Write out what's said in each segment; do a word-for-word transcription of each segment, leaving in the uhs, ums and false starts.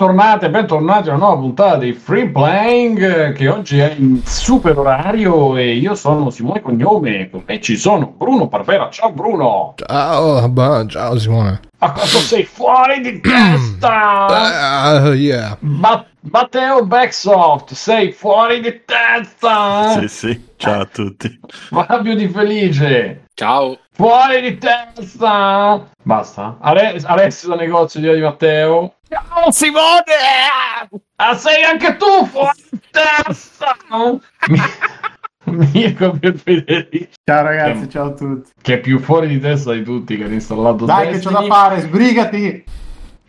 Bentornati e bentornati a una nuova puntata di Free Playing, che oggi è in super orario, e io sono Simone Cognome, con me ci sono Bruno Parvera. Ciao Bruno! Ciao, ciao Simone! A quanto sei fuori di testa! Uh, yeah. Ma- Matteo Backsoft, sei fuori di testa! Sì, sì, ciao a tutti! Fabio Di Felice! Ciao! Fuori di testa! Basta. Ale- Alessio da negozio di oggi Matteo. Ciao Simone! Ah, sei anche tu fuori di testa! Mirko più Federico. Ciao ragazzi, che, ciao a tutti. Che è più fuori di testa di tutti, che ha installato. Dai testi, che c'ho da fare, sbrigati.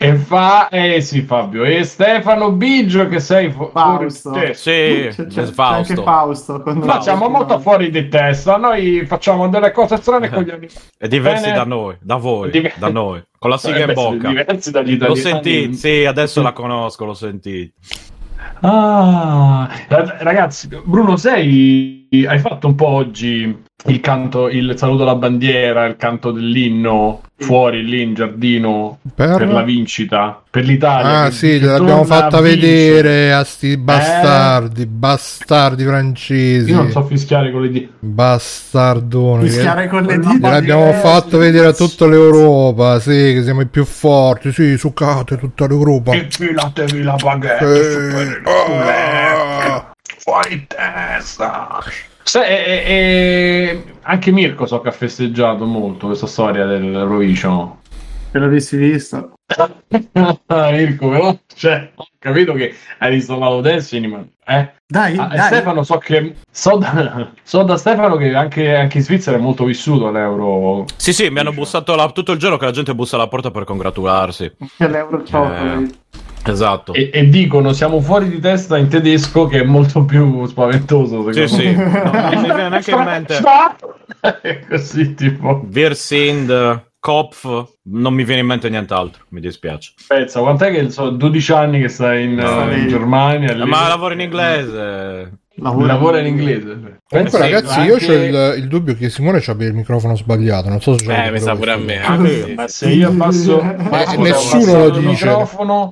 E fa, eh sì Fabio, e Stefano Biggio che sei fu- Fausto. fuori di testa. Sì, c'è, c'è, c'è anche Fausto. Con facciamo Fausto, molto no? fuori di testa, noi facciamo delle cose strane con gli amici. E diversi Bene. da noi, da voi, Diver- da noi. Con la sigla in bocca. Diversi dagli italiani. Lo sentite, sì, adesso la conosco, lo sentite. Ah, ragazzi, Bruno, sei hai fatto un po' oggi il canto, il saluto alla bandiera, il canto dell'inno fuori lì in giardino per, per la vincita, per l'Italia. Ah che, sì, che l'abbiamo fatta a vedere a sti bastardi, eh? bastardi francesi. Io non so fischiare con le dita. Bastardoni. Fischiare con le dita. L'abbiamo fatto vedere a tutta l'Europa, sì, che siamo i più forti, sì, succate tutta l'Europa. Infilatevi la baguette. Ah. Fuori testa. Se, e, e, anche Mirko so che ha festeggiato molto questa storia del Eurovision. Te l'avessi visto? Mirko però, cioè, ho capito che hai installato Destiny, ma eh? Dai, ah, dai. Stefano so che so da, so da Stefano che anche, anche in Svizzera è molto vissuto l'euro. Sì sì, mi hanno bussato la, tutto il giorno che la gente bussa alla porta per congratularsi. L'euro eh. Esatto. E, e dicono siamo fuori di testa in tedesco, che è molto più spaventoso. Sì, me. sì. No, non mi viene neanche in mente. Così tipo Wir sind Kopf. Non mi viene in mente nient'altro, mi dispiace. Pensa, quant'è che sono dodici anni che stai in, uh, in Germania? Lì. Ma lavoro in inglese. Lavora, lavora in inglese. Comunque, eh, ragazzi, anche... io c'ho il, il dubbio che Simone c'abbia il microfono sbagliato. Non so se c'è. Eh, mi sa pure a me. Ah, sì. Ma se io passo, ma eh, nessuno lo dice.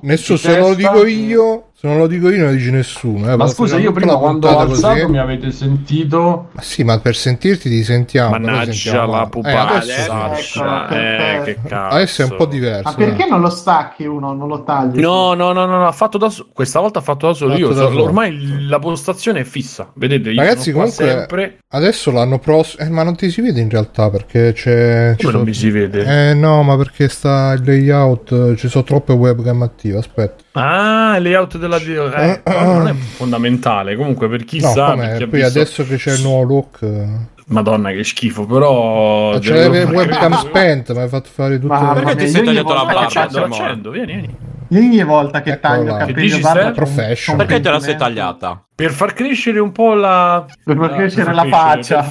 Nessuno, se testa... lo dico io, se non lo dico io, non lo dice nessuno. Eh, ma scusa, io prima quando ho alzato così, mi avete sentito. Ma sì, ma per sentirti ti sentiamo. Mannaggia sentiamo. La pupata. Eh, adesso... eh, che cazzo. Adesso è un po' diverso. Ma perché eh. non lo stacchi uno? Non lo tagli? No, no, no, no, no. Ha fatto da so... Questa volta ha fatto da solo. Fatto io da so... ormai la postazione è fissa, vedete, io ragazzi comunque sempre... adesso l'anno prossimo eh, ma non ti si vede in realtà perché c'è come non so... mi si vede? Eh no, ma perché sta il layout, ci sono troppe webcam attive. Aspetta, ah, il layout della eh, eh, non è fondamentale comunque per chi no, sa perché poi visto... adesso che c'è il nuovo look. Madonna che schifo, però. Ma c'è la webcam spenta, ma hai fatto fare tutto. Ma perché ti sei tagliato la barba? Lo accendo, vieni, vieni. Ogni volta che ecco taglio capello barba professional. Perché te la sei tagliata? Per far crescere un po' la per far crescere la faccia.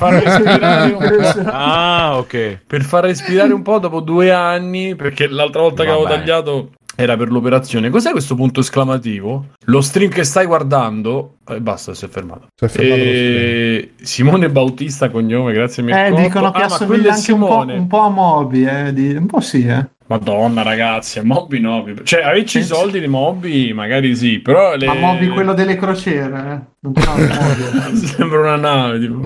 Ah, ok. Per far respirare un po' dopo due anni, perché l'altra volta che avevo tagliato era per l'operazione. Cos'è questo punto esclamativo? Lo stream che stai guardando. E eh, basta, si è fermato. Si è fermato e... Simone Bautista Cognome, grazie mille. Eh, dicono che ah, assomiglia anche un po', un po' a Moby, eh. Di... un po' sì, eh. Madonna, ragazzi, a Moby no. Cioè, avessi i soldi di Moby, magari sì, però. Le... Ma Moby quello delle crociere, eh. Non sembra una nave, tipo.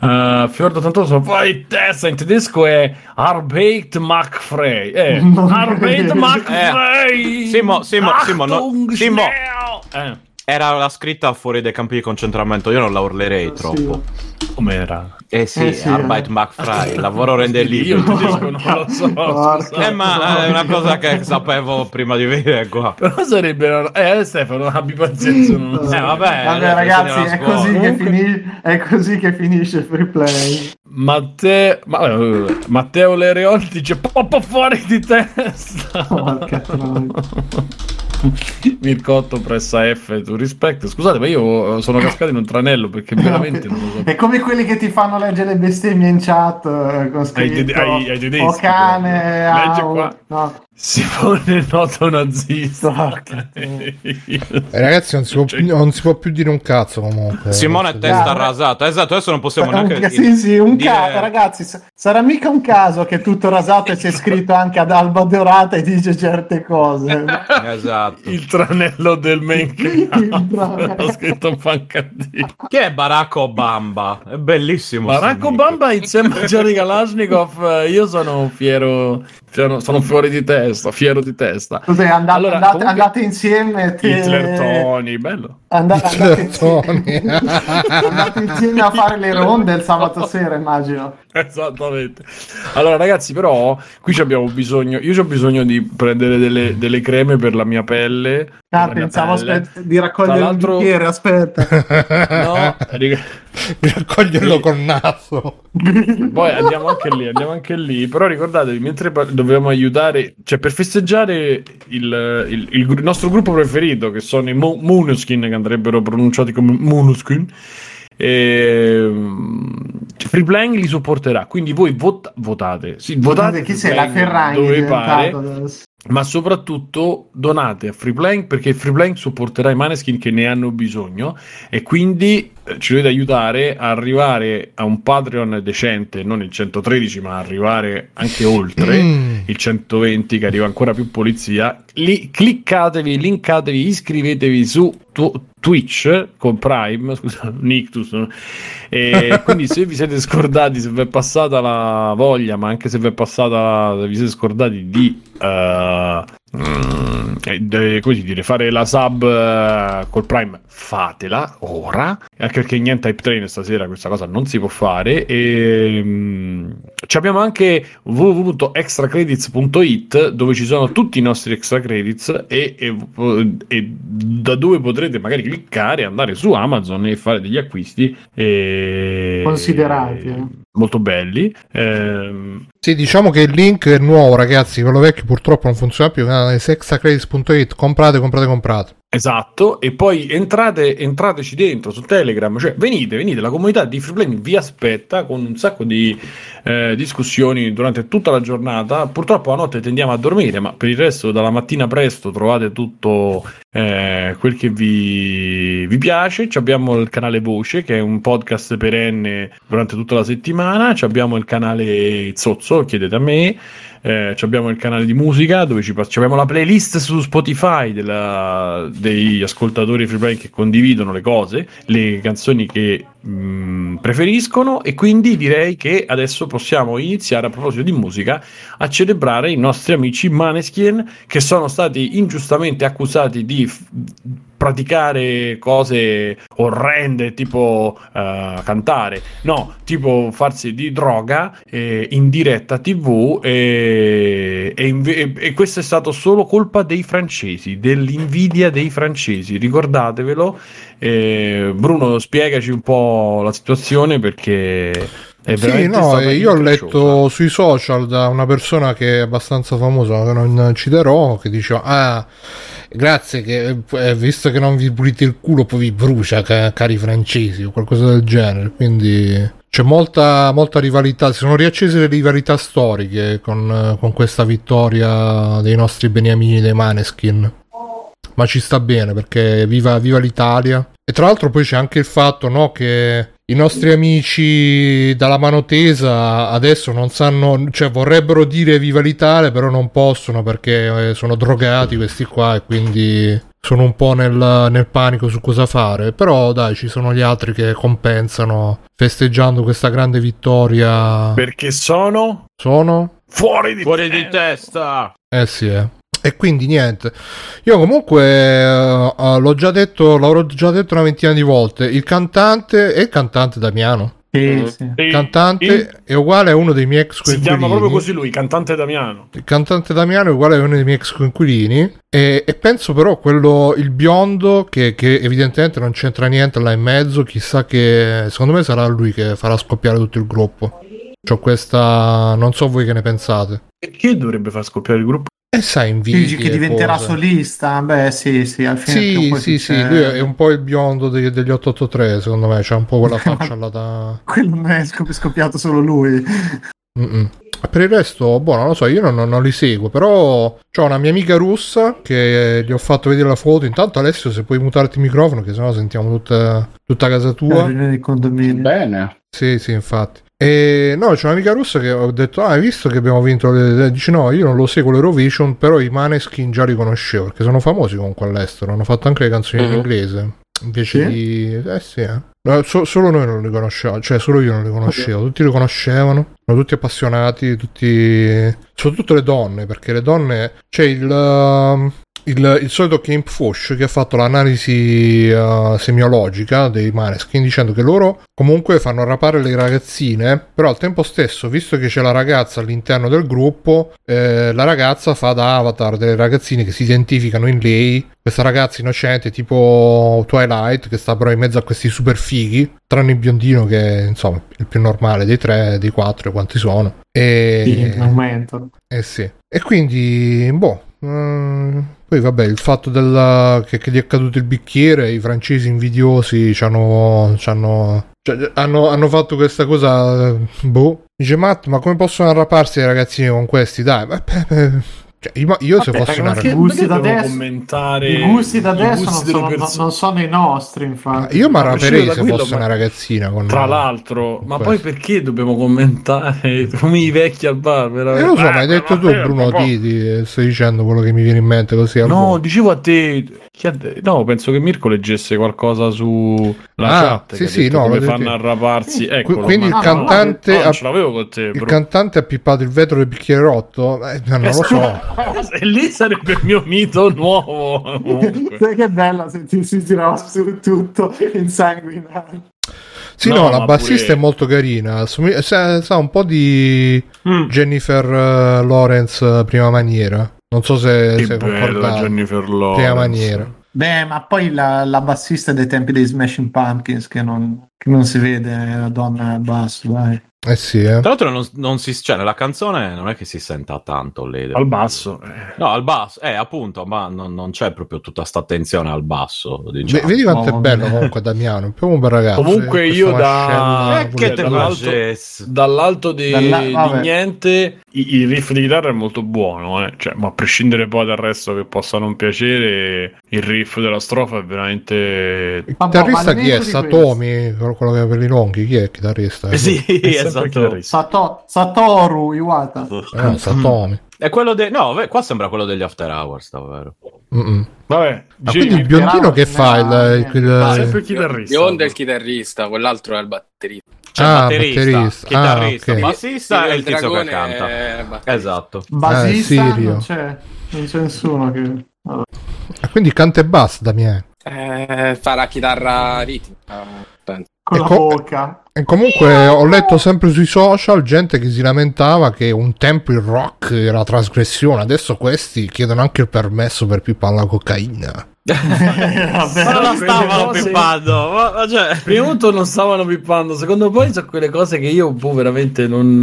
Uh, Fiordo Tantoso, vai testa in tedesco è Arbeit macht frei. Eh, Arbeit macht frei. Eh. Simo, Simo, Simo, no, Simo. Eh. Era la scritta fuori dai campi di concentramento, io non la urlerei oh, troppo. Sì. Com'era? Eh sì, eh sì Arbeit eh. macht frei, lavoro rende libero. Io tedesco non lo so. Eh, ma è una cosa che sapevo prima di venire qua. Però sarebbe eh Stefano, abbi pazienza. Non so. Eh vabbè. Vabbè ragazzi, è così, che finis- è così che finisce il Free Play. Matteo Matteo Lereol dice poppo fuori di testa. Mircotto pressa F tu rispetto. Scusate, ma io sono cascato in un tranello perché veramente non lo so. È come quelli che ti fanno leggere le bestemmie in chat eh, con scritto ai, ai tedeschi, o cane ah, legge qua no. Simone noto nazista. eh, ragazzi non si, può, cioè... non si può più dire un cazzo comunque. Simone è testa ah, rasata. Esatto, adesso non possiamo un, neanche sì, dire, sì, un dire... caso, ragazzi, sarà mica un caso che tutto rasato e c'è scritto anche ad Alba Dorata e dice certe cose. Esatto. esatto. Il tranello del main canal. Ho scritto Pancadino. Che è Barack Obama? È bellissimo. Barack Obama insieme a Jerry Kalashnikov. Io sono fiero, cioè, sono fuori di testa, fiero di testa. Cos'è, andate, allora, andate, comunque... andate insieme. Te... Hitler Tony, bello. Andate, andate, insieme. Andate insieme a fare le ronde il sabato sera, immagino. Esattamente. Allora ragazzi, però qui abbiamo bisogno, io ho bisogno di prendere delle, delle creme per la mia pelle. Ah, mia pensavo aspetta, di raccogliere un bicchiere, aspetta. No, di raccoglierlo sì. Col naso. Poi andiamo anche lì, andiamo anche lì, però ricordatevi, mentre dovevamo aiutare, cioè per festeggiare il, il, il, il nostro gruppo preferito, che sono i Mo- Måneskin, che andrebbero pronunciati come Måneskin. E... Freeplank li supporterà, quindi voi vota- votate, sì, votate chi sei la Ferragni dove pare adesso. Ma soprattutto donate a Freeplank, perché Freeplank supporterà i Måneskin che ne hanno bisogno e quindi ci dovete aiutare a arrivare a un Patreon decente, non il centotredici ma arrivare anche oltre mm. il centoventi che arriva ancora più polizia. Lì cliccatevi, linkatevi, iscrivetevi su tu- Twitch con Prime, scusa, Nictus, no? E quindi se vi siete scordati, se vi è passata la voglia, ma anche se vi è passata, se vi siete scordati di uh, mm, eh, così dire, fare la sub uh, col Prime, fatela ora, anche perché niente Hype Train stasera, questa cosa non si può fare. E um, abbiamo anche w w w punto extracredits punto i t dove ci sono tutti i nostri extra credits e, e, e da dove potrete magari cliccare, andare su Amazon e fare degli acquisti e... considerati eh. molto belli. Ehm... Sì, diciamo che il link è nuovo, ragazzi, quello vecchio purtroppo non funziona più, è extracredits punto i t, comprate, comprate, comprate. Esatto, e poi entrate, entrateci dentro su Telegram, cioè venite, venite, la comunità di Freeplank vi aspetta con un sacco di eh, discussioni durante tutta la giornata. Purtroppo la notte tendiamo a dormire, ma per il resto dalla mattina presto trovate tutto eh, quel che vi, vi piace. Abbiamo il canale Voce, che è un podcast perenne durante tutta la settimana, abbiamo il canale Zozzo, chiedete a me. Eh, abbiamo il canale di musica dove ci pass- abbiamo la playlist su Spotify della, degli ascoltatori Freeplank che condividono le cose, le canzoni che mh, preferiscono, e quindi direi che adesso possiamo iniziare, a proposito di musica, a celebrare i nostri amici Måneskin, che sono stati ingiustamente accusati di f- praticare cose orrende, tipo uh, cantare, no, tipo farsi di droga eh, in diretta tivù eh, e, inve- e questo è stato solo colpa dei francesi, dell'invidia dei francesi, ricordatevelo. eh, Bruno, spiegaci un po' la situazione, perché è sì, no, io ho letto sui social da una persona che è abbastanza famosa, che non citerò, che diceva ah, grazie, che eh, visto che non vi pulite il culo poi vi brucia, ca- cari francesi, o qualcosa del genere. Quindi c'è molta molta rivalità, si sono riaccese le rivalità storiche con, con questa vittoria dei nostri beniamini dei Måneskin, ma ci sta bene, perché viva, viva l'Italia. E tra l'altro poi c'è anche il fatto, no, che i nostri amici dalla mano tesa adesso non sanno, cioè vorrebbero dire viva l'Italia, però non possono perché sono drogati questi qua, e quindi sono un po' nel, nel panico su cosa fare. Però dai, ci sono gli altri che compensano festeggiando questa grande vittoria. Perché sono? Sono? Fuori di, Fuori di testa! Eh sì, eh. E quindi niente, io comunque uh, l'ho già detto, l'avrò già detto una ventina di volte, il cantante, è il cantante Damiano? Sì, sì. Il cantante il... è uguale a uno dei miei ex coinquilini. Si chiama proprio così lui, cantante Damiano. Il cantante Damiano è uguale a uno dei miei ex coinquilini. E, e penso però quello, il biondo che, che evidentemente non c'entra niente là in mezzo, chissà, che secondo me sarà lui che farà scoppiare tutto il gruppo. C'ho questa, non so voi che ne pensate. Perché dovrebbe far scoppiare il gruppo? E sai, invidia, che diventerà cose. Solista. Beh, sì, sì, al fine sì, più sì, sì, lui è un po' il biondo degli, degli ottocentottantatré, secondo me, c'ha un po' quella faccia alla da... Quello non è scoppiato solo lui. Mm-mm. Per il resto, boh, non lo so, io non, non li seguo, però c'ho una mia amica russa che gli ho fatto vedere la foto. Intanto Alessio, se puoi mutarti il microfono, che sennò sentiamo tutta, tutta casa tua. Bene. Sì, sì, infatti. E no, c'è un'amica russa che ho detto: ah, hai visto che abbiamo vinto le... Dice no, io non lo seguo l'Eurovision, però i Måneskin già li conoscevo, perché sono famosi comunque all'estero, hanno fatto anche le canzoni mm-hmm. in inglese invece sì? di... eh sì eh. No, so- solo noi non li conoscevamo, cioè solo io non li conoscevo, okay. Tutti li conoscevano, sono tutti appassionati, tutti, soprattutto le donne, perché le donne c'è il... Il, il solito Camp Fosh che ha fatto l'analisi uh, semiologica dei Måneskin, dicendo che loro comunque fanno rapare le ragazzine, però al tempo stesso, visto che c'è la ragazza all'interno del gruppo, eh, la ragazza fa da avatar delle ragazzine che si identificano in lei, questa ragazza innocente tipo Twilight che sta però in mezzo a questi super fighi, tranne il biondino che insomma è il più normale dei tre, dei quattro, quanti sono, e sì, aumentano eh sì, e quindi boh. Mm, poi vabbè, il fatto della, che, che gli è caduto il bicchiere, i francesi invidiosi c'hanno, c'hanno, c'hanno, hanno, hanno fatto questa cosa, boh. Dice Matt, ma come possono arraparsi i ragazzini con questi? Dai, beh, beh, cioè, io, io vabbè, se posso ragazzi, i gusti da adesso, commentare i gusti da adesso gusti non, sono, non, non sono i nostri, infatti. Ah, io mi arraperei se quello, fosse ma... una ragazzina con tra l'altro, con ma questo. Poi perché dobbiamo commentare come i vecchi al bar? Veramente? Eh, lo so, ma hai detto tu, Bruno Titi, stai dicendo quello che mi viene in mente così. No, buono. Dicevo a te, no, penso che Mirko leggesse qualcosa su la ah, chat. Sì, sì, no, come fanno a arraparsi. Ecco, quindi il cantante, ah, no, il cantante ha pippato il vetro del bicchiere rotto? Non lo so. E lì sarebbe il mio mito nuovo. Sai che bella se ti si tirava su tutto insanguinato. Sì, no, no la bassista pure... è molto carina. Sa un po' di mm. Jennifer Lawrence prima maniera. Non so se è bella Jennifer Lawrence prima maniera. Beh, ma poi la, la bassista dei tempi dei Smashing Pumpkins che non, che non si vede la donna al basso, dai. Eh sì, eh. Tra l'altro non, non si cioè nella canzone non è che si senta tanto lei al basso eh. no al basso eh appunto ma non, non c'è proprio tutta sta attenzione al basso diciamo. Beh, vedi quanto oh, è bello comunque Damiano, più un bel ragazzo comunque io da eh, che te dall'alto, dall'alto di, Dalla... di niente il, il riff di chitarra è molto buono eh. Cioè, ma a prescindere poi dal resto che possa non piacere il riff della strofa è veramente il chitarrista chi è? Satomi quello che ha per i longhi chi è il chitarrista? Eh, sì è Sato, Satoru Iwata eh, Satomi è quello de... no qua sembra quello degli After Hours davvero mm-mm. Vabbè, ma G- quindi il biondino che fa il, il, il... il chitarrista Bionda è il chitarrista quell'altro è il batterista cioè ah, batterista, batterista chitarrista ah, okay. Bassista e il tizio che canta è... esatto bassista eh, non c'è non c'è nessuno che allora. Ah, quindi canta e bassa Damiano eh, fa la chitarra ritmica penso con e la com- bocca e comunque ho letto sempre sui social gente che si lamentava che un tempo il rock era trasgressione, adesso questi chiedono anche il permesso per pippare la cocaina. Vabbè, ma non stavano cose... pippando ma, cioè, prima tutto non stavano pippando secondo voi sono quelle cose che io boh, veramente non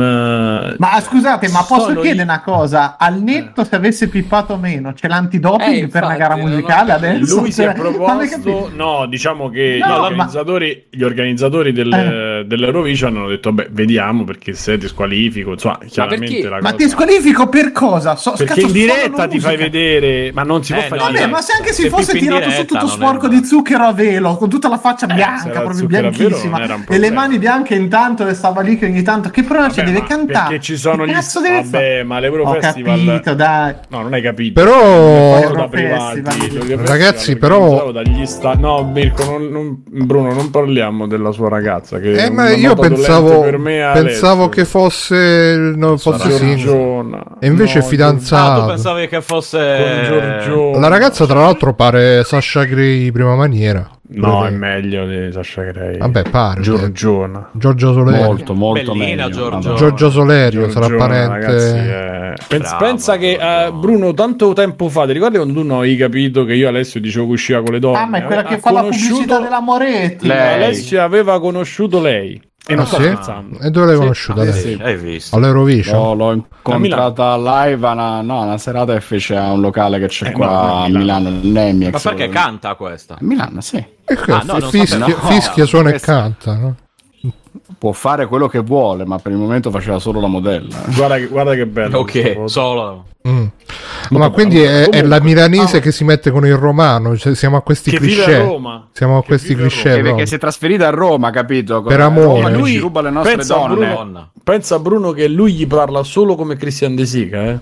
ma scusate ma posso chiedere io... una cosa al netto eh. Se avesse pippato meno c'è l'antidoping eh, infatti, per una gara musicale adesso lui si è proposto no diciamo che no, gli, no, organizzatori, ma... gli organizzatori del, eh. dell'Eurovision hanno detto beh vediamo perché se ti squalifico insomma chiaramente ma, la cosa... ma ti squalifico per cosa? So, perché in diretta ti musica. Fai vedere ma non si può eh, fare no, vabbè, ma se anche si fosse tirato diretta, su tutto sporco era... di zucchero a velo con tutta la faccia eh, bianca proprio bianchissima e le mani bianche intanto e stava lì che ogni tanto che però c'è deve cantare perché ci sono gli vabbè ma l'Eurofestival capito, dai. No non hai capito però da privati, ragazzi però dagli sta... no Mirko non, non... Bruno non parliamo della sua ragazza che eh ma io pensavo pensavo che fosse no, fosse Giorgiona e invece è fidanzato pensavi che fosse la ragazza tra l'altro parla Sasha Grey prima maniera no è meglio di Sasha Grey vabbè pare Giorgiona Giorgia Soleri molto molto bellina meglio Giorgiona. Giorgia Solerio Giorgiona, sarà parente ragazzi, eh. Pens- brava, pensa brava, che brava. Eh, Bruno tanto tempo fa ti ricordi quando tu non hai capito che io Alessio dicevo che usciva con le donne ah ma è quella che fa la pubblicità della Moretti lei. Alessio aveva conosciuto lei e, non ah, sì? E dove l'hai sì. conosciuta? Ah, sì. Hai visto all'Eurovision? No, l'ho incontrata live a una, no, una serata che fece a un locale che c'è eh, qua no, a Milano. Milano. Ma perché canta questa? A Milano, sì. E ah, no, fischia, no. fischia, suona no, e canta. No? Può fare quello che vuole, ma per il momento faceva solo la modella. Guarda che, guarda che bello. Ok, solo. Mm. Ma quindi è, è la milanese ah. che si mette con il romano, cioè siamo a questi che cliché. Vive a Roma. Siamo a che questi cliché. A perché si è trasferita a Roma, capito? Per amore. Ma lui ci ruba le nostre pensa donne. A Bruno, pensa a Bruno che lui gli parla solo come Christian De Sica, eh?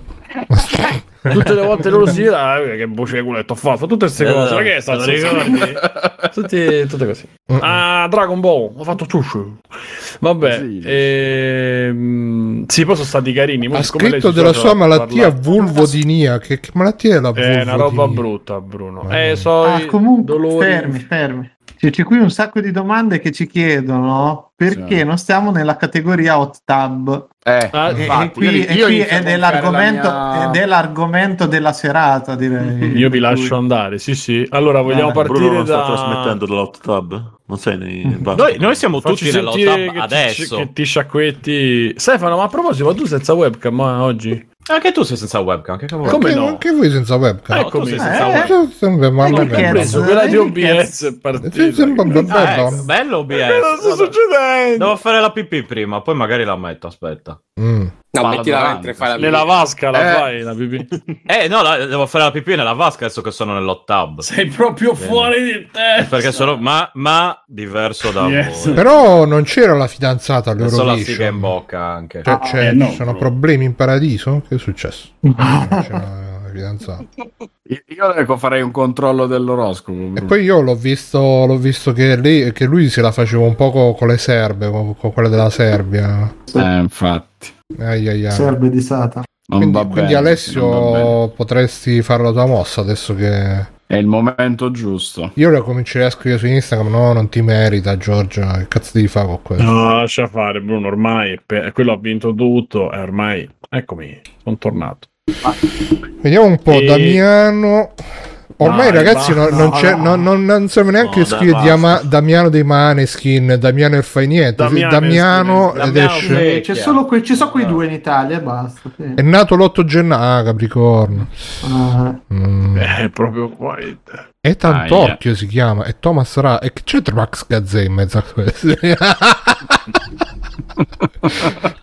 Tutte le volte loro si dicono che voce di culetto fa, fa tutte queste cose, ma che è stato? Tutti, tutte così. Ah, Dragon Ball, ho fatto ciuscio. Vabbè, sì, ehm... sì, poi sono stati carini. Ha scritto della sua malattia vulvodinia. Che, che malattia è la vulvodinia? È una roba brutta, Bruno. Eh, eh so ah, comunque, dolori... fermi, fermi. C'è, c'è qui un sacco di domande che ci chiedono perché sì. non stiamo nella categoria hot tub. Eh, e, infatti, e qui, io, e qui è, dell'argomento, mia... è dell'argomento della serata, direi. Io vi lascio andare, sì sì. Allora vogliamo eh, partire Bruno non da... sta trasmettendo dall'hot tub? Non sei nei... noi, noi siamo Facci tutti nell'hot tub adesso. Ti, che ti sciacquetti. Stefano, ma a proposito, ma tu senza webcam ma, oggi? Anche tu sei senza webcam, che cavolo? Come no? Anche voi senza webcam. No, eccomi, sei senza webcam. Eh, eh, ho preso quella di O B S è partita. Ah, bello O B S. Che cosa sta succedendo? Devo fare la pipì prima, poi magari la metto, aspetta. Mm. No, Palla mettila dentro e fai la pipì. Nella vasca la eh. fai, la pipì. Eh, no, la, devo fare la pipì nella vasca adesso che sono nell'hot tub. Sei proprio Bene. fuori di testa. Perché sono, ma, ma diverso da yes. voi. Però non c'era la fidanzata all'Eurovision. Solo la figa in bocca anche. Cioè, ah, c'è, eh, no, ci sono problemi in paradiso? Che è successo? Io ecco, farei un controllo dell'oroscopo. E poi io l'ho visto, l'ho visto che, lei, che lui se la faceva un po' con le serbe, con, con quella della Serbia. Eh, infatti. Ai, ai, ai. Serbe di Sata. Non quindi, va quindi bene, Alessio potresti fare la tua mossa adesso che... È il momento giusto. Io la comincerei a scrivere su Instagram. No, non ti merita, Giorgia. Che cazzo devi fare con questo? No, lascia fare, Bruno. Ormai pe- quello ha vinto tutto. E ormai, eccomi, sono tornato. Vediamo un po', e... Damiano. Ormai, dai, ragazzi, va, non, no, non, c'è, no, non, non siamo neanche no, scrivere Diama- Damiano dei Måneskin, Damiano e fai niente. Damiano, Damiano, Damiano ed esce. Eh, c'è solo que- ci sono quei due in Italia e basta. Sì. È nato l'otto gennaio, ah, Capricorno. Uh-huh. Mm. È proprio qualità. Ethan Torchio si chiama, e Thomas Raggi. E c'è Max Gazzè in mezzo a questo.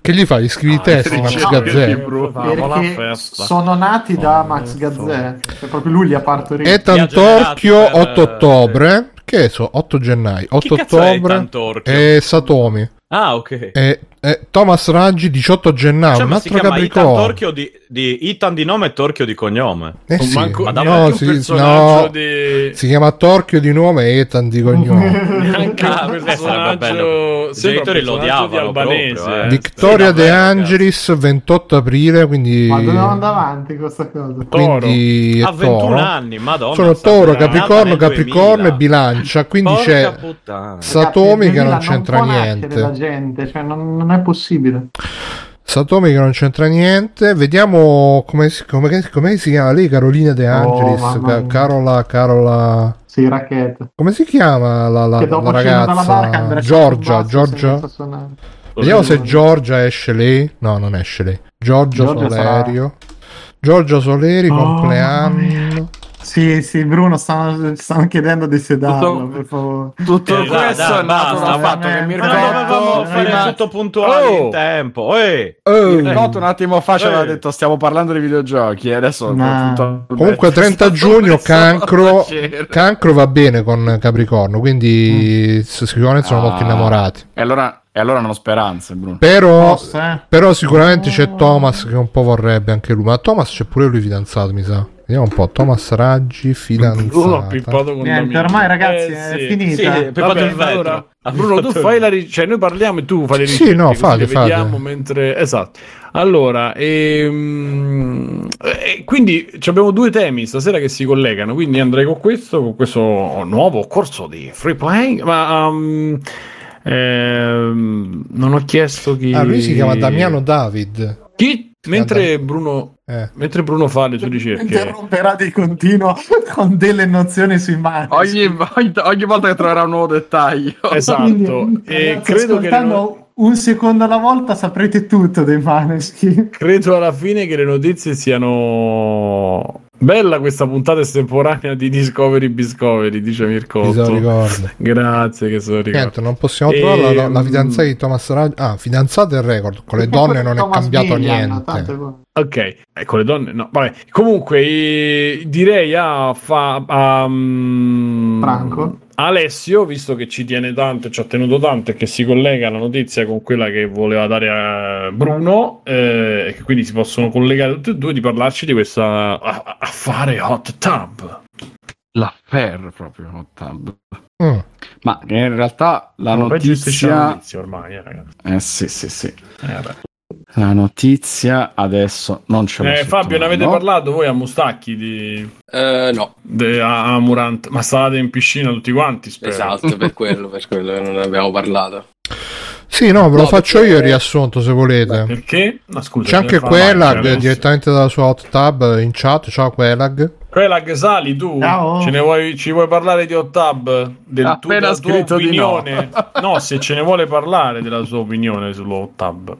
Che gli fai? Scrivi ah, testi Max no, Gazzè perché sono nati da oh, Max Gazzè, cioè, proprio lui li ha partoriti. Ethan Torchio otto ottobre, che so, otto gennaio, otto ottobre e Satomi. Ah, ok. E, e Thomas Raggi diciotto gennaio, cioè, un altro Capricorno. Ethan Torchio di, di Ethan di nome e Torchio di cognome. Eh sì, manco, ma no, si, personaggio no, di... si chiama Torchio di nome e Ethan di cognome. Anche ah, un personaggio, i genitori lo odiavano proprio, eh. Vittoria sì, De Angelis ventotto aprile, quindi ma dovevamo davanti questa cosa. Quindi a ventuno anni, madonna. Sono Toro, Capricorno, Capricorno e Bilancia, quindi porca c'è puttana. Satomi che non c'entra non niente. Gente, cioè non, non è possibile. Satomi che non c'entra niente. Vediamo come, come, come si chiama lei, Carolina De Angelis, oh, ca- Carola Carola sì, racchetta. Come si chiama la, la, la ragazza? Barca, Giorgia, Giorgia. Vediamo se Giorgia esce lei. No, non esce lei. Giorgia, Giorgia Solerio. Sarà... Giorgia Soleri, oh, compleanno. Sì, sì, Bruno, stanno, stanno chiedendo di sedarlo, tutto, per favore. Tutto eh, questo da, è nato dal fatto che Mirko... No, dovevamo fare tutto puntuale oh, in tempo. Eh. Oh. Mirko un attimo fa ci aveva detto stiamo parlando di videogiochi e adesso... No. Comunque trenta giugno cancro, cancro va bene con Capricorno, quindi mm. sicuramente sono ah. molto innamorati. E allora... E allora non ho speranze, Bruno. Però, Forse. però sicuramente c'è Thomas che un po' vorrebbe anche lui. Ma Thomas c'è pure lui fidanzato, mi sa. Vediamo un po'. Thomas Raggi, fidanzato. Bruno l'ho pippato con Niente, ormai ragazzi eh, è sì. finita. Sì, vabbè, allora, Bruno, tu fai la ricerca. Cioè, noi parliamo e tu fai le ricerche. Sì, no, fate, fate. Vediamo mentre... Esatto. Allora, ehm, eh, quindi abbiamo due temi stasera che si collegano, quindi andrei con questo, con questo nuovo corso di Free Playing. Ma... Um, Eh, non ho chiesto chi. Ah, lui si chiama Damiano David. Chi? Mentre Bruno, eh. mentre Bruno fa le sue ricerche, interromperà di continuo con delle nozioni sui mani. Ogni, ogni, ogni volta che troverà un nuovo dettaglio. Esatto. E ragazzi, credo che non... un secondo alla volta saprete tutto dei Måneskin. Credo alla fine che le notizie siano. Bella questa puntata estemporanea di Discovery Biscovery, dice Mirko. Grazie, che sono ricordo. Niente, non possiamo e... trovare la, la fidanzata di Thomas Raggi. Ah, fidanzata del record. Con le donne non è cambiato niente. Ok, ecco, le donne no, vabbè. Comunque eh, direi a, fa, a um, Franco Alessio, visto che ci tiene tanto, ci ha tenuto tanto e che si collega la notizia con quella che voleva dare a Bruno, eh, e quindi si possono collegare tutti e due, di parlarci di questa a, affare hot tub. L'affaire proprio hot tub. Mm. Ma in realtà la non notizia... notizia ormai, eh, ragazzi. Eh sì, sì, sì. Eh, vabbè. La notizia adesso non ce l'ho. Eh, Fabio, ne avete no? parlato voi a Mustacchi di eh, no de, a Amouranth, ma stavate in piscina tutti quanti, spero. Esatto, per quello, per quello che non ne abbiamo parlato. Sì, no, ve lo no, faccio perché... io il riassunto se volete. Perché? No, scusa, c'è anche Quelag direttamente dalla sua hot tub in chat. Ciao Quelag. Quelag, sali tu. Ciao. Ce ne vuoi, ci vuoi parlare di hot tub? Del appena tu, della tua opinione? No. No, se ce ne vuole parlare della sua opinione sulla hot tub.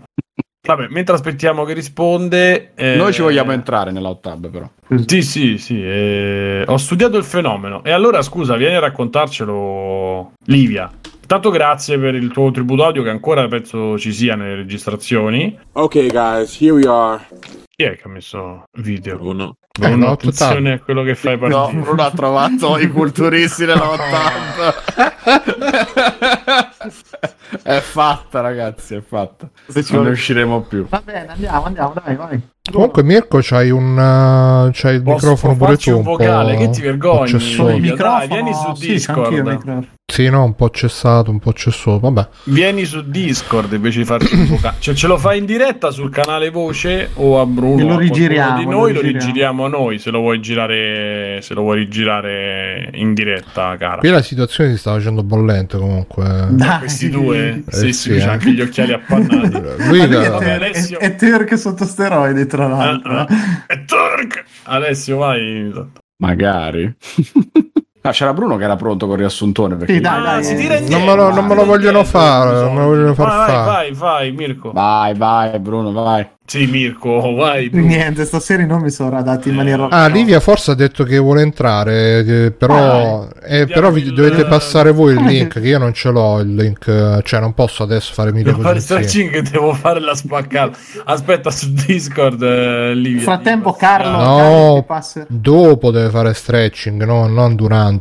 Vabbè, mentre aspettiamo che risponde... Eh... Noi ci vogliamo entrare nella hot tub, però. Sì, sì, sì. Eh... Ho studiato il fenomeno. E allora, scusa, vieni a raccontarcelo, Livia. Tanto grazie per il tuo tributo audio che ancora penso ci sia nelle registrazioni. Ok, guys, here we are. Chi è che ha messo video? Bruno. Bruno, eh, attenzione a quello che fai partire. No, Bruno ha trovato i culturisti della hot tub. È fatta, ragazzi, è fatta. Se ci non ne usciremo più. Va bene, andiamo, andiamo, dai, vai. Comunque, Mirko, c'hai un uh, c'hai il Posso microfono pure tu. Un vocale, po'... che ti vergogni? Il microfono, dai, vieni su sì, Discord. Sì, no, un po' cessato, un po' cessato, vabbè. Vieni su Discord invece di farci un vocale. Cioè, ce lo fai in diretta sul canale voce o a Bruno? E lo rigiriamo. Di noi lo rigiriamo a noi, se lo vuoi girare, se lo vuoi rigirare in diretta, cara. Qui la situazione si sta facendo bollente comunque. Dai. Questi due, eh, sì, sì, eh. C'ha anche gli occhiali appannati. Lui è, è, è Turk sotto steroidi. Tra l'altro, uh, uh, è Turk. Alessio, vai. Magari. Ah, c'era Bruno che era pronto col riassuntone. Perché... Sì, dai, dai, ah, si tira non me lo, non me lo vogliono fare. Non me lo vogliono far vai, fare. Vai, vai, Mirko. Vai, vai, Bruno, vai. Sì, Mirko, vai. Bruno. Niente, stasera i nomi sono dati in maniera. Ah, Livia forse ha detto che vuole entrare. Però, eh, però vi il... dovete passare voi il link. Che io non ce l'ho il link. Cioè, non posso adesso fare mille cose. Che devo fare la spaccata. Aspetta su Discord, eh, Livia. Nel frattempo, Carlo. No, Carlo dopo deve fare stretching, no? Non durante.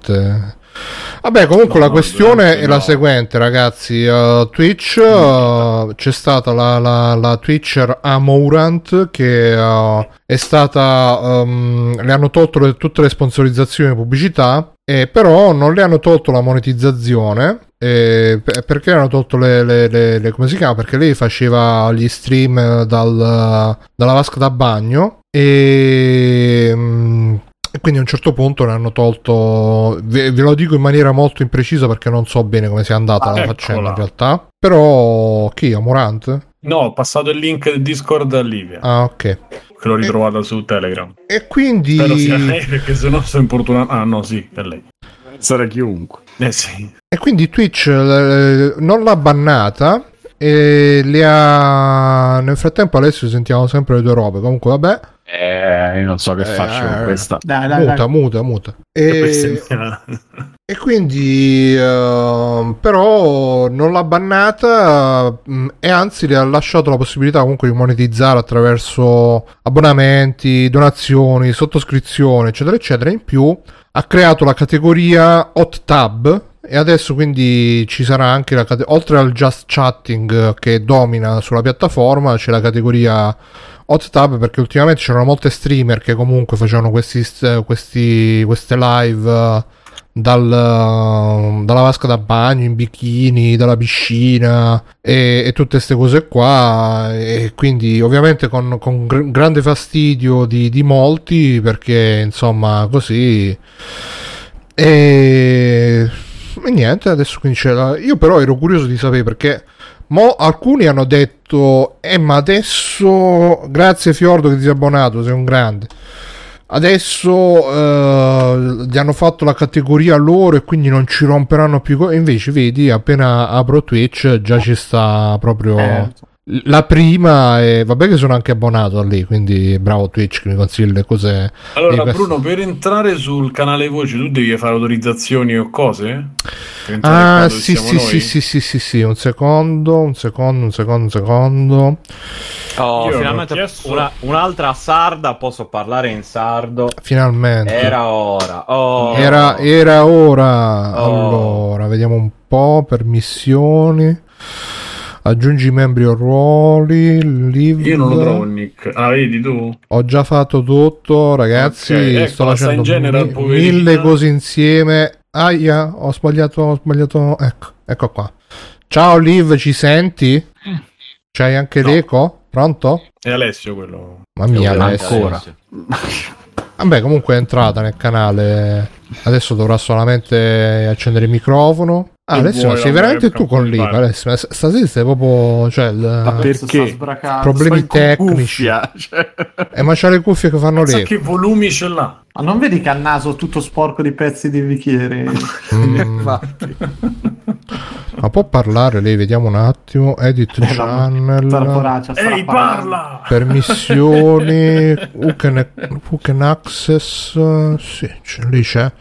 Vabbè, comunque no, la questione no, è no. la seguente, ragazzi. uh, Twitch, uh, c'è stata la, la, la Twitcher Amouranth che uh, è stata um, le hanno tolto le, tutte le sponsorizzazioni e pubblicità, eh, però non le hanno tolto la monetizzazione. Eh, perché hanno tolto le, le, le, le come si chiama? Perché lei faceva gli stream dal, dalla vasca da bagno e mh, e quindi a un certo punto ne hanno tolto, ve, ve lo dico in maniera molto imprecisa perché non so bene come sia andata ah, la eccola. faccenda in realtà, però chi? Amouranth? No, ho passato il link del Discord a Livia. Ah, ok. Che l'ho ritrovata e... su Telegram. E quindi... Spero sia lei perché sennò sono importunato. Ah no, sì, è lei. Sarà chiunque. Eh sì. E quindi Twitch eh, non l'ha bannata e le ha... Nel frattempo adesso sentiamo sempre le due robe, comunque vabbè. Eh, io non so che eh, faccio con questa. Dai, dai, muta, dai. muta, muta. E, e quindi, uh, però, non l'ha bannata uh, e anzi le ha lasciato la possibilità comunque di monetizzare attraverso abbonamenti, donazioni, sottoscrizioni, eccetera, eccetera. In più, ha creato la categoria Hot Tub. E adesso quindi ci sarà anche la cate- oltre al just chatting che domina sulla piattaforma, c'è la categoria hot tub, perché ultimamente c'erano molte streamer che comunque facevano questi, questi, queste live dal, dalla vasca da bagno, in bikini, dalla piscina e, e tutte queste cose qua, e quindi ovviamente con, con gr- grande fastidio di, di molti, perché insomma così e... E niente, adesso quindi c'è la... Io però ero curioso di sapere perché mo alcuni hanno detto eh ma adesso grazie Fiordo che ti sei abbonato, sei un grande, adesso eh, gli hanno fatto la categoria loro e quindi non ci romperanno più co-. Invece vedi, appena apro Twitch già ci sta proprio eh. La prima è, vabbè, che sono anche abbonato a lì, quindi bravo Twitch che mi consiglia le cose. Allora queste... Bruno, per entrare sul canale voce tu devi fare autorizzazioni o cose? Ah sì sì, sì sì sì sì sì un secondo un secondo un secondo un secondo oh, finalmente chiesto... una, un'altra sarda, posso parlare in sardo finalmente, era ora. Oh. era, era ora oh. Allora vediamo un po', permissioni, aggiungi membri o ruoli, live. Io non lo trovo il nick. Ah, vedi tu? Ho già fatto tutto, ragazzi. Okay, ecco, sto facendo general, mi- mille cose insieme. Aia, ho sbagliato, ho sbagliato. Ecco, ecco qua. Ciao Liv, ci senti? C'hai anche no. l'eco? Pronto? È Alessio quello. Mamma mia, Alessio. Ancora. Vabbè, comunque è entrata nel canale. Adesso dovrà solamente accendere il microfono. Ah, Alessio, sei veramente tu con l'I, Alessio? Stasera sei proprio, cioè, ma perché? Problemi tecnici. Cuffia, cioè. Eh, ma c'ha le cuffie che fanno l'I. Che volumi ce l'ha? Ma non vedi che ha il naso tutto sporco di pezzi di bicchiere? Mm. Ma può parlare lei? Vediamo un attimo. Edit eh, channel. Ehi, parla! Permissioni. Who can access? Sì, c'è, lì c'è.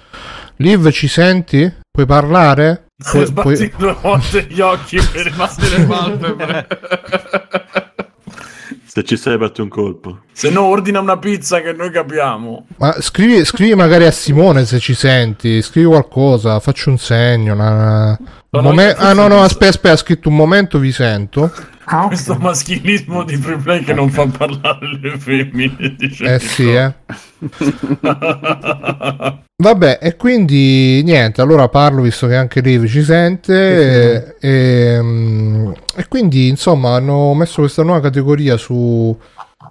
Liv, ci senti? Puoi parlare? Puoi, sbatti puoi... due volte gli occhi per rimaste le palpebre. Se ci sei batti un colpo. Se no ordina una pizza che noi capiamo. Ma scrivi, scrivi magari a Simone se ci senti. Scrivi qualcosa, faccio un segno. Una... Un momen... Ah no no, aspetta aspetta, ha scritto un momento vi sento. Ah, okay. Questo maschilismo di Free Play che non fa parlare le femmine, dice eh sì no. eh vabbè, e quindi niente, allora parlo visto che anche lì ci sente e, e, e quindi insomma hanno messo questa nuova categoria su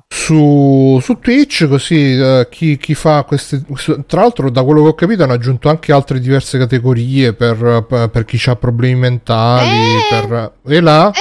su, su Twitch, così uh, chi, chi fa queste, tra l'altro da quello che ho capito hanno aggiunto anche altre diverse categorie per, per, per chi ha problemi mentali eh. per, e là eh.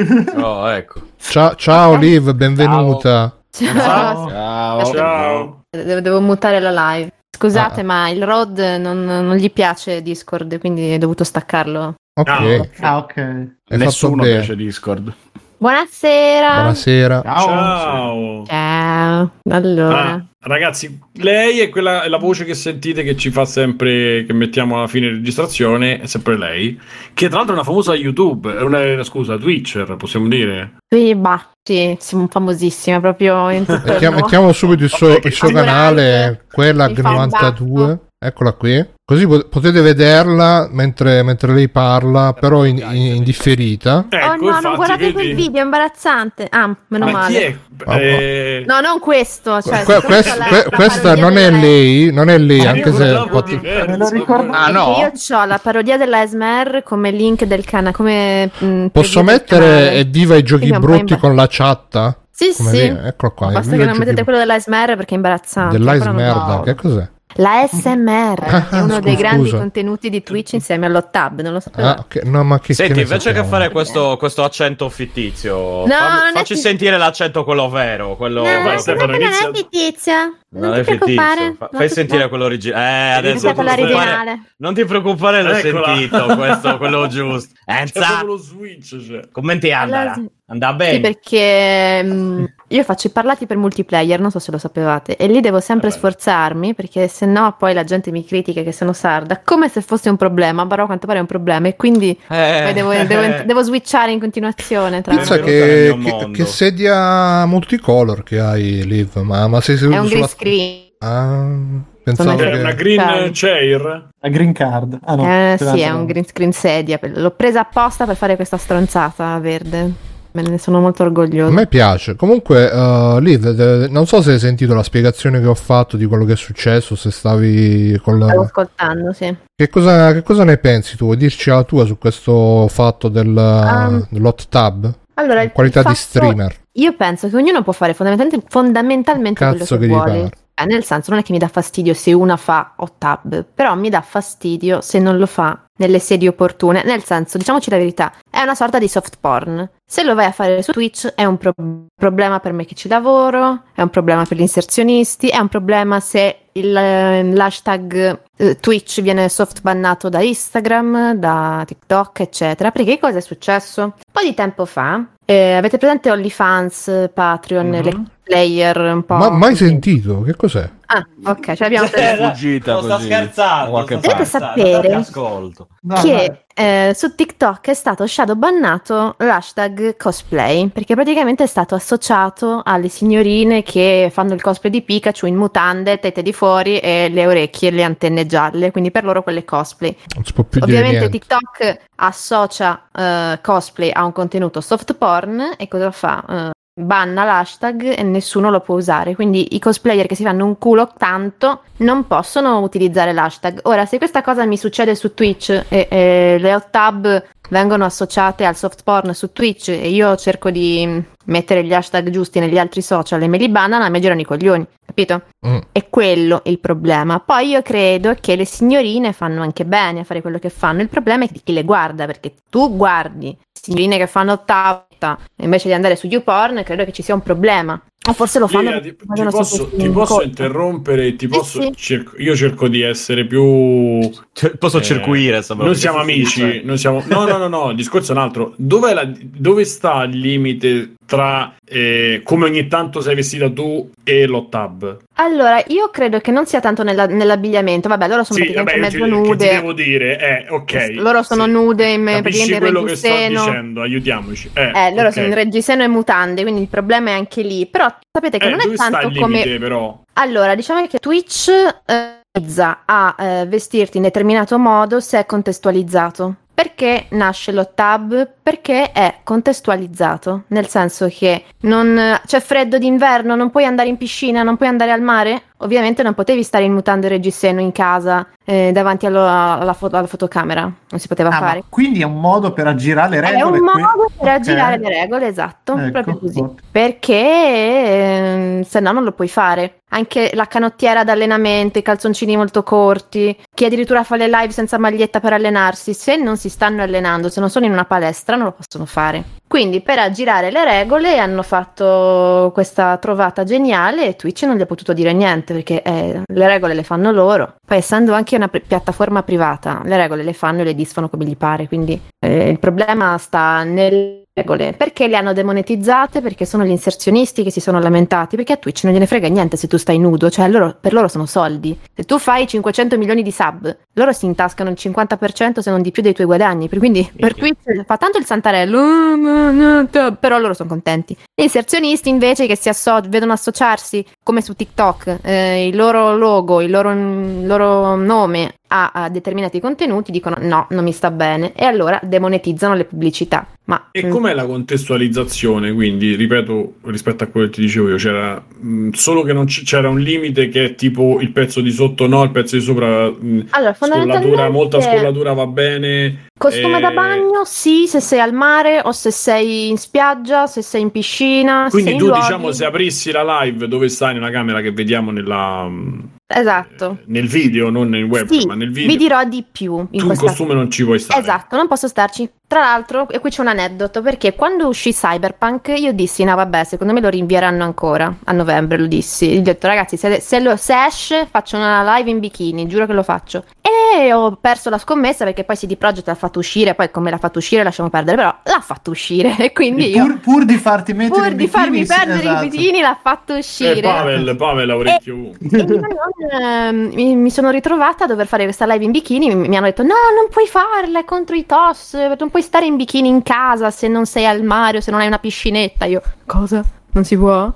Eh. Oh, ecco. Ciao, ciao Liv, benvenuta. Ciao. Ciao. Ciao. Devo, devo mutare la live, scusate ah. ma il Rod non, non gli piace Discord, quindi ho dovuto staccarlo. Ok, ah, okay. Nessuno piace Discord. Buonasera. Buonasera. Ciao. Ciao. Ciao. Allora. Ah, ragazzi, lei è quella, è la voce che sentite che ci fa sempre, che mettiamo alla fine registrazione, è sempre lei, che tra l'altro è una famosa YouTube, una, scusa, Twitcher, possiamo dire. Sì, bah, sì, siamo famosissime proprio in tutto. Mettiamo, mettiamo subito il suo, il suo canale, quella novantadue. Eccola qui. Così potete vederla mentre, mentre lei parla, però in, in, in differita. Ecco, oh no, infatti, non guardate vedi? Quel video, è imbarazzante. Ah, meno ma male. Eh... No, non questo. Cioè, que- quest- la, que- la questa non è lei, non è lei, anche se... Pot- me lo ricordo. Ah, no. Io ho la parodia della Esmer come link del canale. Come, mh, posso mettere evviva i giochi brutti con la chatta? Sì, come sì. Lei? Eccolo qua. Basta che non mettete b- quello della Esmer perché è imbarazzante. Dell'Esmer, che cos'è? La S M R ah, è uno scusa, dei grandi scusa. contenuti di Twitch insieme all'Hot Tab, non lo sapevo. Ah, okay. No, ma che, senti, che invece sappiamo? Che fare questo, questo accento fittizio, no, fammi, facci ti... sentire l'accento quello vero, quello no, vai, Stefano, non inizia... è fittizio. Non, non ti preoccupare. Fa... Non fai ti... sentire quello originale. Eh, adesso l'originale. Non ti preoccupare, l'ho Eccola. sentito questo, quello giusto. Enza. Lo switch, cioè. Commenti allora, andrà bene. Sì, perché mh, io faccio i parlati per multiplayer, non so se lo sapevate, e lì devo sempre Vabbè. sforzarmi perché se no poi la gente mi critica che sono sarda, come se fosse un problema, però a quanto pare è un problema e quindi eh, poi devo, eh, devo, devo switchare in continuazione. Tra pensa che, che, che sedia multicolor che hai, Liv, ma, ma sei seduto sulla... Ah, pensavo che... una green card. chair, la green card. Ah, no, eh, sì, è un green screen sedia. L'ho presa apposta per fare questa stronzata verde. Me ne sono molto orgoglioso. A me piace. Comunque, uh, Liv, non so se hai sentito la spiegazione che ho fatto di quello che è successo. Se stavi con la... Stavo ascoltando, sì. Che cosa, che cosa ne pensi tu? Vuoi dirci la tua su questo fatto del, um, dell'hot tab? Allora, in qualità fatto... di streamer. Io penso che ognuno può fare fondamentalmente, fondamentalmente Cazzo quello che, che vuole. Eh, nel senso, non è che mi dà fastidio se una fa hot tab, però mi dà fastidio se non lo fa nelle sedi opportune. Nel senso, diciamoci la verità, è una sorta di soft porn. Se lo vai a fare su Twitch è un pro- problema per me che ci lavoro, è un problema per gli inserzionisti, è un problema se il, l'hashtag eh, Twitch viene soft bannato da Instagram, da TikTok, eccetera. Perché cosa è successo? po' di tempo fa. Eh, avete presente OnlyFans, Patreon, mm-hmm. le player un po'? Ma mai sentito? Che cos'è? Ah, ok, ce l'abbiamo fuggita. Sto scherzando. Dovete sapere no, che eh, su TikTok è stato shadow bannato l'hashtag cosplay, perché praticamente è stato associato alle signorine che fanno il cosplay di Pikachu in mutande, tette di fuori e le orecchie e le antenne gialle, quindi per loro quelle cosplay. Non si può più Ovviamente dire TikTok associa uh, cosplay a un contenuto soft porn e cosa fa? Uh, Banna l'hashtag e nessuno lo può usare, quindi i cosplayer che si fanno un culo tanto non possono utilizzare l'hashtag. Ora, se questa cosa mi succede su Twitch e, e le hot tab vengono associate al soft porn su Twitch e io cerco di mettere gli hashtag giusti negli altri social e me li banano, a me girano i coglioni, capito? Mm. È quello il problema. Poi io credo che le signorine fanno anche bene a fare quello che fanno, il problema è di chi le guarda, perché tu guardi signorine che fanno tab invece di andare su YouPorn, credo che ci sia un problema. O forse lo fanno. Lira, ti, ti posso, ti posso interrompere? Ti posso, eh sì. cerco, io cerco di essere più. Cioè, posso eh, circuire. Non siamo amici. Cioè. Non siamo, no, no, no, no. Il discorso è un altro. Dov'è la, dove sta il limite tra eh, come ogni tanto sei vestita tu e lo tab? Allora, io credo che non sia tanto nella, nell'abbigliamento. Vabbè, loro sono sì, praticamente vabbè, mezzo ti, nude. Che ti devo dire? Eh, ok. Loro sono sì. nude in Capisci quello in che sto dicendo? Aiutiamoci. Eh, eh loro okay. sono in reggiseno e mutande, quindi il problema è anche lì. Però sapete che eh, non è tanto limite, come però. Allora, diciamo che Twitch utilizza eh, a eh, vestirti in determinato modo se è contestualizzato. Perché nasce lo tab? Perché è contestualizzato, nel senso che non c'è cioè freddo d'inverno, non puoi andare in piscina, non puoi andare al mare. Ovviamente non potevi stare in mutande e reggiseno in casa eh, davanti allo, alla, foto, alla fotocamera, non si poteva ah, fare. Quindi è un modo per aggirare le regole. È un modo per okay. aggirare le regole, esatto, ecco, proprio così. Forte. Perché eh, se no non lo puoi fare. Anche la canottiera d'allenamento, i calzoncini molto corti, chi addirittura fa le live senza maglietta per allenarsi, se non si stanno allenando, se non sono in una palestra non lo possono fare. Quindi per aggirare le regole hanno fatto questa trovata geniale e Twitch non gli ha potuto dire niente perché eh, le regole le fanno loro. Poi essendo anche una pri- piattaforma privata, le regole le fanno e le disfano come gli pare, quindi eh, il problema sta nel... regole. Perché le hanno demonetizzate? Perché sono gli inserzionisti che si sono lamentati, perché a Twitch non gliene frega niente se tu stai nudo, cioè loro, per loro sono soldi. Se tu fai cinquecento milioni di sub, loro si intascano il cinquanta per cento se non di più dei tuoi guadagni, quindi per Twitch fa tanto il santarello, però loro sono contenti. Gli inserzionisti invece che si asso- vedono associarsi come su TikTok eh, il loro logo, il loro, il loro nome a, a determinati contenuti, dicono no, non mi sta bene e allora demonetizzano le pubblicità. Ma, e com'è la contestualizzazione? Quindi, ripeto, rispetto a quello che ti dicevo io, c'era mh, solo che non c- c'era un limite che è tipo il pezzo di sotto no, il pezzo di sopra mh, allora, fondamentalmente... scollatura, molta scollatura va bene. Costume eh... da bagno, sì, se sei al mare o se sei in spiaggia, se sei in piscina. Quindi se tu luoghi... diciamo se aprissi la live dove stai nella camera che vediamo nella... Esatto. Nel video, non nel webcam, sì, ma nel video. Vi dirò di più. In tu in costume non ci vuoi stare. Esatto, non posso starci. Tra l'altro, e qui c'è un aneddoto, perché quando uscì Cyberpunk io dissi, no vabbè, secondo me lo rinvieranno ancora, a novembre lo dissi. Ho detto, ragazzi, se, se, lo, se esce faccio una live in bikini, giuro che lo faccio. E ho perso la scommessa perché poi C D Projekt l'ha fatto uscire, poi come l'ha fatto uscire lasciamo perdere, però l'ha fatto uscire. E quindi e pur, io, pur di farti mettere pur in di bikini, farmi perdere esatto. i bikini l'ha fatto uscire. E Pavel, Pavel ha orecchio uno. E, e non, eh, mi, mi sono ritrovata a dover fare questa live in bikini, mi, mi hanno detto, no, non puoi farla, è contro i T O S, non puoi stare in bikini in casa se non sei al mare o se non hai una piscinetta. Io, cosa? Non si può?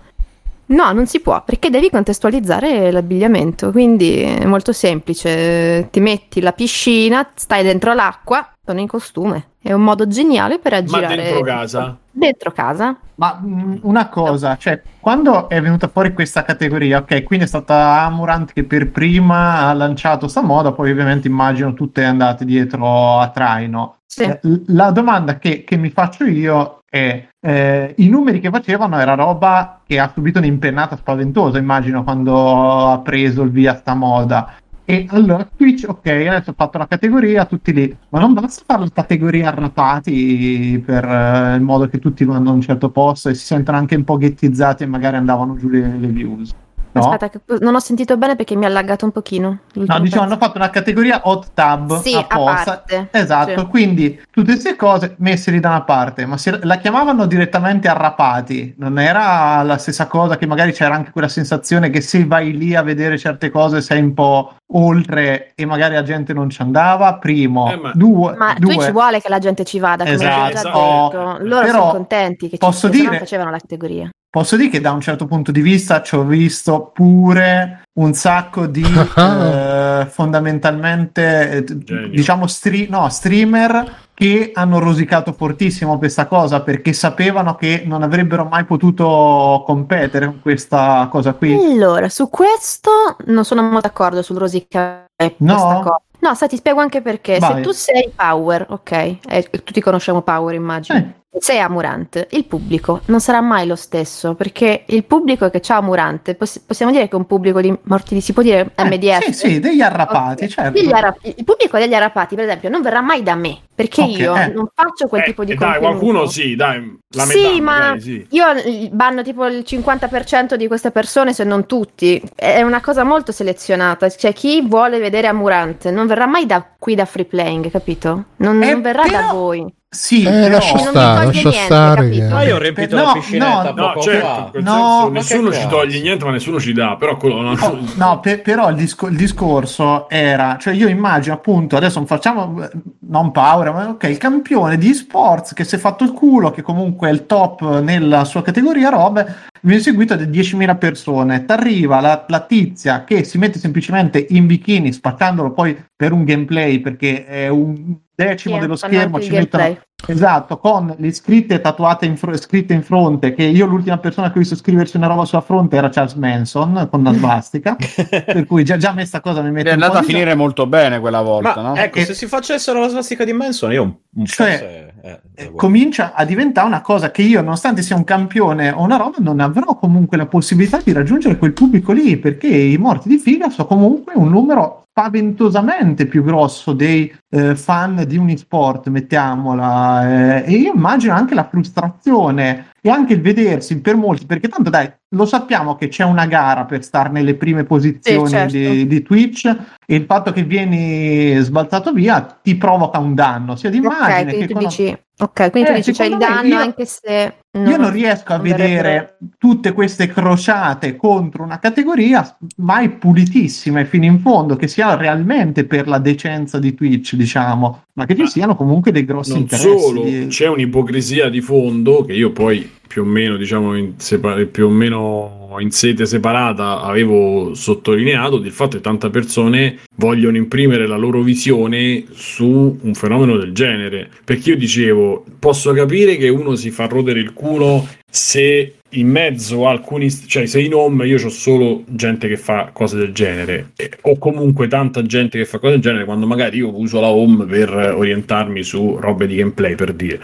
No, non si può, perché devi contestualizzare l'abbigliamento, quindi è molto semplice. Ti metti la piscina, stai dentro l'acqua, sono in costume. È un modo geniale per aggirare... Ma dentro casa? Dentro casa. Ma una cosa, cioè, quando è venuta fuori questa categoria, ok, quindi è stata Amouranth che per prima ha lanciato sta moda, poi ovviamente immagino tutte andate dietro a traino. Sì. La domanda che, che mi faccio io è eh, i numeri che facevano era roba che ha subito un'impennata spaventosa, immagino, quando ha preso il via sta moda. E allora Twitch, ok, adesso ho fatto la categoria, tutti lì, ma non basta fare la categoria arrapati per eh, il modo che tutti vanno a un certo posto e si sentono anche un po' ghettizzati e magari andavano giù le, le views. No. Aspetta, che non ho sentito bene perché mi ha laggato un pochino. No, diciamo, hanno fatto una categoria hot tab, sì, apposta. Esatto, sì. Quindi tutte queste cose messe lì da una parte, ma se la chiamavano direttamente arrapati, non era la stessa cosa, che magari c'era anche quella sensazione che se vai lì a vedere certe cose sei un po' oltre e magari la gente non ci andava, primo, eh, ma... due, ma due. Twitch vuole che la gente ci vada, come esatto. Già detto. Loro però, sono contenti che posso ci dire... facevano la categoria. Posso dire che da un certo punto di vista ci ho visto pure un sacco di eh, fondamentalmente eh, diciamo stri- no, streamer che hanno rosicato fortissimo questa cosa perché sapevano che non avrebbero mai potuto competere con questa cosa qui. Allora, su questo non sono molto d'accordo sul rosicare no. questa cosa. No, sai, ti spiego anche perché. Vai. Se tu sei Power, ok, eh, tutti conosciamo Power, immagino. Eh. Sei Amouranth, il pubblico non sarà mai lo stesso, perché il pubblico che c'ha Amouranth, poss- possiamo dire che è un pubblico di morti di, si può dire eh, M D F? Sì, sì, degli arrapati, okay. Certo. Degli arra- il pubblico degli arrapati, per esempio, non verrà mai da me, perché okay, io eh. non faccio quel eh, tipo di eh, contenuto. Dai, qualcuno sì, dai, la metà, sì, magari, ma sì. Io banno tipo il cinquanta per cento di queste persone, se non tutti. È una cosa molto selezionata, cioè chi vuole vedere Amouranth non verrà mai da qui da Free Playing, capito? Non, eh, non verrà però... da voi. Sì, eh, però... lascia stare, lascia niente, stare che... ma io ho riempito no, la piscinetta no, poco no, certo, fa. No, nessuno ci toglie niente ma nessuno ci dà, però quello non... oh, no, per, però il, disco, il discorso era, cioè io immagino appunto adesso facciamo non Power ma ok il campione di esports che si è fatto il culo, che comunque è il top nella sua categoria robe, viene seguito da diecimila persone, t'arriva la, la tizia che si mette semplicemente in bikini spaccandolo poi per un gameplay perché è un decimo yeah, dello schermo ci mettono, esatto, con le scritte tatuate in fr- scritte in fronte, che io l'ultima persona che ho visto scriversi una roba sulla fronte era Charles Manson con la svastica per cui già già questa cosa mi mette è andata a finire molto bene quella volta. Ma, no? Ecco, e... se si facessero la svastica di Manson io non cioè, so se... eh, comincia a diventare una cosa che io nonostante sia un campione o una roba non avrò comunque la possibilità di raggiungere quel pubblico lì, perché i morti di figa sono comunque un numero spaventosamente più grosso dei eh, fan di un esport, mettiamola, eh, e io immagino anche la frustrazione e anche il vedersi per molti, perché tanto dai, lo sappiamo che c'è una gara per stare nelle prime posizioni sì, certo. di, di Twitch, e il fatto che vieni sbalzato via ti provoca un danno sia di immagine okay, che tu con... dici... ok, quindi eh, tu dici c'è il danno io... anche se no, io non riesco a non vedere verrebbe... tutte queste crociate contro una categoria mai pulitissima e fino in fondo, che sia realmente per la decenza di Twitch, diciamo, ma che ci ma siano comunque dei grossi non interessi. Non solo, di... c'è un'ipocrisia di fondo che io poi più o meno, diciamo, in separ- più o meno in sete separata avevo sottolineato del fatto che tante persone vogliono imprimere la loro visione su un fenomeno del genere, perché io dicevo, posso capire che uno si fa rodere il culo se in mezzo a alcuni, cioè se in home io c'ho solo gente che fa cose del genere e, o comunque tanta gente che fa cose del genere, quando magari io uso la home per orientarmi su robe di gameplay, per dire,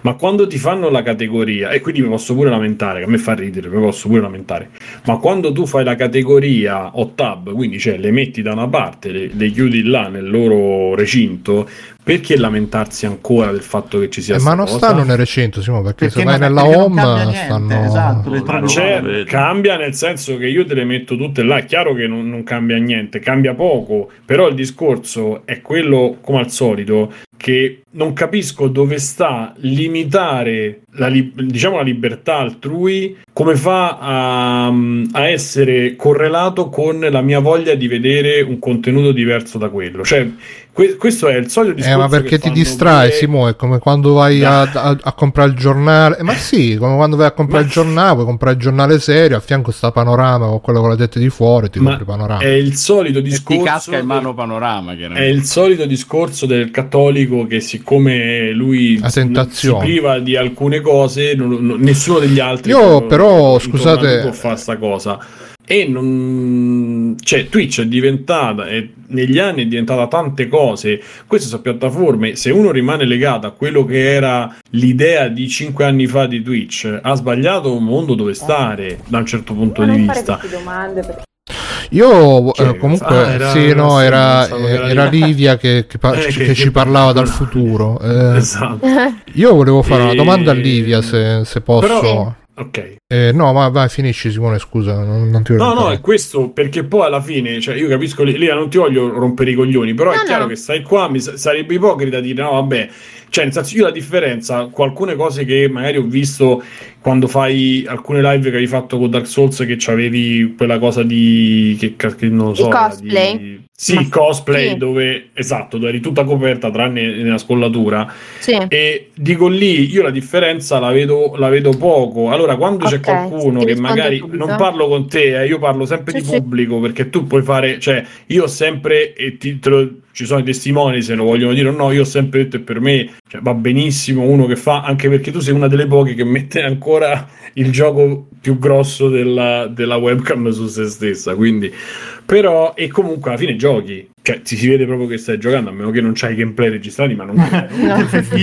ma quando ti fanno la categoria, e quindi mi posso pure lamentare, che a me fa ridere, mi posso pure lamentare, ma quando tu fai la categoria o tab, quindi cioè le metti da una parte, le, le chiudi là nel loro recinto, perché lamentarsi ancora del fatto che ci sia eh, ma non cosa? Stanno nel recinto, Simone, perché, perché se vai nella home stanno esatto, le cioè, cambia nel senso che io te le metto tutte là, è chiaro che non, non cambia niente, cambia poco, però il discorso è quello come al solito, che non capisco dove sta limitare la, diciamo, la libertà altrui, come fa a, a essere correlato con la mia voglia di vedere un contenuto diverso da quello, cioè que- questo è il solito discorso. Eh, ma perché ti distrai, Simone, come quando vai a, a, a comprare il giornale, eh, ma sì, come quando vai a comprare ma... il giornale, puoi comprare il giornale serio, a fianco sta Panorama con quello con la tette di fuori, ti ma compri Panorama, è il solito discorso, ti casca in mano Panorama, è il solito discorso del cattolico che siccome lui si priva di alcune cose non, non, nessuno degli altri io però scusate fa sta cosa e non cioè Twitch è diventata è, negli anni è diventata tante cose, queste sono piattaforme, se uno rimane legato a quello che era l'idea di cinque anni fa di Twitch ha sbagliato un mondo dove stare da un certo punto di vista. Io eh, comunque ah, era, sì, no, era, era, era Livia che, che, pa- eh, che, che ci parlava dal futuro. Eh, esatto. Io volevo fare e... una domanda a Livia se, se posso. Però... Ok. Eh, no, ma vai, finisci Simone, scusa. Non, non ti no, no, è questo, perché poi alla fine, cioè, io capisco, Lia, non ti voglio rompere i coglioni, però no, è chiaro no. che stai qua, mi sarebbe ipocrita dire no, vabbè. Cioè, nel senso, io la differenza, alcune cose che magari ho visto quando fai alcune live che avevi fatto con Dark Souls, che c'avevi quella cosa di... che, che non so... Il cosplay. Di, sì, ma cosplay, sì. dove... Esatto, dove eri tutta coperta, tranne nella scollatura. Sì. E dico lì, io la differenza la vedo, la vedo poco. Allora, quando okay, c'è qualcuno che magari... Non parlo con te, eh, io parlo sempre sì, di pubblico, sì. perché tu puoi fare... Cioè, io sempre... E ti, te lo, ci sono i testimoni, se lo vogliono dire o no, io ho sempre detto, e per me cioè, va benissimo uno che fa, anche perché tu sei una delle poche che mette ancora il gioco più grosso della, della webcam su se stessa, quindi però, e comunque alla fine giochi, cioè ti si vede proprio che stai giocando, a meno che non c'hai gameplay registrati, ma non no.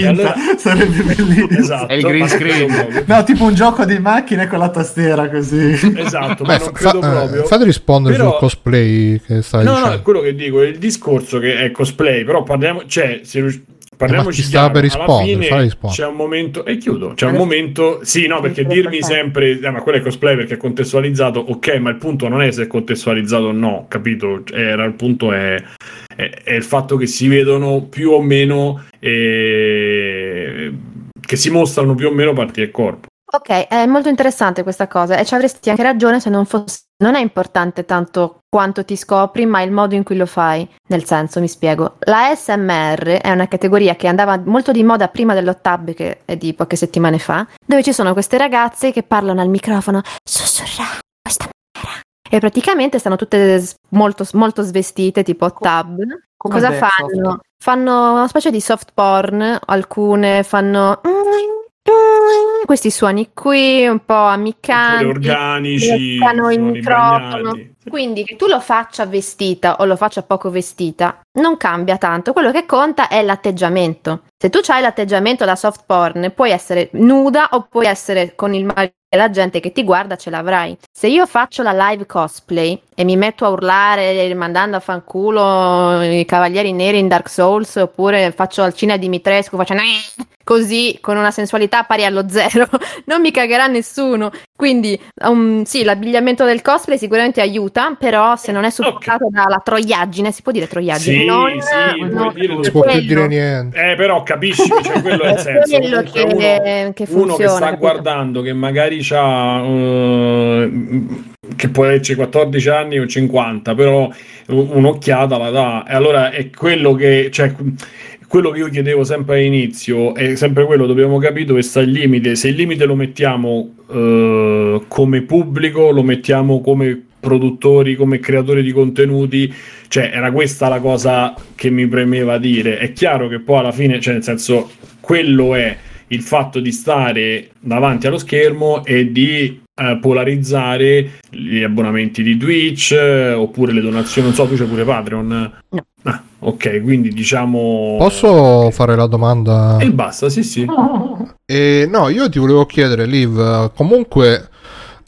allora... sarebbe bellissimo, esatto, è il green screen, no, tipo un gioco di macchine con la tastiera così, esatto. Beh, ma non credo fa, proprio eh, fate rispondere però... sul cosplay che stai no dicendo. No, quello che dico è il discorso che è cosplay, però parliamo, cioè se parliamoci eh, chiaro, per rispondere, alla fine c'è un momento e chiudo, c'è un momento sì, no, perché dirmi sempre ah, ma quello è cosplay perché è contestualizzato, ok, ma il punto non è se è contestualizzato o no, capito? Era il punto è, è, è il fatto che si vedono più o meno eh, che si mostrano più o meno parti del corpo. Ok, è molto interessante questa cosa e ci avresti anche ragione se non fosse, non è importante tanto quanto ti scopri, ma il modo in cui lo fai, nel senso, mi spiego. La A S M R è una categoria che andava molto di moda prima dell'Hot Tub, che è di poche settimane fa, dove ci sono queste ragazze che parlano al microfono sussurrando questa maniera e praticamente stanno tutte molto, molto svestite, tipo Hot Tub. Cosa fanno? Fanno una specie di soft porn, alcune fanno... questi suoni qui un po' ammiccanti, organici, fanno il microfono, quindi che tu lo faccia vestita o lo faccia poco vestita non cambia tanto, quello che conta è l'atteggiamento. Se tu hai l'atteggiamento da soft porn, puoi essere nuda o puoi essere con il mare e la gente che ti guarda ce l'avrai. Se io faccio la live cosplay e mi metto a urlare mandando a fanculo i cavalieri neri in Dark Souls, oppure faccio Alcina Dimitrescu facendo così con una sensualità pari allo zero, non mi cagherà nessuno. Quindi um, sì, l'abbigliamento del cosplay sicuramente aiuta, però se non è supportato okay. dalla troiaggine, si può dire troiaggine? Sì, non, sì, non, non, dire, non si può più dire niente. Eh, però capisci, cioè, quello è il senso. Quello che, uno, che funziona, uno che sta capito? guardando, che magari c'ha... Uh, che può averci quattordici anni o cinquanta, però un'occhiata la dà. E allora è quello che... Cioè, quello che io chiedevo sempre all'inizio è sempre quello, dobbiamo capire dove sta il limite, se il limite lo mettiamo eh, come pubblico, lo mettiamo come produttori, come creatori di contenuti, cioè era questa la cosa che mi premeva dire. È chiaro che poi alla fine, cioè nel senso, quello è il fatto di stare davanti allo schermo e di eh, polarizzare gli abbonamenti di Twitch eh, oppure le donazioni, non so, tu c'è pure Patreon? No. Ah, ok, quindi diciamo... Posso fare la domanda? E basta, sì sì. E, no, io ti volevo chiedere, Liv, comunque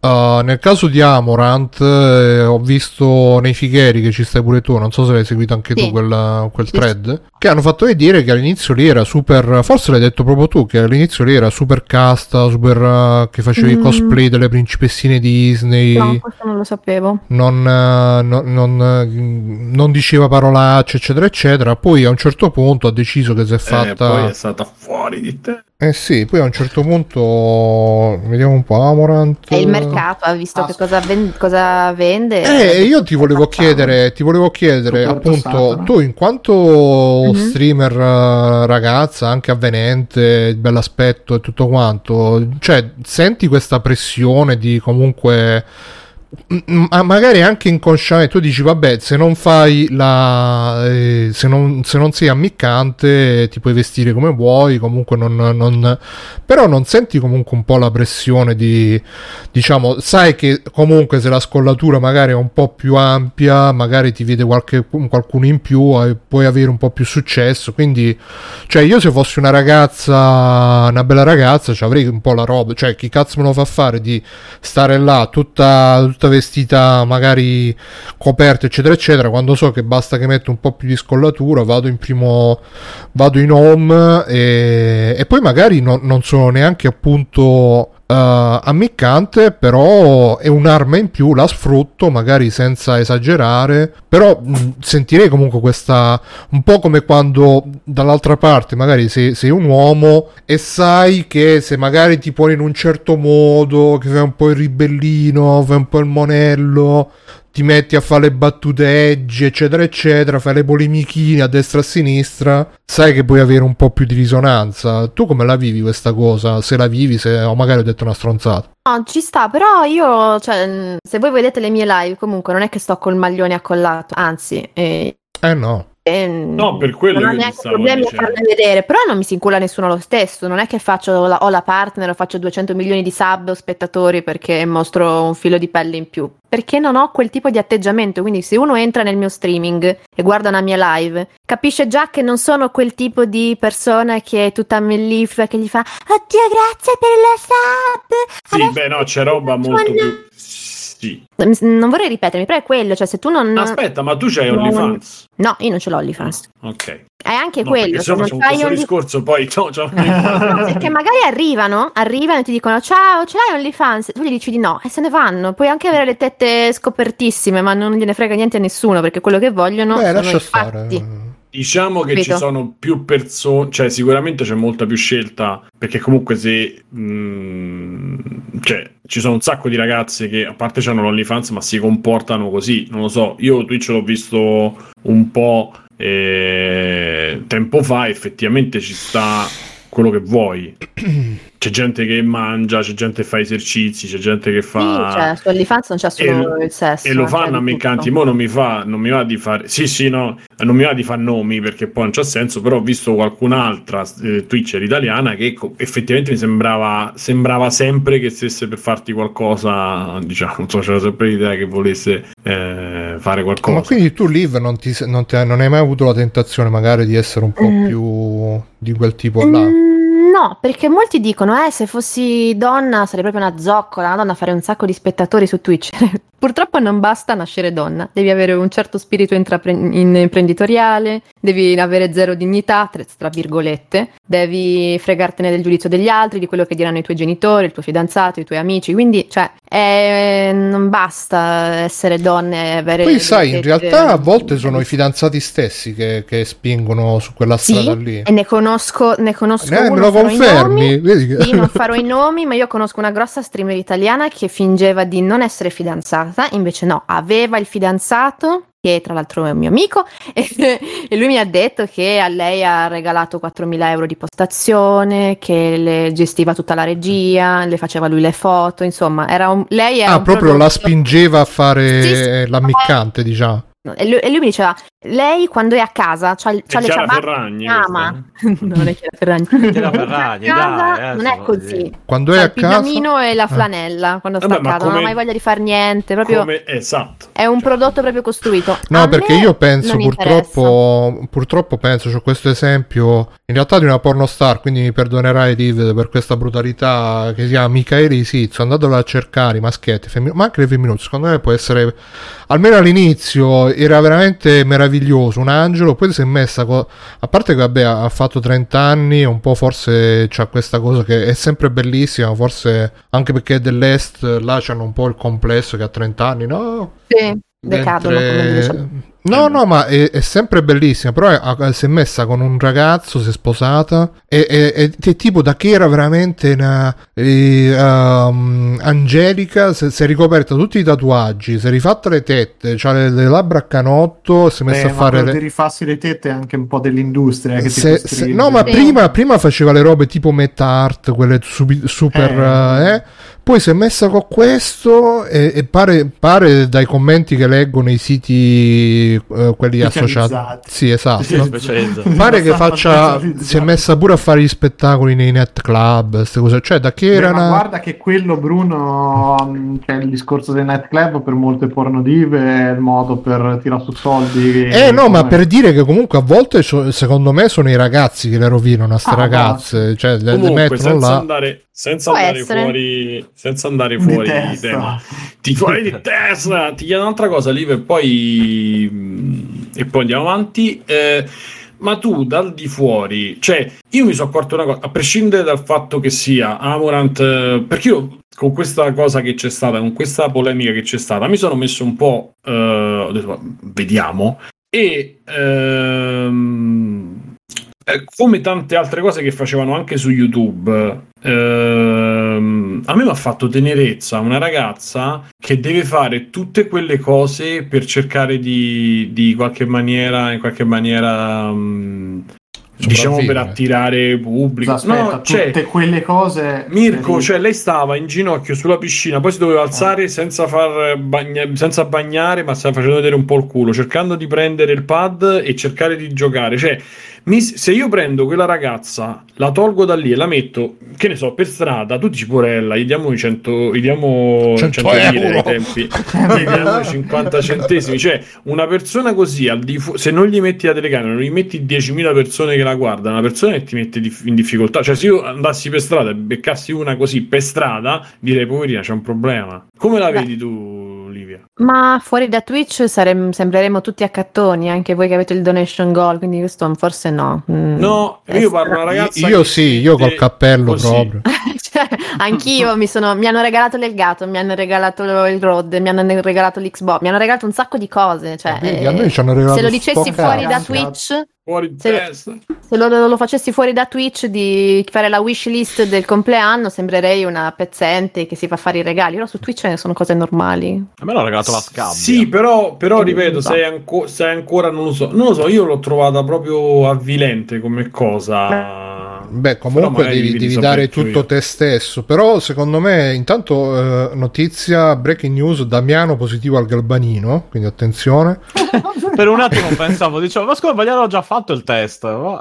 uh, nel caso di Amouranth eh, ho visto nei figheri che ci stai pure tu, non so se l'hai seguito anche sì. tu quella, quel thread, sì. che hanno fatto vedere che all'inizio lì era super... Forse l'hai detto proprio tu, che all'inizio lì era super casta, super uh, che facevi mm. cosplay delle principessine Disney. No, questo non lo sapevo. Non, uh, no, non, uh, non diceva parolacce, eccetera, eccetera. Poi a un certo punto ha deciso che si è fatta... Eh, poi è stata fuori di te. Eh sì, poi a un certo punto vediamo un po' Amouranth. E il mercato ha visto ah, che cosa, vend- cosa vende. Eh, io ti volevo facciamo. chiedere, ti volevo chiedere appunto, Satana. tu in quanto mm-hmm. streamer ragazza, anche avvenente, bell'aspetto e tutto quanto, cioè senti questa pressione di comunque... Ma magari anche inconsciamente tu dici vabbè, se non fai la eh, se, non, se non sei ammiccante ti puoi vestire come vuoi, comunque non, non però non senti comunque un po' la pressione di, diciamo, sai che comunque se la scollatura magari è un po' più ampia magari ti vede qualche, qualcuno in più e puoi avere un po' più successo, quindi cioè io se fossi una ragazza, una bella ragazza, cioè avrei un po' la roba, cioè chi cazzo me lo fa fare di stare là tutta tutta vestita magari coperta eccetera eccetera, quando so che basta che metto un po' più di scollatura vado in primo, vado in home e, e poi magari no, non sono neanche appunto Uh, ammiccante, però è un'arma in più, la sfrutto magari senza esagerare, però mh, sentirei comunque questa, un po' come quando dall'altra parte magari sei, sei un uomo e sai che se magari ti poni in un certo modo, che fai un po' il ribellino, fai un po' il monello, ti metti a fare le battute edgy eccetera eccetera, fai le polemichine a destra e a sinistra, sai che puoi avere un po' più di risonanza. Tu come la vivi questa cosa? Se la vivi, se o magari ho detto una stronzata. No, ci sta, però io, cioè, se voi vedete le mie live, comunque non è che sto col maglione accollato, anzi eh, eh no eh, no, per quello non ho neanche problemi a farle vedere, però non mi si incula nessuno lo stesso, non è che faccio la, ho la partner o faccio duecento milioni di sub o spettatori perché mostro un filo di pelle in più, perché non ho quel tipo di atteggiamento. Quindi se uno entra nel mio streaming e guarda una mia live, capisce già che non sono quel tipo di persona che è tutta melliflua, che gli fa oddio grazie per la sub. Sì, adesso beh no, c'è roba molto più. Sì. Non vorrei ripetermi, però è quello, cioè se tu non... Aspetta, ma tu c'hai OnlyFans? No, io non ce l'ho OnlyFans. Ok. È anche no, quello, se non fai un discorso poi no, cioè... no, perché magari arrivano arrivano e ti dicono ciao, ce l'hai OnlyFans, tu gli dici di no e se ne vanno. Puoi anche avere le tette scopertissime, ma non gliene frega niente a nessuno, perché quello che vogliono Beh, sono i fatti. Diciamo che Capito. Ci sono più persone, cioè sicuramente c'è molta più scelta, perché comunque se mh, cioè ci sono un sacco di ragazze che a parte c'hanno l'OnlyFans ma si comportano così, non lo so, io Twitch l'ho visto un po' eh, tempo fa, effettivamente ci sta quello che vuoi, c'è gente che mangia, c'è gente che fa esercizi, c'è gente che fa sì, cioè su OnlyFans non c'è solo e, il sesso e lo fanno ammiccanti. Mo non mi fa non mi va di fare sì sì no non mi va di fare nomi perché poi non c'ha senso, però ho visto qualcun'altra eh, twitcher italiana che co- effettivamente mi sembrava sembrava sempre che stesse per farti qualcosa, diciamo, non so, c'era sempre l'idea che volesse eh, fare qualcosa. Ma quindi tu Liv non ti non, ti, non hai mai avuto la tentazione magari di essere un po' mm. più di quel tipo là? Mm. No, perché molti dicono, eh, se fossi donna sarei proprio una zoccola, una donna fare un sacco di spettatori su Twitch. Purtroppo non basta nascere donna, devi avere un certo spirito intrapre- in imprenditoriale, devi avere zero dignità, tra virgolette, devi fregartene del giudizio degli altri, di quello che diranno i tuoi genitori, il tuo fidanzato, i tuoi amici, quindi cioè eh, non basta essere donne e avere... Poi sai, in realtà a volte sono i fidanzati stessi che, che spingono su quella strada sì, lì. E ne conosco, ne conosco eh, uno, me lo confermi? Vedi che... sì, non farò i nomi, ma io conosco una grossa streamer italiana che fingeva di non essere fidanzata, invece no, aveva il fidanzato che tra l'altro è un mio amico e, e lui mi ha detto che a lei ha regalato quattromila euro di postazione, che le gestiva tutta la regia, le faceva lui le foto, insomma era un, lei era ah, un proprio prodotto. La spingeva a fare sì, sì, l'ammiccante eh. diciamo e lui, e lui mi diceva lei quando è a casa c'ha, c'ha le ciabatte ama non è Chiara Ferragni, Chiara Ferragni dai, eh, non è così quando è a casa il pigiamino e la flanella quando sta a casa non ha mai voglia di far niente proprio come, esatto è un cioè. Prodotto proprio costruito no a perché io penso purtroppo purtroppo penso c'ho cioè questo esempio in realtà di una pornostar, quindi mi perdonerai David per questa brutalità, che si chiama Michele Isizio, andatela a cercare i maschietti femmin- ma anche le femminucce, secondo me può essere almeno all'inizio era veramente meraviglioso, un angelo, poi si è messa co- a parte che vabbè ha fatto trenta anni e un po' forse c'ha questa cosa che è sempre bellissima, forse anche perché dell'est là c'hanno un po' il complesso che a trenta anni no? Sì, decadono mentre... come No, no, ma è, è sempre bellissima. Però è, è, si è messa con un ragazzo, si è sposata. E è, è, è tipo da che era veramente una eh, um, angelica. Si è ricoperta tutti i tatuaggi, si è rifatta le tette, c'ha le, le labbra a canotto. Si è messa Beh, a fare. Ma se rifassi le tette è anche un po' dell'industria. Che se, ti se, no, ma eh. prima, prima faceva le robe tipo meta art, quelle subi, super. Eh. Eh, poi si è messa con questo. E, e pare, pare dai commenti che leggo nei siti. Quelli associati, sì, esatto. Pare che faccia, si è messa pure a fare gli spettacoli nei net club, queste cose. Cioè, da che Beh, era? Ma guarda che quello, Bruno, cioè il discorso del net club per molte pornodive è il modo per tirare su soldi. Eh, no, ma me. Per dire che comunque a volte, secondo me, sono i ragazzi che le rovinano a ste ah, ragazze, cioè le, comunque, le mettono là. Andare... Senza andare, fuori, senza andare fuori di tema, ti fuori di testa, ti chiedo un'altra cosa lì per poi e poi andiamo avanti. Eh, ma tu dal di fuori, cioè io mi sono accorto una cosa, a prescindere dal fatto che sia Amouranth, perché io con questa cosa che c'è stata, con questa polemica che c'è stata, mi sono messo un po', eh, ho detto, vediamo, e ehm, come tante altre cose che facevano anche su YouTube, ehm, a me mi ha fatto tenerezza una ragazza che deve fare tutte quelle cose per cercare di, di qualche maniera, in qualche maniera... Mh, diciamo per attirare pubblico. Aspetta, no, cioè, tutte quelle cose, Mirko, cioè lei stava in ginocchio sulla piscina, poi si doveva alzare ah. senza far bagna- senza bagnare, ma stava facendo vedere un po' il culo, cercando di prendere il pad e cercare di giocare, cioè mi, se io prendo quella ragazza, la tolgo da lì e la metto, che ne so, per strada, tu dici porella, gli diamo i cento, gli diamo cento lire ai tempi, gli diamo cinquanta centesimi, cioè una persona così al di fu- se non gli metti la telecamera, non gli metti diecimila persone che la guarda, una persona che ti mette in difficoltà, cioè se io andassi per strada e beccassi una così per strada direi poverina c'è un problema. Come la Beh. vedi tu, Livia? Ma fuori da Twitch sarem- sembreremo tutti accattoni, anche voi che avete il donation goal, quindi questo forse no mm, no, io parlo una ragazza io, io sì, io col cappello così. Proprio cioè, anch'io mi sono mi hanno regalato del gato, mi hanno regalato il Rod, mi hanno regalato l'Xbox, mi hanno regalato un sacco di cose, cioè, eh, eh, a noi ci hanno regalato se lo dicessi fuori da Twitch fuori se, se lo, lo, lo facessi fuori da Twitch di fare la wish list del compleanno sembrerei una pezzente che si fa fare i regali, però su Twitch sono cose normali. A me l'ha regalato la scabbia. Sì, però, però ripeto, sei, anco, sei ancora non lo so, non lo so, io l'ho trovata proprio avvilente come cosa. Beh, comunque devi, devi dare tutto io. te stesso, però secondo me intanto eh, notizia, breaking news, Damiano positivo al galbanino, quindi attenzione. Per un attimo pensavo, dicevo, ma scusa, ma gliel'ho già fatto il test. No?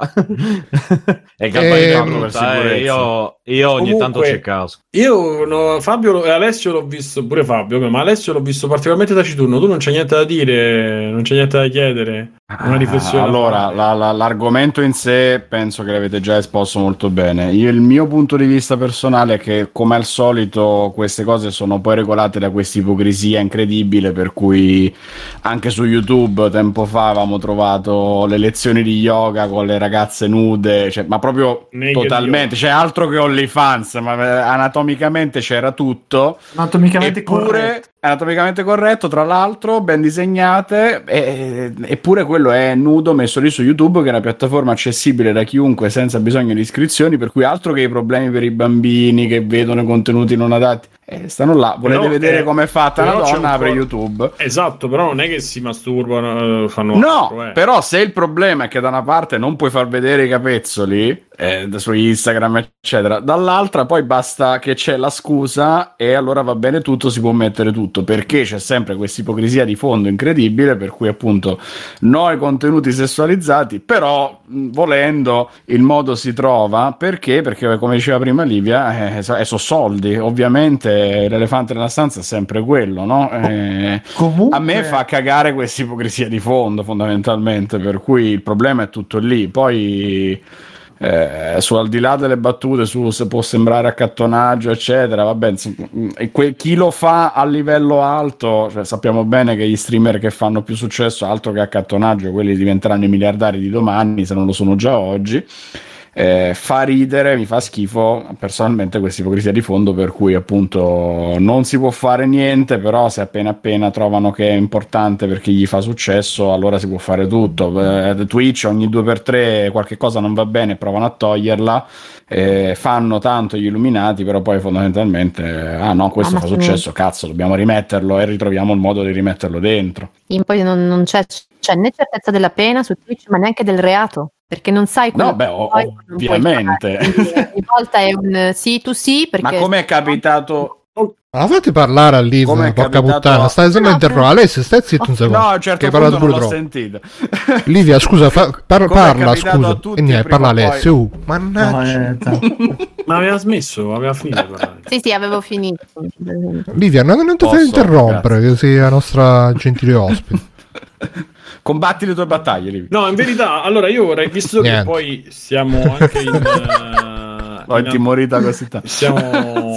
E ehm, eh, io, io ogni Comunque, tanto c'è caso. Io no, Fabio e Alessio l'ho visto, pure Fabio, ma Alessio l'ho visto particolarmente taciturno. Tu non c'è niente da dire, non c'è niente da chiedere. Una ah, riflessione. Allora, la, la, l'argomento in sé penso che l'avete già esposto molto bene. Io, il mio punto di vista personale è che, come al solito, queste cose sono poi regolate da questa ipocrisia incredibile, per cui anche su YouTube tempo fa avevamo trovato le lezioni di yoga con le ragazze nude, cioè, ma proprio Meglio totalmente, cioè altro che OnlyFans, ma anatomicamente c'era tutto, anatomicamente eppure, corretto. Anatomicamente corretto, tra l'altro, ben disegnate, e, eppure quello è nudo messo lì su YouTube, che è una piattaforma accessibile da chiunque senza bisogno di iscrizioni, per cui altro che i problemi per i bambini che vedono contenuti non adatti. Eh, stanno là, volete però, vedere eh, com'è fatta la donna, apre YouTube. Esatto, però non è che si masturbano, fanno No, altro, eh. Però se il problema è che da una parte non puoi far vedere i capezzoli eh, su Instagram eccetera, dall'altra poi basta che c'è la scusa e allora va bene tutto, si può mettere tutto, perché c'è sempre questa ipocrisia di fondo incredibile, per cui appunto no ai contenuti sessualizzati, però mh, volendo il modo si trova, perché perché come diceva prima Livia, eh, eh, so soldi, ovviamente l'elefante nella stanza è sempre quello, no? Eh, Comunque... a me fa cagare questa ipocrisia di fondo, fondamentalmente, per cui il problema è tutto lì. Poi eh, su, al di là delle battute su se può sembrare accattonaggio eccetera, vabbè, que- chi lo fa a livello alto, cioè, sappiamo bene che gli streamer che fanno più successo, altro che accattonaggio, quelli diventeranno i miliardari di domani, se non lo sono già oggi. Eh, fa ridere, mi fa schifo personalmente questa ipocrisia di fondo, per cui appunto non si può fare niente, però se appena appena trovano che è importante perché gli fa successo, allora si può fare tutto. eh, Twitch ogni due per tre qualche cosa non va bene, provano a toglierla, eh, fanno tanto gli illuminati, però poi fondamentalmente ah no, questo ah, fa successo, cazzo dobbiamo rimetterlo, e ritroviamo il modo di rimetterlo dentro. E poi non, non c'è, c'è né certezza della pena su Twitch, ma neanche del reato, perché non sai quello. No, beh, ovviamente. Ogni volta è un sì tu sì, perché... Ma come è capitato... Ma la fate parlare a Liv, porca puttana, a... stai solo no, interrompendo. Lei se stai zitto un secondo. No, certo, che punto non l'ho sentito. Livia, scusa, fa... Par- parla, scusa. Tutti, e niente, parla Alessio. Poi... Uh, mannaggia. No, ma aveva smesso, aveva finito. Sì, sì, avevo finito. Livia, non, non ti fai interrompere, grazie. Che sei la nostra gentile ospite. Combatti le tue battaglie, Livia. No, in verità, allora io vorrei, visto che poi siamo anche in... L'ho intimorita in, così tanto. Siamo...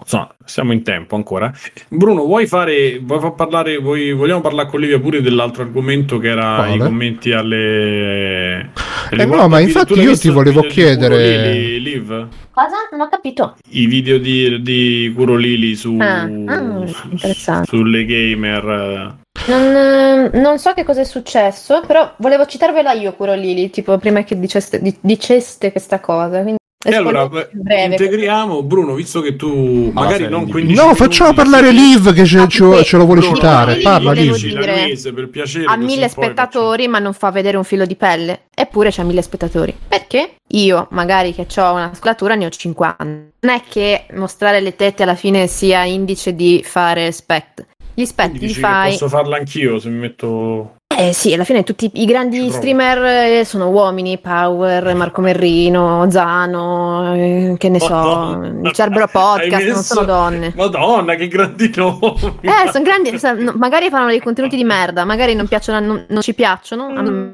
Insomma, siamo in tempo ancora. Bruno, vuoi fare vuoi far parlare vuoi, vogliamo parlare con Livia pure dell'altro argomento che era Vabbè. i commenti alle, alle eh no, ma infatti io ti volevo chiedere Lili, Liv? Cosa? Non ho capito. I video di, di Curo Lili su ah, ah, interessante. sulle gamer. Non, non so che cosa è successo, però volevo citarvela io, Curo Lili, tipo prima che diceste, diceste questa cosa, quindi... E allora breve, integriamo Bruno, visto che tu ah, magari non quindici no, facciamo minuti, parlare Liv che ce, ah, ce, ce lo vuole Bruno, citare. Parla Liv, per piacere, ha mille spettatori, ma non fa vedere un filo di pelle, eppure c'ha mille spettatori. Perché io, magari che ho una scolatura, ne ho cinquanta. Non è che mostrare le tette alla fine sia indice di fare spect. Gli spect li fai. Posso farla anch'io se mi metto. Eh sì, alla fine tutti i grandi streamer sono uomini, Power, Marco Merrino, Zano, eh, che ne Madonna. so, Cerbero Podcast, messo... non sono donne. Madonna, che grandi nomi! Eh, sono grandi, sa, no, magari fanno dei contenuti di merda, magari non piacciono, non, non ci piacciono, mm. hanno...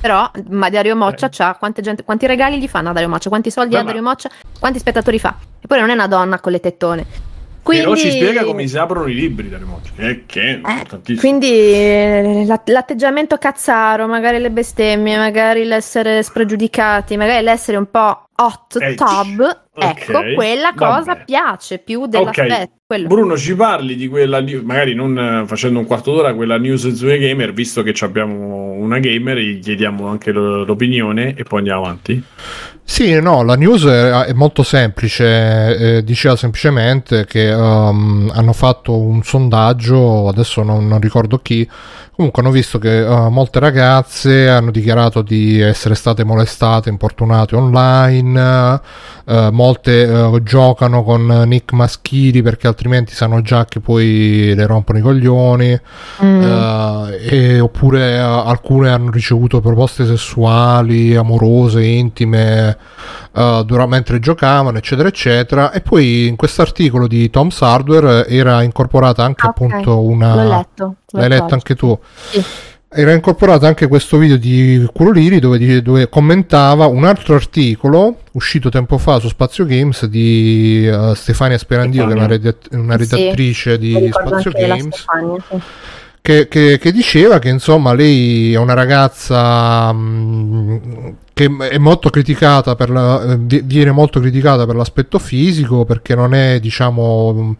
però ma Dario Moccia eh. c'ha quante gente, quanti regali gli fanno a Dario Moccia, quanti soldi ha Dario Moccia, quanti spettatori fa, eppure non è una donna con le tettone. Quindi... Però ci spiega come si aprono i libri da remoto, che, che eh, quindi l'atteggiamento cazzaro, magari le bestemmie, magari l'essere spregiudicati, magari l'essere un po' hot tub, okay. ecco, quella cosa Vabbè. piace più dell'aspetto. Okay. Quello. Bruno, ci parli di quella, magari non facendo un quarto d'ora, quella news su gamer, visto che abbiamo una gamer, gli chiediamo anche l'opinione e poi andiamo avanti. Sì, no, la news è molto semplice, eh, diceva semplicemente che um, hanno fatto un sondaggio, adesso non, non ricordo chi, comunque hanno visto che uh, molte ragazze hanno dichiarato di essere state molestate, importunate online, uh, molte uh, giocano con nick maschili perché altrimenti sanno già che poi le rompono i coglioni, mm. uh, e, oppure uh, alcune hanno ricevuto proposte sessuali, amorose, intime, uh, durante, mentre giocavano, eccetera eccetera. E poi in questo articolo di Tom's Hardware era incorporata anche okay. appunto una... L'ho letto. L'hai L'ho letto oggi. anche tu? Sì. Era incorporato anche questo video di Curo Liri dove, dove commentava un altro articolo uscito tempo fa su Spazio Games di uh, Stefania Sperandio, che è una, redat- una redattrice sì, di Spazio Games, sì. che, che, che diceva che insomma lei è una ragazza mh, che è molto criticata per la, viene molto criticata per l'aspetto fisico, perché non è, diciamo, mh,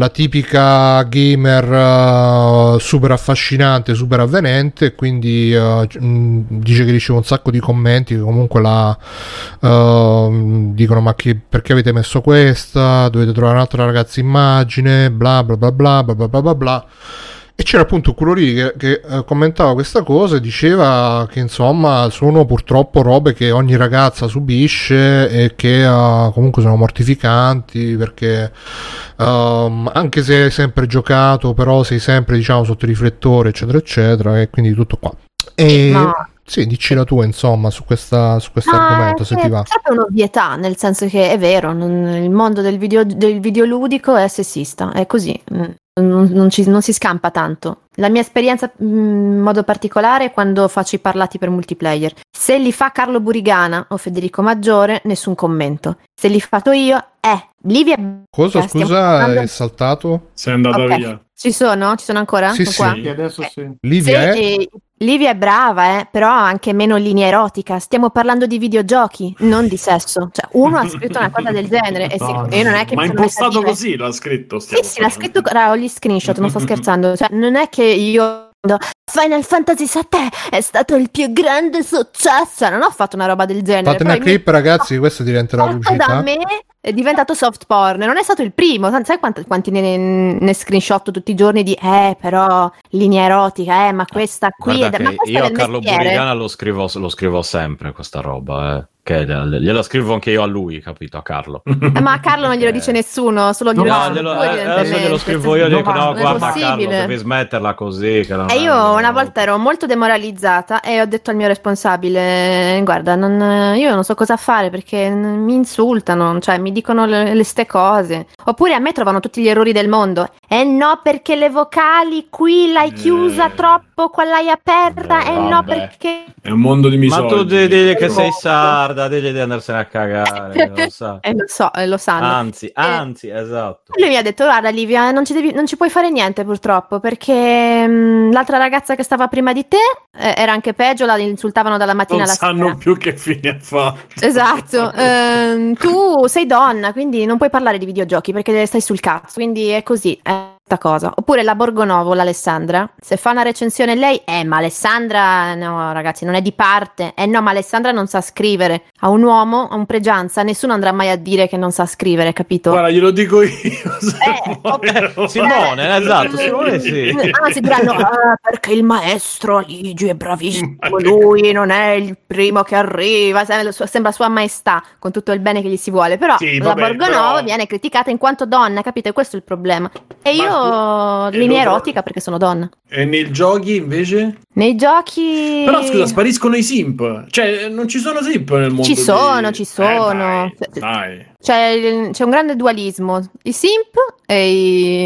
la tipica gamer uh, super affascinante, super avvenente, quindi uh, dice che riceve un sacco di commenti che comunque la uh, dicono: ma che, perché avete messo questa? Dovete trovare un'altra ragazza immagine, bla bla bla bla bla bla bla bla. E c'era appunto Curo Liri che, che uh, commentava questa cosa e diceva che insomma sono purtroppo robe che ogni ragazza subisce e che uh, comunque sono mortificanti, perché um, anche se hai sempre giocato, però sei sempre, diciamo, sotto i riflettori, eccetera eccetera, e quindi tutto qua. E no. sì, dici la tua, insomma, su questa su questo argomento, no, se ti va. È un'ovvietà, nel senso che è vero, non, il mondo del video del videoludico è sessista, è così. Non, non, ci, non si scampa tanto. La mia esperienza in modo particolare è quando faccio i parlati per multiplayer. Se li fa Carlo Burigana o Federico Maggiore, nessun commento. Se li fatto io, eh, Livia. Cosa, eh, scusa, è saltato? Sei andata okay. via. Ci sono? Ci sono ancora? Sì, sono sì. Qua. Adesso sì. Livia sì, è... Eh, Livia è brava, eh, però ha anche meno linea erotica. Stiamo parlando di videogiochi, non di sesso. Cioè, uno ha scritto una cosa del genere. E no, se... io non è che ma impostato così l'ha scritto. Sì, sì, l'ha scritto con gli screenshot, non sto scherzando. Cioè, non è che io... Final Fantasy sette è stato il più grande successo. Non ho fatto una roba del genere. Fate una clip, mi... ragazzi, questo diventerà pubblicità. Da me è diventato soft porn. Non è stato il primo. Sai quanti, quanti ne, ne screenshot tutti i giorni di eh, però linea erotica, eh, ma questa qui è da... ma questa io a Carlo mestiere. Burigana lo scrivo, lo scrivo sempre questa roba, eh. Che glielo scrivo anche io a lui, capito? A Carlo. Eh, ma a Carlo non glielo dice nessuno, solo glielo no, glielo, glielo, eh, adesso glielo scrivo io, dico no, guarda Carlo, devi smetterla così. Che non, e io non... una volta ero molto demoralizzata e ho detto al mio responsabile: guarda, non, io non so cosa fare perché mi insultano, cioè mi dicono le, le ste cose. Oppure a me trovano tutti gli errori del mondo. Eh no, perché le vocali qui l'hai chiusa eh, troppo, qua l'hai aperta. Eh no, perché è un mondo di misoginia. Ma tu devi che sei sarda, devi di andarsene a cagare. Lo so, eh, lo so, eh, lo sanno. Anzi, anzi, eh, esatto. Lui mi ha detto: guarda, Livia, non ci, devi, non ci puoi fare niente purtroppo, perché mh, l'altra ragazza che stava prima di te eh, era anche peggio, la insultavano dalla mattina alla sera. Non sanno più che fine ha fatto. Esatto. eh, tu sei donna, quindi non puoi parlare di videogiochi perché stai sul cazzo. Quindi è così. Eh. Cosa. Oppure la Borgonovo, l'Alessandra, se fa una recensione lei, eh ma Alessandra no ragazzi, non è di parte, eh no ma Alessandra non sa scrivere, a un uomo, a un pregianza, nessuno andrà mai a dire che non sa scrivere, capito? Guarda, glielo dico io, eh, okay. Simone, eh, esatto, Simone sì. Ah, si diranno, ah, perché il maestro Aligi è bravissimo, lui non è il primo che arriva, sembra sua maestà, con tutto il bene che gli si vuole, però sì, la vabbè, Borgonovo però... viene criticata in quanto donna, capito? E questo è il problema, e io ma... linea erotica perché sono donna. E nei giochi invece? Nei giochi però scusa, spariscono i simp, cioè non ci sono simp nel mondo. Ci sono, di... ci sono eh, dai, dai. C'è, c'è un grande dualismo, i simp e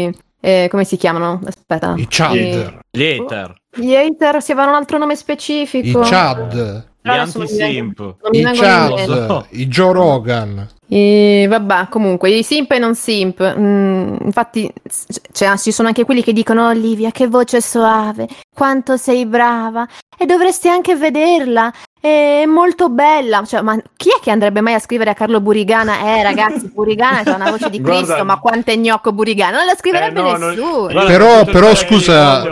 i eh, come si chiamano? Aspetta, i chad, e... gli hater, gli hater si avevano un altro nome specifico, i chad, gli anti-simp, i chad, i Joe Rogan. E vabbè, comunque, i simp e non simp, mm, infatti cioè, ci sono anche quelli che dicono: Olivia, che voce soave, quanto sei brava, e dovresti anche vederla, è molto bella, cioè, ma chi è che andrebbe mai a scrivere a Carlo Burigana? Eh ragazzi, Burigana c'ha una voce di Cristo, guarda, ma quanto è gnocco Burigana, non la scriverebbe eh, no, nessuno. Non... Però, però scusa,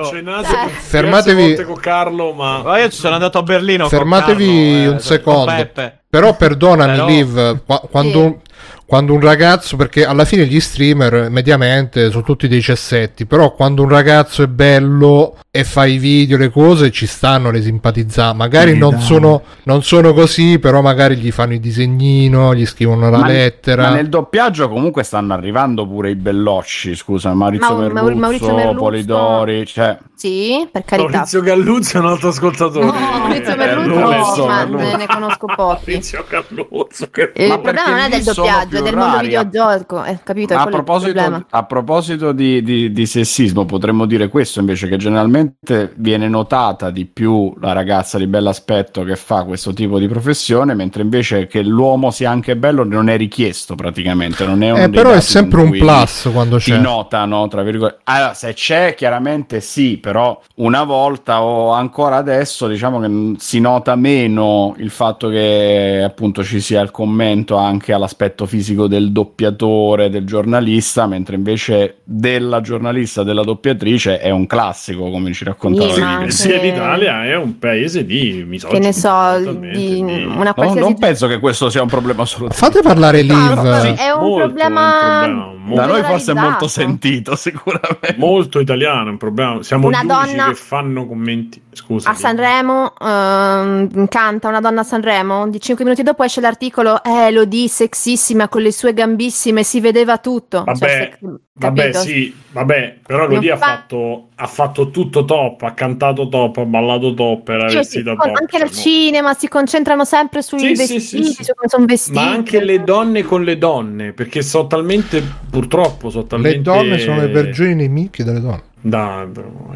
fermatevi con Carlo, ma... ma io ci sono andato a Berlino. Fermatevi con Carlo, eh, un secondo. Peppe. Però perdonami, Però... Liv, qua, quando, sì. quando un ragazzo, perché alla fine gli streamer mediamente sono tutti dei cessetti, però quando un ragazzo è bello e fa i video, le cose, ci stanno le simpatizza, magari sì, non, sono, non sono così, però magari gli fanno il disegnino, gli scrivono la ma, lettera. Ma nel doppiaggio comunque stanno arrivando pure i bellocci, scusa, Maurizio, ma, Merluzzo, Maurizio Merluzzo, Polidori, cioè... Sì, per carità. Maurizio Galluzzo è un altro ascoltatore. No, Maurizio Merluzzo, Merluzzo, ma Merluzzo. ne conosco pochi. Calluzzo, che... il ma problema non è del doppiaggio, è del mondo videogioco, eh, capito? A proposito, a proposito di, di, di sessismo, potremmo dire questo invece, che generalmente viene notata di più la ragazza di bell'aspetto che fa questo tipo di professione, mentre invece che l'uomo sia anche bello non è richiesto praticamente, non è un eh, però è sempre un plus quando c'è, ti notano tra virgolette. Allora, se c'è chiaramente sì, però una volta o ancora adesso diciamo che si nota meno il fatto che appunto ci sia il commento anche all'aspetto fisico del doppiatore, del giornalista, mentre invece della giornalista, della doppiatrice è un classico, come ci raccontava. Sì, che... sì, l'Italia è un paese di misoginia. Che ne so, di... Di... Una qualsiasi... no, non penso che questo sia un problema solo. Fate parlare Liv. No, sì, è un molto, problema... un problema molto... da noi forse è molto sentito, sicuramente. Molto italiano, è un problema. Siamo una gli donna... unici che fanno commenti. Scusa. A Sanremo um, canta una donna a Sanremo, di cinque minuti dopo esce l'articolo, eh lo di sexissima con le sue gambissime, si vedeva tutto. Vabbè, cioè, se... vabbè sì, vabbè, però Lodi fa... ha fatto ha fatto tutto top, ha cantato top, ha ballato top, era cioè, vestita sì, top. Anche al cinema si concentrano sempre sui sì, vestiti, sì, sì, sì. su come sono vestiti. Ma anche le donne con le donne, perché sono talmente, purtroppo sono talmente... Le donne sono le vergini nemiche delle donne. Da,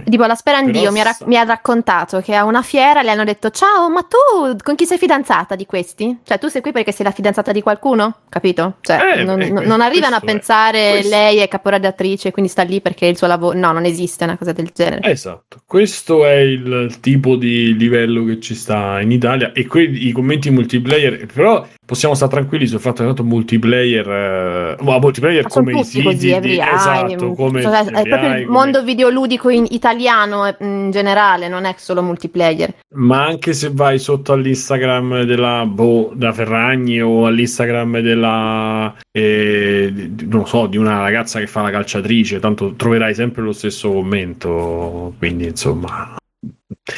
tipo la spera in Dio mi ha, rac- mi ha raccontato che a una fiera le hanno detto: ciao, ma tu con chi sei fidanzata di questi? Cioè tu sei qui perché sei la fidanzata di qualcuno? Capito? Cioè eh, non, eh, non arrivano a pensare questo. Lei è caporaddatrice, quindi sta lì perché il suo lavoro, no, non esiste una cosa del genere. Esatto, questo è il tipo di livello che ci sta in Italia, e quei i commenti multiplayer, però possiamo stare tranquilli sul fatto che tanto multiplayer eh, multiplayer come i siti così, di, esatto, è, come cioè, è proprio il mondo video videoludico in italiano in generale, non è solo multiplayer. Ma anche se vai sotto all'Instagram della boh, da Ferragni, o all'Instagram della eh, non lo so, di una ragazza che fa la calciatrice, tanto troverai sempre lo stesso commento, quindi insomma.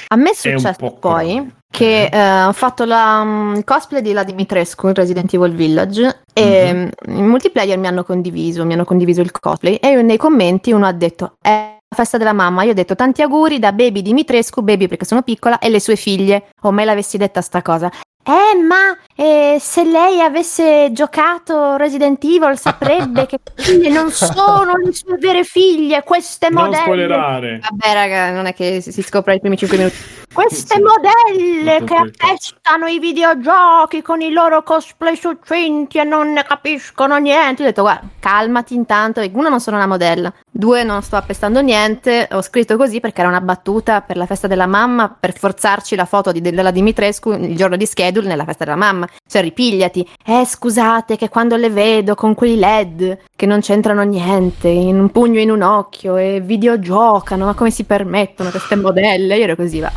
A me è successo è po poi come... che eh, ho fatto la um, cosplay di la Dimitrescu in Resident Evil Village, e mm-hmm. in multiplayer mi hanno condiviso, mi hanno condiviso il cosplay, e nei commenti uno ha detto eh festa della mamma, io ho detto tanti auguri da baby Dimitrescu, baby perché sono piccola, e le sue figlie, o me l'avessi detta sta cosa, eh ma eh, se lei avesse giocato Resident Evil saprebbe che figlie non sono le sue vere figlie, queste non modelle spoilerare. Vabbè raga, non è che si scopre i primi cinque minuti queste sì, modelle che attestano i videogiochi con i loro cosplay succinti e non ne capiscono niente. Ho detto guarda, calmati intanto, uno non sono una modella, due non sto appestando niente, ho scritto così perché era una battuta per la festa della mamma, per forzarci la foto di, della Dimitrescu il giorno di schedule nella festa della mamma, cioè ripigliati. Eh scusate che quando le vedo con quei led che non c'entrano niente, in un pugno in un occhio e videogiocano, ma come si permettono queste modelle? Io ero così, va,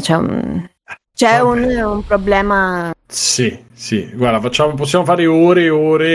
c'è un, c'è un, un problema. Sì, sì, guarda, facciamo, possiamo fare ore e ore,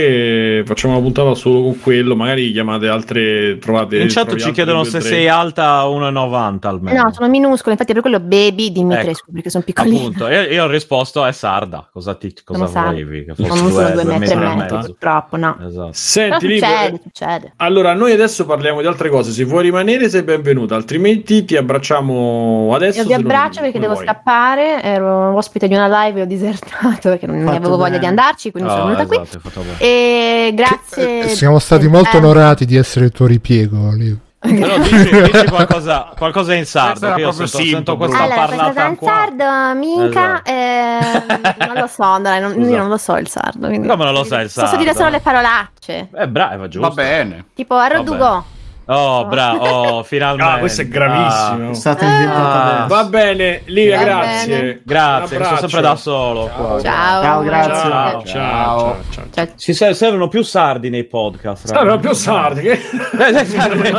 e facciamo una puntata solo con quello, magari chiamate altre, trovate... In chat ci chiedono se sei alta o uno e novanta almeno. No, sono minuscole, infatti per quello baby Dimitrescu, ecco, perché sono piccolina. Appunto, io, io ho risposto, è sarda, cosa ti cosa volevi? Che non sono due metri e mezzo, purtroppo, no. Esatto. Senti, succede, lì, succede. Allora, noi adesso parliamo di altre cose, se vuoi rimanere sei benvenuta, altrimenti ti abbracciamo adesso. Io ti abbraccio non, perché devo vuoi. scappare, ero ospite di una live e ho disertato. Perché non fatto avevo bene. voglia di andarci, quindi oh, sono venuta esatto, qui. E grazie. Che, eh, siamo stati molto bello. onorati di essere il tuo ripiego. Lì. Però dici, dici qualcosa, qualcosa in sardo. Che io sento, sento questa allora, parlata in sardo, minca, esatto. eh, non lo so. Dai, non, io non lo so il sardo. Quindi... Come non lo sai il sardo? Posso dire solo le parolacce. È eh, brava, giusto. Va bene. Tipo arrodugò. Oh, bravo, oh, finalmente. Ah, questo è gravissimo. Ah, è stato ah, va bene, Livia, va grazie. Bene. Grazie, mi sono sempre da solo. Ciao, qua. ciao, ciao grazie. Ciao, ciao, ciao, ciao, ciao. Ci servono più sardi nei podcast. Servono più sardi. Che...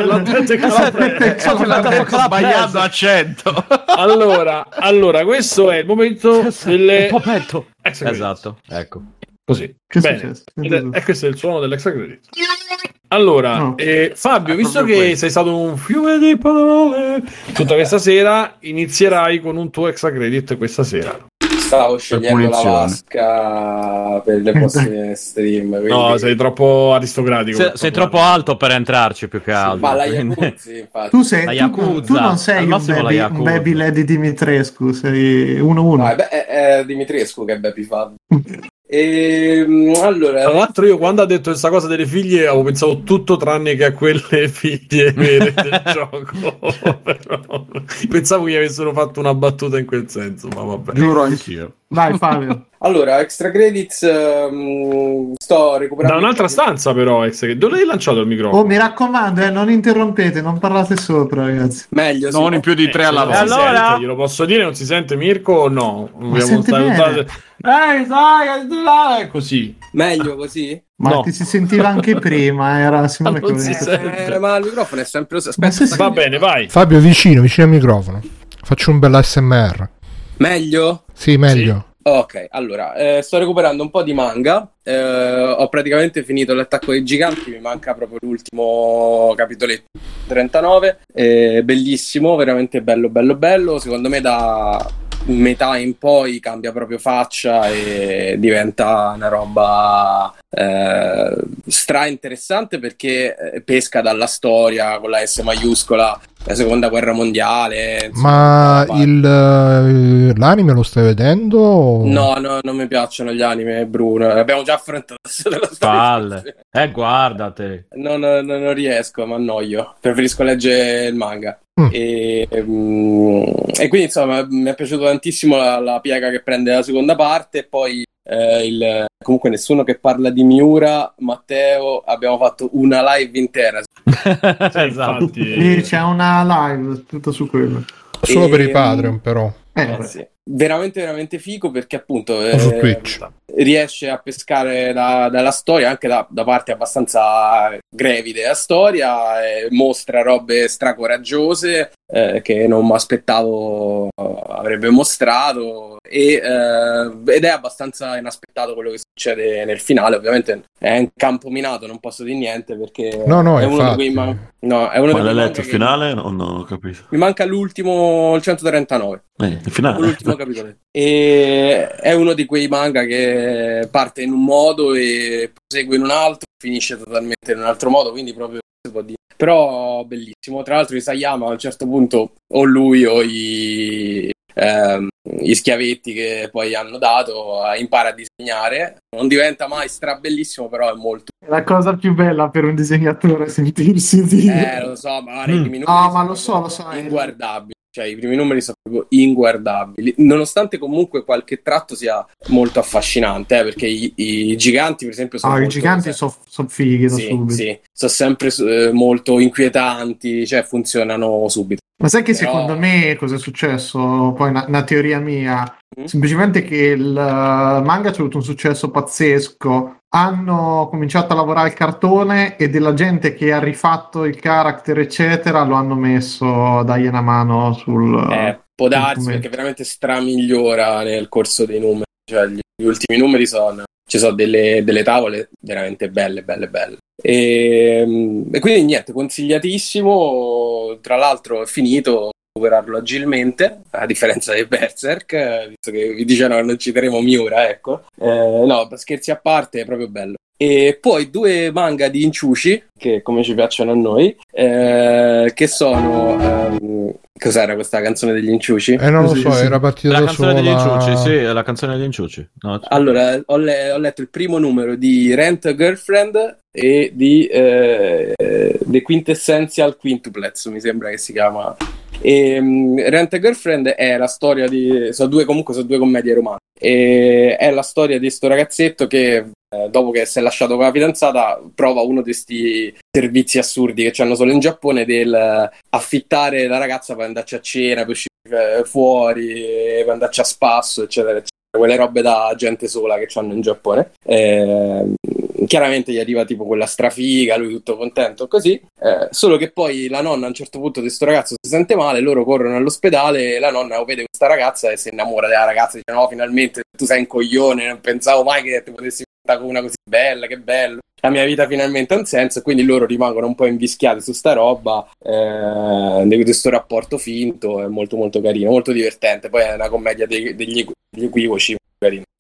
L'ho detto che sbagliando accento. Allora, allora, questo è il momento delle... Esatto, ecco. Così. Bene. E questo è il suono dell'extracredits. Allora, no. eh, Fabio, visto che questo. sei stato un fiume di parole tutta questa sera, inizierai con un tuo extra credit questa sera. Stavo scegliendo la vasca per le prossime stream. Quindi... No, sei troppo aristocratico. Se, sei troppo alto per entrarci, più che altro. Sì, ma la Yakuza, infatti. Tu, sei, la Yakuza, tu, tu non sei un baby, un baby lady Dimitrescu, sei uno uno. No, è, è, è Dimitrescu che è baby Fabio. E, allora, tra l'altro io quando ha detto questa cosa delle figlie avevo pensato tutto tranne che a quelle figlie vere del gioco. Però, pensavo che avessero fatto una battuta in quel senso, ma vabbè. Giuro anch'io. Vai Fabio. Allora, extra credits, um, sto recuperando... Da un'altra stanza però, extra... dove hai lanciato il microfono? Oh, mi raccomando, eh, non interrompete, non parlate sopra, ragazzi. Meglio, non in più di tre eh, alla volta. Allora... Sente, glielo posso dire, non si sente Mirko o no? Mi sente bene. Eh, sai, così. Meglio così? Ma no. Ti si sentiva anche prima, era Simone Cognome. Eh, ma il microfono è sempre... Aspetta, se va si... bene, vai. Fabio, vicino, vicino al microfono. Faccio un bel A S M R. Meglio? Sì, meglio. Sì. Ok, allora, eh, sto recuperando un po' di manga, eh, ho praticamente finito l'attacco dei giganti, mi manca proprio l'ultimo capitoletto trentanove, eh, bellissimo, veramente bello bello bello, secondo me da metà in poi cambia proprio faccia e diventa una roba eh, stra interessante perché pesca dalla storia con la S maiuscola, la seconda guerra mondiale insomma, ma il, l'anime lo stai vedendo? No, no, non mi piacciono gli anime, Bruno, abbiamo già affrontato la storia. Eh, guardate, no, no, no, non riesco, mi annoio, preferisco leggere il manga. Mm. E, e quindi insomma mi è piaciuto tantissimo la, la piega che prende la seconda parte e poi eh, il, comunque nessuno che parla di Miura, Matteo, abbiamo fatto una live intera. Esatto. Sì, c'è una live tutta su quello solo e, per i Patreon però eh, sì. Veramente veramente figo perché appunto eh, riesce a pescare da, dalla storia anche da, da parte abbastanza grevide la storia, eh, mostra robe stracoraggiose eh, che non mi aspettavo avrebbe mostrato e, eh, ed è abbastanza inaspettato quello che succede nel finale. Ovviamente è un campo minato, non posso dire niente perché no, no, è uno di quei ma... no, è uno ma l'hai letto il finale o no? Non ho capito, mi manca l'ultimo, il centotrentanove eh, il finale l'ultimo. E è uno di quei manga che parte in un modo e prosegue in un altro, finisce totalmente in un altro modo, quindi proprio si può dire. Però bellissimo, tra l'altro Isayama a un certo punto o lui o i ehm, gli schiavetti che poi hanno dato, impara a disegnare. Non diventa mai strabellissimo, però è molto... È la cosa più bella per un disegnatore sentirsi dire. Eh, lo so, ma mm. i primi numeri oh, ma lo so, lo so, inguardabili. Cioè, i primi numeri sono proprio inguardabili, nonostante comunque qualche tratto sia molto affascinante, eh, perché i, i giganti, per esempio, sono... Ah, molto, i giganti sono so fighi, sì, subito. Sì, sono sempre eh, molto inquietanti, cioè funzionano subito. Ma sai che Però... secondo me cosa è successo? Poi una, una teoria mia, mm. semplicemente che il manga ha avuto un successo pazzesco, hanno cominciato a lavorare il cartone e della gente che ha rifatto il character eccetera lo hanno messo a dargli una mano sul... Eh, può darsi, perché veramente stramigliora nel corso dei numeri, cioè gli, gli ultimi numeri sono... ci sono delle, delle tavole veramente belle, belle, belle. E, e quindi niente, consigliatissimo, tra l'altro è finito... recuperarlo agilmente, a differenza dei Berserk, visto che vi dicevano che non citeremo Miura, ecco. Eh, no, scherzi a parte, è proprio bello. E poi due manga di inciuci, che come ci piacciono a noi, eh, che sono... Ehm, cos'era questa canzone degli inciuci? Eh, non lo so, sì, era partita la da canzone sola... degli inciuci, sì, è la canzone degli inciuci. No, c- allora, ho, le- ho letto il primo numero di Rent a Girlfriend e di eh, The Quintessential Quintuplets, mi sembra che si chiama... E um, Rent a Girlfriend è la storia di... sono due, comunque sono due commedie romantiche. E è la storia di sto ragazzetto che eh, dopo che si è lasciato con la fidanzata prova uno di questi servizi assurdi che c'hanno solo in Giappone, del affittare la ragazza per andarci a cena, per uscire fuori, per andarci a spasso, eccetera, eccetera. Quelle robe da gente sola che c'hanno in Giappone. Eh, chiaramente gli arriva tipo quella strafiga, lui tutto contento così, eh, solo che poi la nonna a un certo punto di sto ragazzo si sente male, loro corrono all'ospedale, la nonna vede questa ragazza e si innamora della ragazza, dice: no, finalmente tu sei un coglione, non pensavo mai che ti potessi mettere con una così bella, che bello, la mia vita finalmente ha un senso. Quindi loro rimangono un po' invischiati su sta roba, eh, di questo rapporto finto. È molto molto carino, molto divertente, poi è una commedia dei, degli, degli equivoci.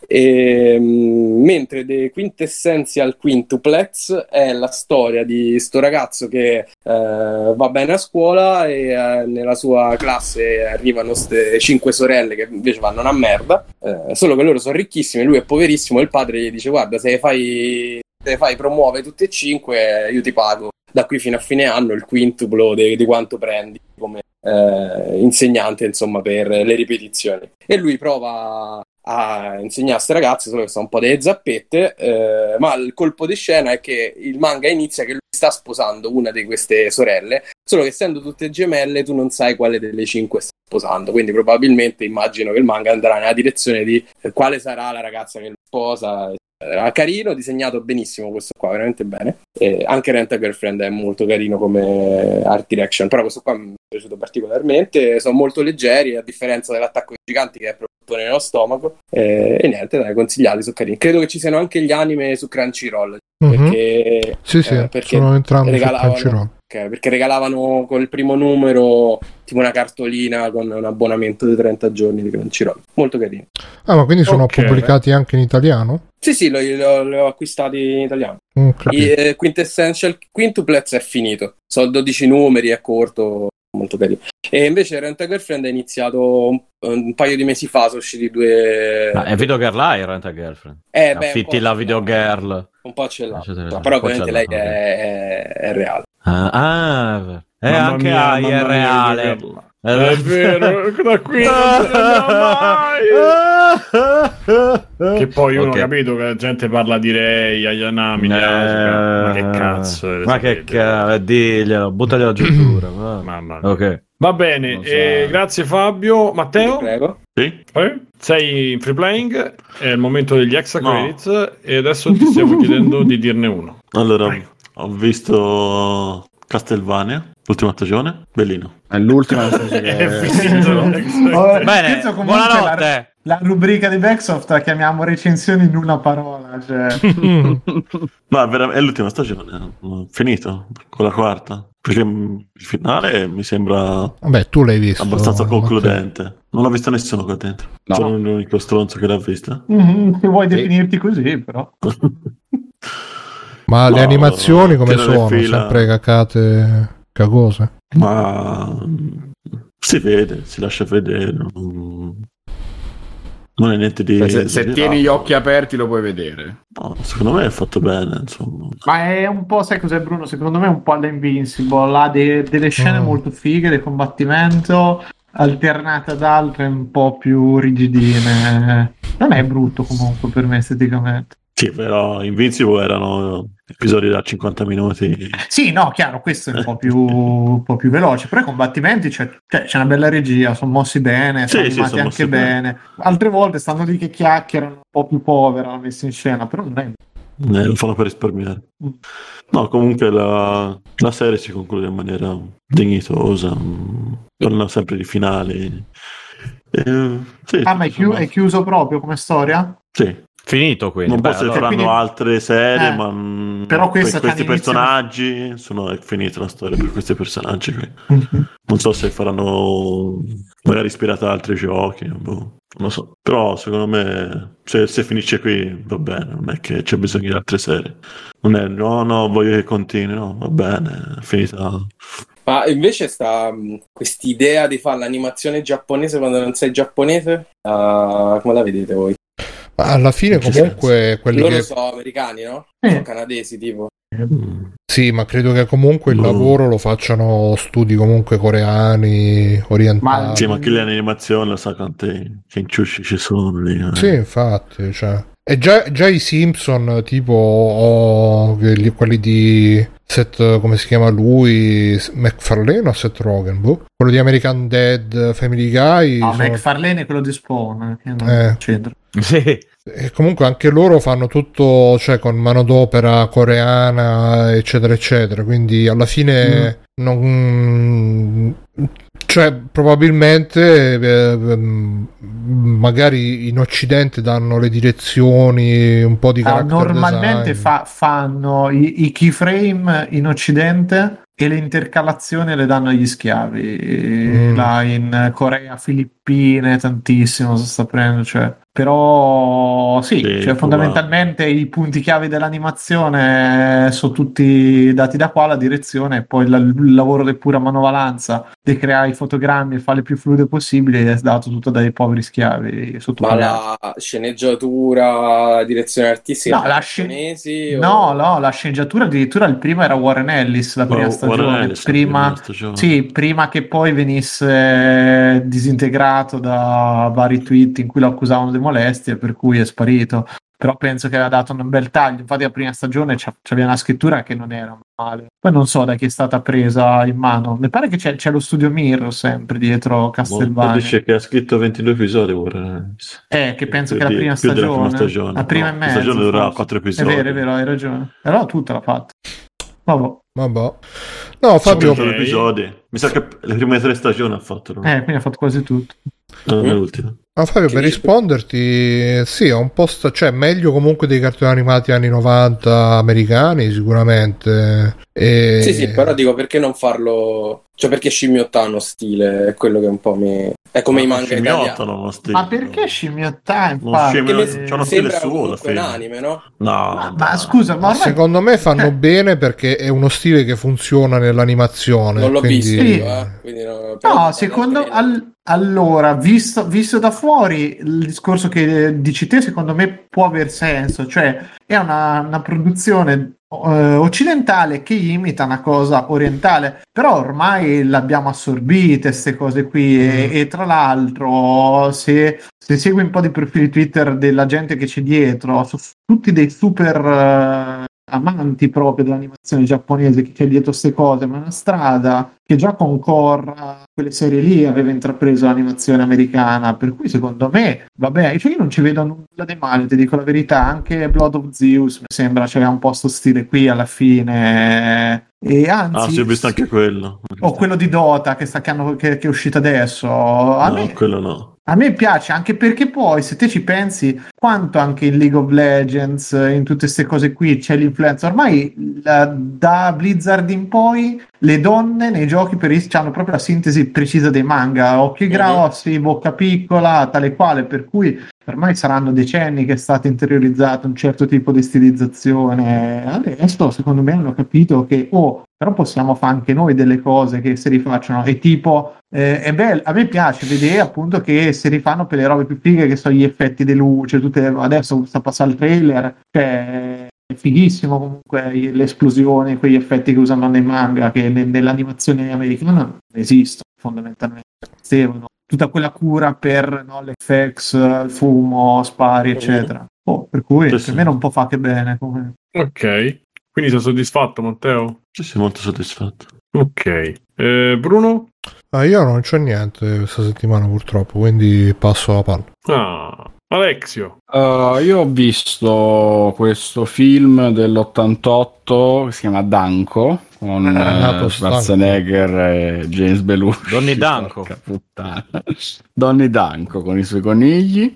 E, mentre The Quintessential Quintuplets è la storia di sto ragazzo che eh, va bene a scuola e eh, nella sua classe arrivano ste cinque sorelle che invece vanno una merda, eh, solo che loro sono ricchissime, lui è poverissimo, e il padre gli dice: guarda, se fai, se fai promuove tutte e cinque io ti pago da qui fino a fine anno il quintuplo di quanto prendi come eh, insegnante, insomma, per le ripetizioni. E lui prova a insegnare a queste ragazze, solo che sono un po' delle zappette, eh, ma il colpo di scena è che il manga inizia che lui sta sposando una di queste sorelle, solo che essendo tutte gemelle tu non sai quale delle cinque sta sposando, quindi probabilmente immagino che il manga andrà nella direzione di eh, quale sarà la ragazza che lo sposa. Era carino, disegnato benissimo questo qua, veramente bene. E anche Rent a Girlfriend è molto carino come art direction, però questo qua mi è piaciuto particolarmente. Sono molto leggeri, a differenza dell'attacco ai giganti che è prodotto nello stomaco. E, e niente, dai, consigliati, sono carini. Credo che ci siano anche gli anime su Crunchyroll, mm-hmm. perché, sì, sì, eh, perché sono entrambi regalavano... su Crunchyroll. Perché regalavano col primo numero tipo una cartolina con un abbonamento di trenta giorni di Crunchyroll, molto carino. Ah, ma quindi sono okay, pubblicati eh. anche in italiano? Sì, sì, li ho acquistati in italiano. Okay. I, eh, Quintessential Quintuplets è finito, sono dodici numeri, è corto, molto carino. E invece Rent a Girlfriend è iniziato un, un paio di mesi fa, sono usciti due... Ah, è Videogirl Live, Rent a Girlfriend? Eh, beh, affitti la Videogirl. Un po' ce l'ha, però ovviamente lei okay. è, è, è reale. Ah, ah è anche mia, A I è reale. È vero, da qui non mai. Che poi okay. Io non ho capito che la gente parla di Rei, Ayanami, eh, ma che cazzo. Ma che cazzo, diglielo, buttaglielo giù pure. Mamma mia. Ok. Va bene, so. eh, grazie Fabio. Matteo? Prego. Sì. Eh? Sei in free playing, è il momento degli extra credits no. E adesso ti stiamo chiedendo di dirne uno. Allora, prego. Ho visto Castlevania, l'ultima stagione, bellino. È l'ultima stagione. È oh, bene, buonanotte. La, la rubrica di Backsoft la chiamiamo recensioni in una parola. Cioè. Ma vera- è l'ultima stagione, finito con la quarta. Perché il finale mi sembra... Vabbè, tu l'hai visto. Abbastanza concludente. Matteo. Non l'ha vista nessuno qua dentro. No. Sono l'unico stronzo che l'ha vista. Mm-hmm, se vuoi sì. definirti così, però. Ma no, le animazioni come sono? Fila... Sempre cacate, cagose. Ma Si vede, si lascia vedere. Non, non è niente di... Se, se tieni gli occhi aperti lo puoi vedere. No, secondo me è fatto bene, insomma. Ma è un po', sai cos'è Bruno? Secondo me è un po' all'Invincible. Ha de, delle scene mm. molto fighe, del combattimento, alternate ad altre un po' più rigidine. Non è brutto comunque per me esteticamente. Sì, però Invincible erano episodi da cinquanta minuti. Sì, no, chiaro, questo è un po' più, un po' più veloce, però i combattimenti c'è, cioè, c'è una bella regia, sono mossi bene, sono sì, animati sì, sono anche bene. bene. Altre volte stanno lì che chiacchierano, un po' più povera messi in scena, però non è... Eh, lo fanno per risparmiare. No, comunque la, la serie si conclude in maniera degnitosa, torna sempre di finali. Eh, sì, ah, ma è, chi- è chiuso proprio come storia? Sì. Finito, quindi non beh, posso allora, faranno quindi... altre serie, eh, ma però questa per questi personaggi inizio... sono è finita la storia per questi personaggi qui. Non so se faranno magari ispirata ad altri giochi, boh, non lo so, però secondo me se, se finisce qui va bene, non è che c'è bisogno di altre serie, non è no no voglio che continui, no, va bene, è finita. Ma invece sta quest'idea di fare l'animazione giapponese quando non sei giapponese, uh, come la vedete voi? Alla fine comunque quelli loro che... sono americani, no? Eh. Sono canadesi tipo. Sì, ma credo che comunque il lavoro lo facciano studi comunque coreani, orientali. Ma sì, ma che l'animazione lo sa quante cinciusci ci sono lì. Eh. Sì, infatti, cioè. E già, già i Simpson, tipo oh, quelli, quelli di Seth, come si chiama lui? MacFarlane o Seth Rogen? Boh. Quello di American Dead, Family Guy. No, sono... MacFarlane è quello di Spawn, che non eh. c'entra. Sì. E comunque anche loro fanno tutto, cioè, con manodopera coreana eccetera eccetera, quindi alla fine mm. non, cioè probabilmente eh, magari in Occidente danno le direzioni un po' di character ah, normalmente fa, fanno i, i keyframe in Occidente e le intercalazioni le danno agli schiavi mm. là in Corea, Filippine tantissimo si sta prendendo, cioè. Però sì, sì cioè, fondamentalmente i punti chiave dell'animazione sono tutti dati da qua, la direzione, e poi la, il lavoro di pura manovalanza di creare i fotogrammi e farli più fluide possibili è dato tutto dai poveri schiavi sotto. Ma la sceneggiatura, la direzione artistica, no, la sci- o... no, no, la sceneggiatura addirittura il primo era Warren Ellis, la prima wow, stagione, Ellis, prima, la prima stagione. Sì, prima che poi venisse disintegrato da vari tweet in cui lo accusavano di molestie, per cui è sparito, però penso che aveva dato un bel taglio, infatti la prima stagione c'aveva una scrittura che non era male, poi non so da chi è stata presa in mano, mi pare che c'è, c'è lo studio Mirror sempre dietro Castelvania. Dice che ha scritto ventidue episodi vorrei... eh, che penso più che la prima, di, stagione, prima stagione la prima no, e mezzo, la stagione durava quattro episodi, è vero, è vero, hai ragione, allora tutta l'ha fatta. Vabbè. Vabbè. No, Fabio, okay. Episodi. Mi sa che le prime tre stagioni ha fatto, no? Eh, quindi ha fatto quasi tutto. No, non è l'ultima. Ma Fabio, che per dice? risponderti, sì, è un po' sta- cioè meglio comunque dei cartoni animati anni novanta americani sicuramente. E... Sì, sì, però dico perché non farlo, cioè perché scimmiottano uno stile, è quello che un po' mi è come ma i manga italiani. Stile, ma perché scimmiottano? Infatti? Scimmio... C'è uno stile suo alla fine. Anime, no? No, ma, ma scusa, ma ormai... secondo me fanno eh. bene perché è uno stile che funziona nell'animazione. Non l'ho quindi... visto, sì. io, eh. quindi no, no secondo al... allora, visto visto da fuori il discorso che dici te, secondo me può aver senso, cioè è una, una produzione eh, occidentale che imita una cosa orientale, però ormai l'abbiamo assorbite queste cose qui e, mm. e tra l'altro se, se segui un po' di profili Twitter della gente che c'è dietro, sono tutti dei super eh, amanti proprio dell'animazione giapponese, che c'è dietro queste cose, ma è una strada che già concorra quelle serie lì aveva intrapreso l'animazione americana, per cui secondo me vabbè, cioè io non ci vedo nulla di male, ti dico la verità, anche Blood of Zeus mi sembra c'era un po' sto stile qui alla fine, e anzi ah, sì, ho visto anche quello o quello di Dota che, sta, che, hanno, che, che è uscito adesso a no, me... quello no a me piace, anche perché poi se te ci pensi quanto anche in League of Legends, in tutte queste cose qui c'è l'influenza ormai la, da Blizzard in poi le donne nei giochi per is- hanno proprio la sintesi precisa dei manga, occhi grossi, bocca piccola, tale quale, per cui ormai saranno decenni che è stato interiorizzato un certo tipo di stilizzazione, adesso secondo me hanno capito che o però possiamo fare anche noi delle cose che si rifacciano, e tipo eh, è bello, a me piace vedere appunto che si rifanno per le robe più fighe, che sono gli effetti di luce, tutte, adesso sta passando il trailer, cioè è fighissimo comunque le esplosioni, quegli effetti che usano nei manga, che ne, nell'animazione americana non esistono fondamentalmente, esistevano, tutta quella cura per, no, l'F X, fumo, spari eccetera, oh, per cui sì, sì. Per me non può fare che bene come... Ok, quindi sei soddisfatto, Matteo? Sì, sì, molto soddisfatto. Ok, eh, Bruno? Ah, io non c'ho niente questa settimana purtroppo, quindi passo alla palla. Ah, Alessio? Uh, io ho visto questo film dell'ottantotto che si chiama Danko, con eh, Schwarzenegger e James Belushi. Donnie Danko. Puttana. Donnie Danko con i suoi conigli.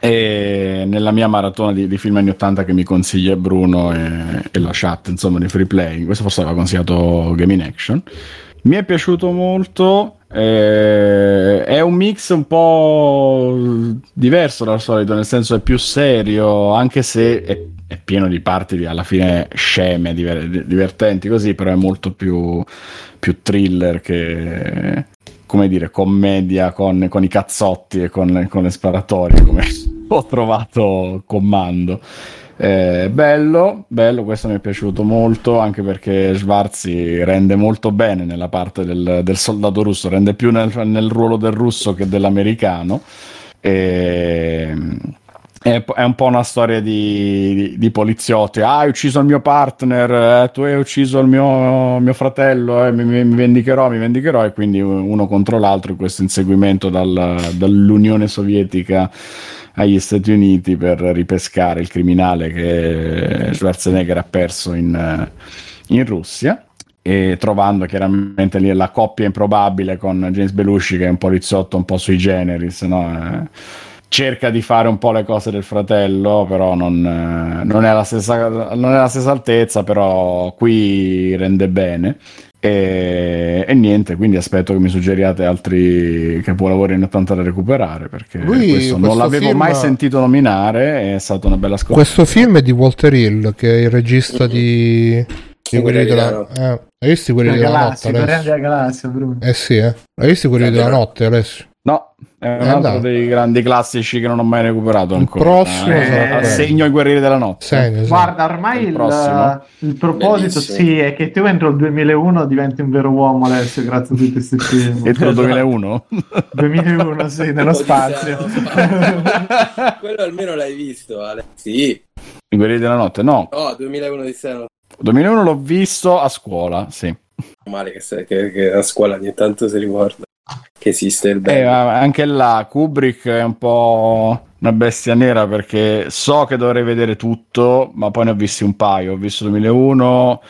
E nella mia maratona di, di film anni ottanta che mi consiglia Bruno e, e la chat, insomma, di Free Playing, questo forse aveva consigliato Game in Action, mi è piaciuto molto. Eh, è un mix un po' diverso dal solito, nel senso è più serio, anche se è, è pieno di parti di, alla fine sceme, diver- divertenti così, però è molto più, più thriller che, come dire, commedia con, con i cazzotti e con, con le sparatorie, come ho trovato Commando. Eh, bello, bello, questo mi è piaciuto molto, anche perché Schwarzi rende molto bene nella parte del, del soldato russo, rende più nel, nel ruolo del russo che dell'americano. E... è un po' una storia di, di, di poliziotti. Ah, hai ucciso il mio partner, eh, tu hai ucciso il mio, mio fratello, eh, mi, mi vendicherò, mi vendicherò. E quindi uno contro l'altro in questo inseguimento dal, dall'Unione Sovietica agli Stati Uniti per ripescare il criminale che Schwarzenegger ha perso in, in Russia. E trovando chiaramente lì la coppia improbabile con James Belushi, che è un poliziotto un po' sui generis, no? Eh, cerca di fare un po' le cose del fratello, però non, non, è la stessa, non è la stessa altezza, però qui rende bene. E, e niente, quindi aspetto che mi suggeriate altri che può lavorare in ottanta da recuperare, perché lui, questo, questo non l'avevo film... mai sentito nominare, è stata una bella scoperta. Questo film è di Walter Hill, che è il regista di... Sì, quelli della... eh, hai visto quelli della galassia, notte, Alessio? Della galassia, Bruno. Eh sì, eh. Hai visto quelli della notte, Alessio? No, è un è altro andato. Dei grandi classici che non ho mai recuperato ancora. Il prossimo eh, assegno ai guerrieri della notte. Segno, sì. Guarda, ormai il, il, il proposito bellissimo. Sì, è che tu entro il duemilauno diventi un vero uomo, Alessio, grazie a tutti questi film. Entro il duemilauno? duemilauno, sì, nello spazio. Quello almeno l'hai visto, Ale. Sì. I guerrieri della notte, no. No, duemilauno di sé. duemilauno l'ho visto a scuola, sì. Male che, sei, che, che a scuola ogni tanto si ricorda che esiste il bello. Eh, anche là Kubrick è un po' una bestia nera, perché so che dovrei vedere tutto, ma poi ne ho visti un paio. Ho visto duemilauno,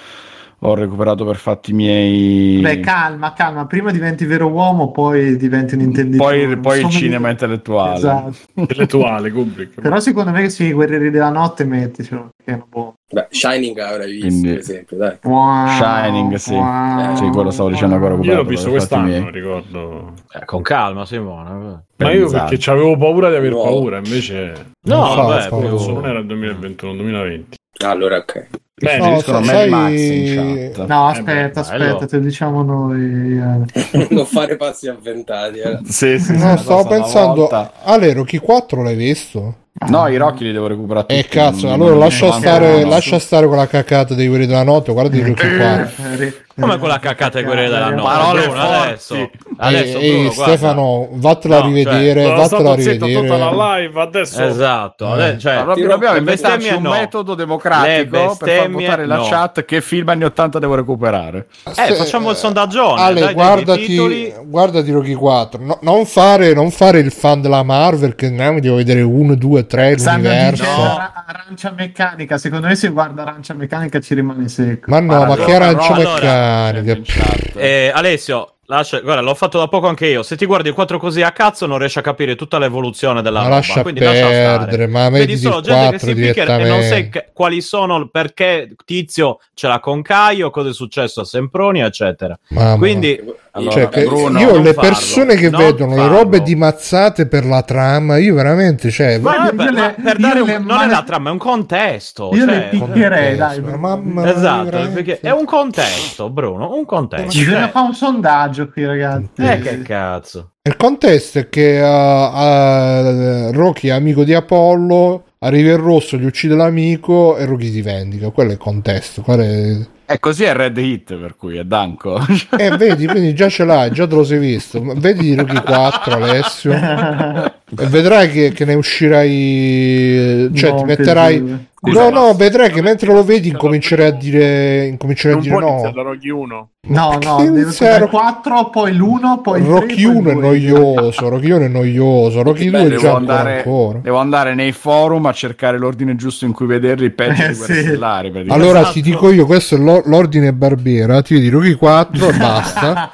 ho recuperato per fatti miei. Beh, calma, calma, prima diventi vero uomo, poi diventi un intenditore. Poi, poi il cinema di... intellettuale. Esatto. Intellettuale, Kubrick. Però secondo me che sì, i guerrieri della notte metticelo, che è un po'... Beh, Shining avrai visto, quindi, per esempio, dai. Wow, Shining, sì. Wow, eh, sì, quello stavo dicendo ancora. Io l'ho visto quest'anno, mi ricordo. Eh, con calma, Simone. Ma io perché c'avevo paura di aver no. paura, invece... No, no vabbè, penso non era il duemilaventuno duemilaventi. Allora, ok. Beh, no, dicono sei... Max in chat. No, aspetta, eh, aspetta, te lo diciamo noi. Eh. Non fare passi avventati. Eh. Sì, sì, no, stavo pensando... Ale, Rocky quattro l'hai visto? No, i Rocky li devo recuperare tutti. Eh cazzo, allora lascia stare, lascia stare quella cacata dei guerrieri della notte, guarda i Rocky qua. Come quella cacata dei guerrieri della notte? Parole Bruno, adesso. E, adesso e Bruno, Stefano, vattela no, rivedere, cioè, vattela rivedere. Tutta la live adesso. Esatto, eh. Cioè, dobbiamo inventarci un no. metodo democratico per far votare no. la chat che film anni ottanta devo recuperare. Se, eh, facciamo il sondaggione, Ale, dai, guardati, titoli. Guardati Rocky quattro. No, non fare, non fare il fan della Marvel che no, mi devo vedere uno due tre l'universo. No. Arancia meccanica, secondo me se guarda Arancia meccanica ci rimane secco. Ma no, ma che Arancia meccanica? Eh, Alessio, Lascia, guarda, l'ho fatto da poco anche io. Se ti guardi il quattro così a cazzo, non riesci a capire tutta l'evoluzione della ma roba. Lascia quindi perdere, lascia stare. Vedi solo gente che si picchia e non sai quali sono, perché Tizio ce l'ha con Caio, cosa è successo a Semproni, eccetera. Mamma. Quindi allora, cioè, che Bruno, io le persone farlo, che vedono farlo. le robe dimazzate per la trama, io veramente, cioè, ma per, le, per dare un, non mani... è la trama, è un contesto. Io cioè, le picchierei, dai, mamma. Esatto, perché è un contesto, Bruno, un contesto. Bisogna fare un sondaggio. Qui ragazzi, eh, che cazzo. Il contesto è che uh, uh, Rocky è amico di Apollo, arriva il rosso, gli uccide l'amico e Rocky si vendica. Quello è il contesto. È... è così, è Red Hit, per cui è Danco. E eh, vedi, quindi già ce l'hai, già te lo sei visto. Vedi Rocky quattro, Alessio, e vedrai che, che ne uscirai, cioè no, ti metterai. Scusa, no, no, vedrai che mentre lo vedi incomincerai a dire incomincerai non a dire no. Da Rocky uno. No, no, deve iniziare il quattro, poi l'uno, poi il tre. Rocky uno è noioso, Rocky uno è noioso, Rocky due è già andare, ancora. Devo andare nei forum a cercare l'ordine giusto in cui vederli i pezzi eh, stellari. Sì. Allora esatto. Ti dico io, questo è l'ordine Barbera, ti vedi Rocky quattro e basta.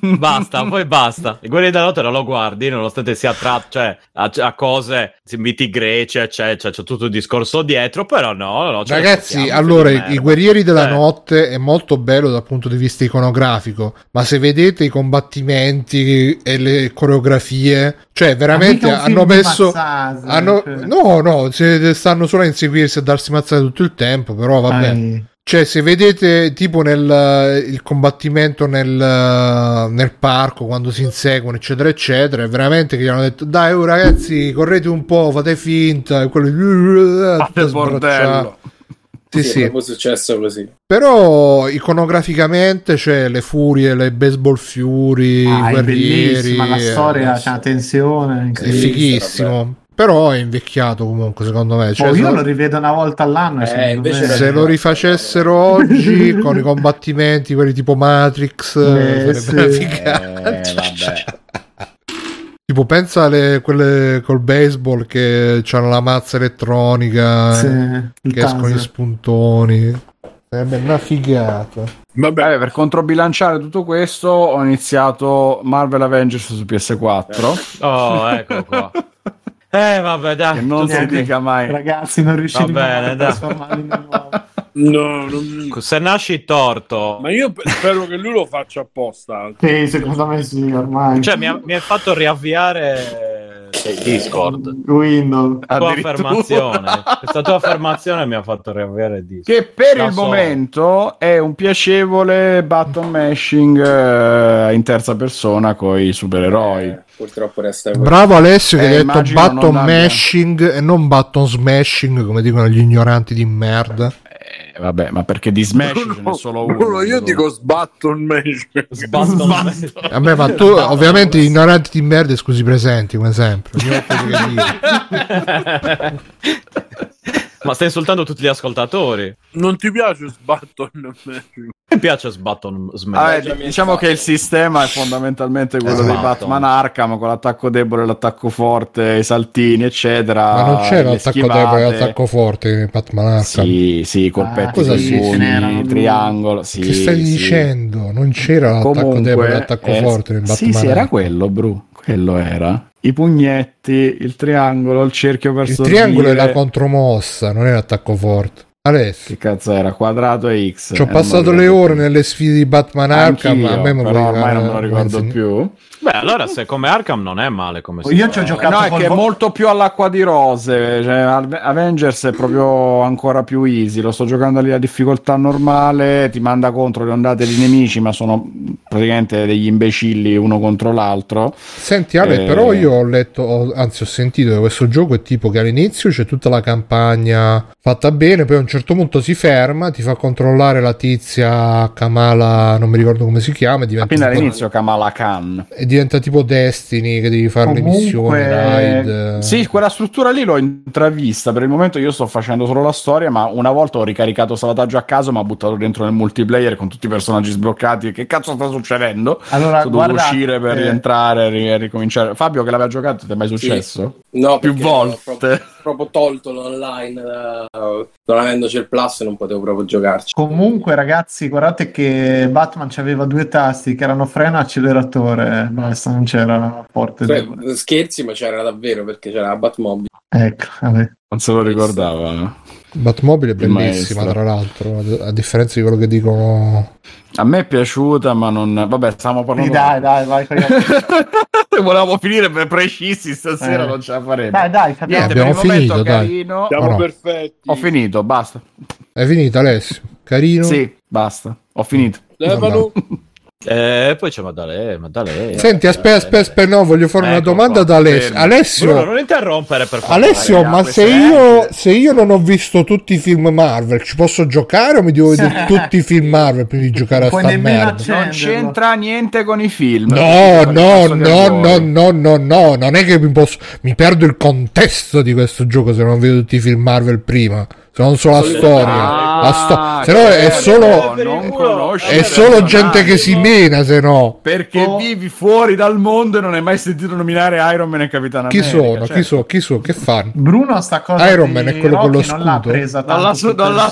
Basta, poi basta. I Guerrieri della Notte non lo guardi, nonostante sia attratto, cioè, a, a cose, miti greci, eccetera, cioè, c'è tutto il discorso dietro, però no, no ragazzi, allora, I Guerrieri della eh. Notte è molto bello dal punto di vista iconografico, ma se vedete i combattimenti e le coreografie, cioè veramente hanno messo hanno, no, no, stanno solo a inseguirsi e a darsi mazzate tutto il tempo, però va bene. Cioè, se vedete tipo nel il combattimento nel, nel parco quando si inseguono, eccetera, eccetera, è veramente che gli hanno detto: dai, oh, ragazzi, correte un po', fate finta, e quello fate il bordello. Sì, sì, è successo così. Però iconograficamente, cioè le furie, le baseball fury, ah, i guerrieri, la storia, c'è una tensione, è fighissimo. Però è invecchiato comunque, secondo me. Cioè, oh, io lo rivedo una volta all'anno. Eh, invece se lo rifacessero oggi con i combattimenti, quelli tipo Matrix, eh, sarebbe sì. eh, vabbè. Tipo, pensa alle quelle col baseball che hanno la mazza elettronica, sì, eh, che escono gli spuntoni. Sarebbe una figata. Vabbè, per controbilanciare tutto questo ho iniziato Marvel Avengers su P S quattro. Oh, ecco qua. Eh vabbè dai, che non si dica mai. Ragazzi, non riusciamo a trasformarli in uomo. No, non... se nasci torto. Ma io spero che lui lo faccia apposta. Sì, secondo me sì, ormai. Cioè mi ha, mi ha fatto riavviare Discord. Windows. La tua affermazione. Questa tua affermazione mi ha fatto riavviare Discord. Che per da il solo. momento è un piacevole button mashing eh, in terza persona con i supereroi. Eh. Purtroppo resta bravo Alessio che eh, hai detto button mashing e non button smashing come dicono gli ignoranti di merda. Eh, vabbè, ma perché di smash no, ce n'è solo uno? No, io dico sbatton mashing. Sbatton mashing. Vabbè, ma tu ovviamente gli ignoranti di merda scusi presenti come sempre. Ma stai insultando tutti gli ascoltatori. Non ti piace sbatton mashing? Mi piace sbatton smash. Ah, diciamo che il sistema è fondamentalmente quello esatto. dei Batman Arkham con l'attacco debole, l'attacco forte, i saltini, eccetera. Ma non c'è l'attacco schivate. debole, l'attacco forte Batman Arkham. Sì, sì, col petto ah, sì, sì, triangolo. Sì, che stai sì. dicendo? Non c'era l'attacco Comunque, debole, l'attacco eh, forte in Batman Sì, sì, era quello, bro. Quello era. I pugnetti, il triangolo, il cerchio per sorridere. Il triangolo è la contromossa, non è l'attacco forte. Adesso. Che cazzo era? Quadrato e X. Ci ho passato le ore nelle sfide di Batman Arkham, ma a me però ormai non me lo ricordo anzi. più. Beh, allora se come Arkham non è male come si Io ci ho giocato No, è che è molto più all'acqua di rose, cioè, Avengers è proprio ancora più easy, lo sto giocando lì a difficoltà normale, ti manda contro le ondate di nemici, ma sono praticamente degli imbecilli uno contro l'altro. Senti Ale, e... però io ho letto, ho, anzi ho sentito che questo gioco è tipo che all'inizio c'è tutta la campagna fatta bene, poi a un certo punto si ferma, ti fa controllare la tizia Kamala, non mi ricordo come si chiama, diventa appena all'inizio tipo... Kamala Khan. Diventa tipo Destiny che devi fare Comunque, le missioni ride. Sì, quella struttura lì l'ho intravista. Per il momento io sto facendo solo la storia, ma una volta ho ricaricato salvataggio a caso, ma ho buttato dentro nel multiplayer con tutti i personaggi sbloccati. Che cazzo sta succedendo? Allora, guarda, dovevo uscire per eh. rientrare e ricominciare. Fabio che l'aveva giocato, ti è mai successo? Sì. No, più volte. Proprio, proprio tolto l'online, uh, non avendoci il plus non potevo proprio giocarci. Comunque ragazzi, guardate che Batman c'aveva due tasti che erano freno e acceleratore, basta, non c'era porte. Beh, scherzi, ma c'era davvero, perché c'era la Batmobile. Ecco, vabbè. Non se lo ricordava, no? Batmobile è bellissima, tra l'altro, a differenza di quello che dicono. A me è piaciuta, ma non. Vabbè, stiamo parlando. Sì, dai, dai, vai. Volevamo finire per precisi stasera, eh. non ce la faremo. Dai, dai, niente, abbiamo per il finito, momento, dai. Carino. Siamo oh, no. perfetti. Ho finito, basta. È finito, Alessio. Carino. Sì, basta. Ho finito. Stefano. Eh, poi c'è Maddalena. Maddalena Senti, aspetta, aspetta, aspetta, no, voglio fare ecco una domanda qua, ad Alessio. Alessio, Bruno, non interrompere per favore. Alessio, ma se io, se io non ho visto tutti i film Marvel, ci posso giocare o mi devo vedere tutti i film Marvel prima di giocare a poi sta merda? Accenderlo. Non c'entra niente con i film. No, no, no, no, no, no, no, non è che mi posso, mi perdo il contesto di questo gioco se non vedo tutti i film Marvel prima. Se non so la storia, ah, la sto- se no è, è solo, non conosci, è solo gente che si mena, se no perché oh. vivi fuori dal mondo e non hai mai sentito nominare Iron Man e Capitan America. Chi sono? Certo. Chi so? Chi so? Che fanno? Bruno sta cosa Iron Man è quello Rocky con lo scudo. Non l'ha presa tanto. Non l'ha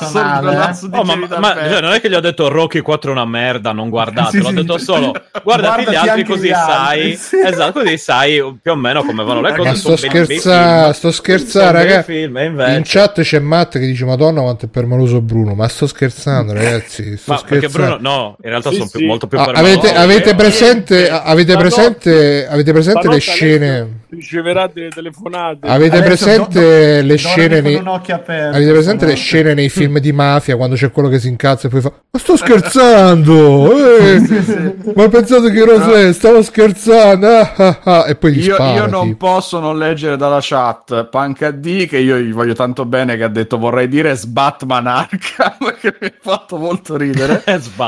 assoluta. Ma non è che gli ho detto Rocky quattro è una merda, non guardatelo. Sì, sì, ho detto solo guardati, guardati gli altri così gli sai. Sì. Esatto, così sai più o meno come vanno le cose. Sto scherzando, sto scherzando, ragazzi. In chat c'è Matt che dice Madonna quanto è permaloso Bruno, ma sto scherzando ragazzi, sto ma scherzando. Perché Bruno no, in realtà sì, sono più, sì. molto più permaloso. Avete, avete presente, avete presente, avete presente le scene, riceverà delle telefonate, avete presente le scene nei, avete presente le scene nei film di mafia quando c'è quello che si incazza e poi fa ma sto scherzando eh, ma pensate che Rosè stavo scherzando ah, ah, ah, e poi gli io, spara, io non tipo. Posso non leggere dalla chat Panca D che io gli voglio tanto bene, che ha detto vorrei dire Sbatman Arkham che mi ha fatto molto ridere.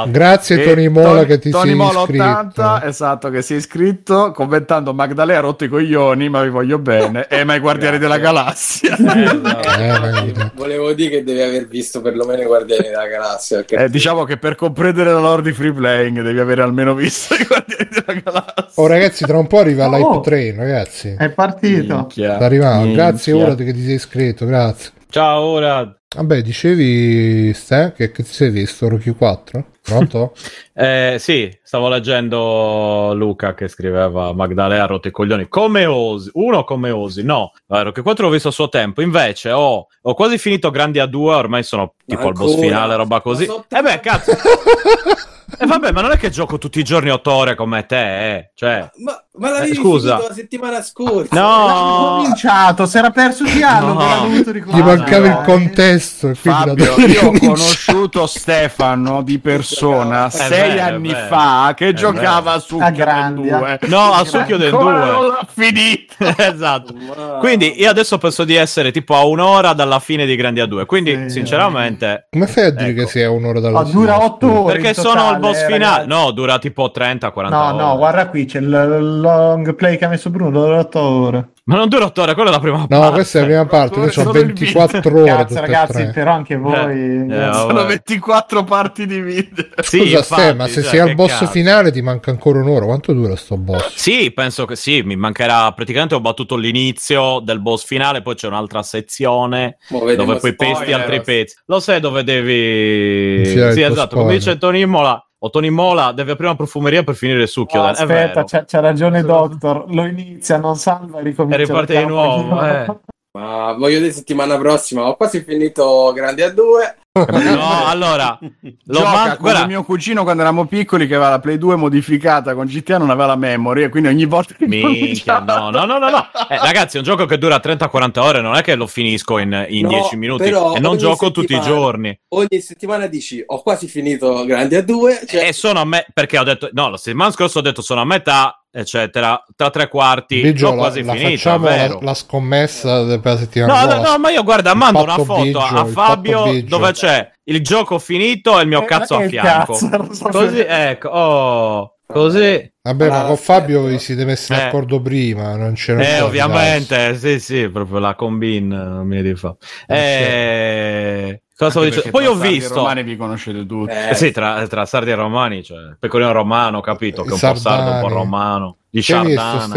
Grazie e Tony Mola Tony, che ti Tony sei Mola iscritto ottanta, esatto, che si è iscritto commentando Magdalena ha rotto i coglioni ma vi voglio bene e ma i Guardiani della Galassia eh, no. eh, eh, volevo dire che devi aver visto perlomeno i Guardiani della Galassia perché... eh, diciamo che per comprendere la lore di Free Playing devi aver almeno visto i Guardiani della Galassia. Oh ragazzi, tra un po' arriva oh, l'hype train, ragazzi è partito. Minchia, sta arrivando minchia. Grazie ora che ti sei iscritto, grazie. Ciao, ora. Vabbè, dicevi, Stan, che, che ti sei visto Rocky quattro? Pronto? eh, sì, stavo leggendo Luca che scriveva Magdalena rotto i coglioni. Come osi? Uno, come osi? No, Rocky quattro l'ho visto a suo tempo. Invece ho, ho quasi finito Grandia due, ormai sono tipo al boss finale, roba così. So e eh beh, cazzo. E eh vabbè, ma non è che gioco tutti i giorni otto ore come te, eh? Cioè, ma, ma l'avevi eh, scusa. finito la settimana scorsa? No! L'ha cominciato, si era perso il dialogo, no. dovuto ricordare. Gli mancava no. il contesto. Fabio, io ho conosciuto Stefano di persona eh sei beh, anni beh. fa che eh giocava beh. a Succhio del due. No, a Succhio del due. Non l'ha finito! Esatto. Wow. Quindi io adesso penso di essere tipo a un'ora dalla fine di Grandia due, quindi sì, sinceramente... Come fai a dire ecco. che sei a un'ora dalla oh, fine? Dura otto ore. Perché sono... boss finale, no, dura tipo trenta quaranta no, ore. No, no, guarda qui c'è il long play che ha messo Bruno, dura otto ore. Ma non dura otto ore, quella è la prima no, parte. No, questa è la prima parte, io ho ventiquattro ore. Cazzo ragazzi, però anche voi... Eh, eh, sono ventiquattro parti di video. Scusa sì, Ste, ma se cioè, sei al boss cazzo. finale ti manca ancora un'ora, quanto dura sto boss? Sì, penso che sì, mi mancherà, praticamente ho battuto l'inizio del boss finale, poi c'è un'altra sezione dove poi spoiler. pesti altri pezzi. Lo sai dove devi... Sì, sì esatto, come dice Tony Mola. O Tony Mola deve aprire una profumeria per finire il succhio. Oh, aspetta, c'ha, c'ha ragione Doctor. Lo inizia, non salva e ricomincia. E riparte di nuovo. Eh. Ma voglio dire settimana prossima. Ho quasi finito Grandia due. No, allora lo manco, guarda, mio cugino quando eravamo piccoli che aveva la Play due modificata con G T A non aveva la memory e quindi ogni volta che minchia, no no no no, no. Eh, ragazzi, è un gioco che dura trenta quaranta ore, non è che lo finisco in, in no, dieci minuti e non gioco tutti i giorni. Ogni settimana dici ho quasi finito Grandia due, cioè... e sono a me perché ho detto no, la settimana scorsa ho detto sono a metà eccetera, tra tre quarti Biggio, l'ho quasi la, finito, facciamo la, la scommessa per la settimana no, no, no, ma io guarda, il mando una foto Biggio, a Fabio dove c'è il gioco finito e il mio eh, cazzo a fianco cazzo, so così, se... ecco, oh, così vabbè, allora, ma con Fabio eh, si deve essere d'accordo eh, prima, non c'era eh, ovviamente, sì, sì, proprio la combin mi devi fa eh, Cosa dice... Poi ho visto. Tra sardi e romani vi conoscete tutti. Eh, eh, sì, tra, tra sardi e romani, cioè pecorino romano, capito? Che è un po' sardo, un po' romano. Di Sardana.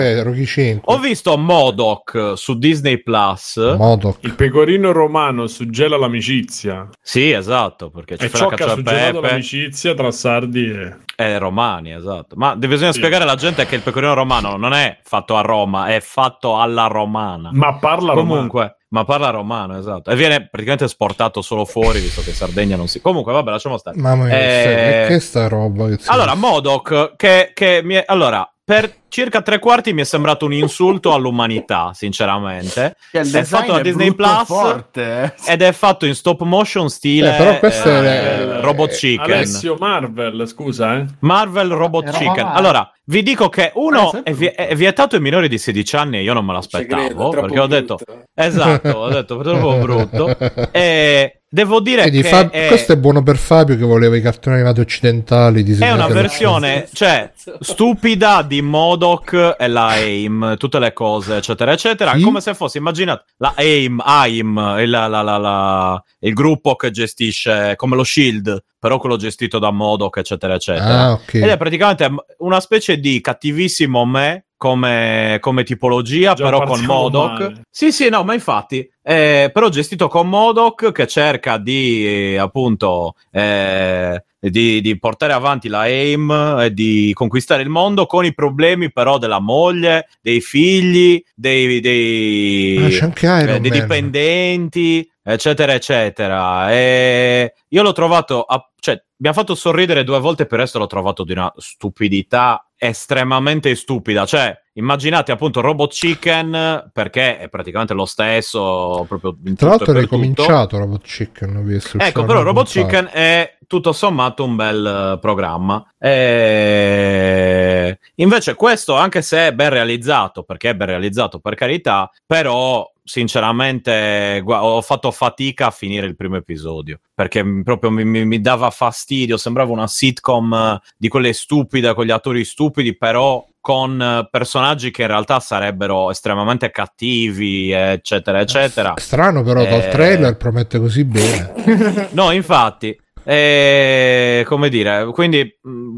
Ho visto MODOK su Disney Plus. MODOK. Il pecorino romano suggela l'amicizia. Sì, esatto, perché ci fa la caccia al pepe. L'amicizia tra sardi e... e romani, esatto. Ma bisogna sì. spiegare alla gente che il pecorino romano non è fatto a Roma, è fatto alla romana. Ma parla romano. Comunque. Ma parla romano, esatto. E viene praticamente esportato solo fuori, visto che Sardegna non si... Comunque, vabbè, lasciamo stare. Mamma mia, eh... che sta roba? Che allora, MODOK, che, che mi è... Allora, per circa tre quarti mi è sembrato un insulto all'umanità, sinceramente. Cioè, è fatto da Disney Plus forte. Ed è fatto in stop motion stile eh, però questo eh, è... Robot Chicken. Alessio Marvel, scusa, eh. Marvel Robot Chicken. Chicken. Allora... Vi dico che uno eh, è, vi- è vietato ai minori di sedici anni e io non me l'aspettavo, credo, perché ho detto, esatto, ho detto troppo brutto e devo dire Quindi, che Fab- è... questo è buono per Fabio che voleva i cartoni animati occidentali disegnati. È una versione, cioè, stupida di MODOK e la AIM, tutte le cose eccetera eccetera, sì? Come se fosse, immaginate la AIM, AIM il, la, la, la, la, il gruppo che gestisce come lo Shield, però quello gestito da MODOK eccetera eccetera. Ah, okay. Ed è praticamente una specie di cattivissimo me come, come tipologia, già però con MODOK male. Sì sì no ma infatti eh, però gestito con MODOK che cerca di eh, appunto eh, di, di portare avanti la AIM e eh, di conquistare il mondo con i problemi però della moglie, dei figli, dei, dei, ah, c'è anche Iron eh, dei dipendenti eccetera eccetera. E io l'ho trovato a, cioè mi ha fatto sorridere due volte, per il resto l'ho trovato di una stupidità estremamente stupida, cioè immaginate appunto Robot Chicken, perché è praticamente lo stesso proprio in tra l'altro è ricominciato Robot Chicken, visto, ecco, però Robot Chicken è tutto sommato un bel programma e... invece questo, anche se è ben realizzato, perché è ben realizzato per carità, però sinceramente gu- ho fatto fatica a finire il primo episodio perché proprio mi, mi, mi dava fastidio, sembrava una sitcom di quelle stupide con gli attori stupidi però con personaggi che in realtà sarebbero estremamente cattivi eccetera eccetera. Strano però, e... dal trailer promette così bene. No infatti e... come dire, quindi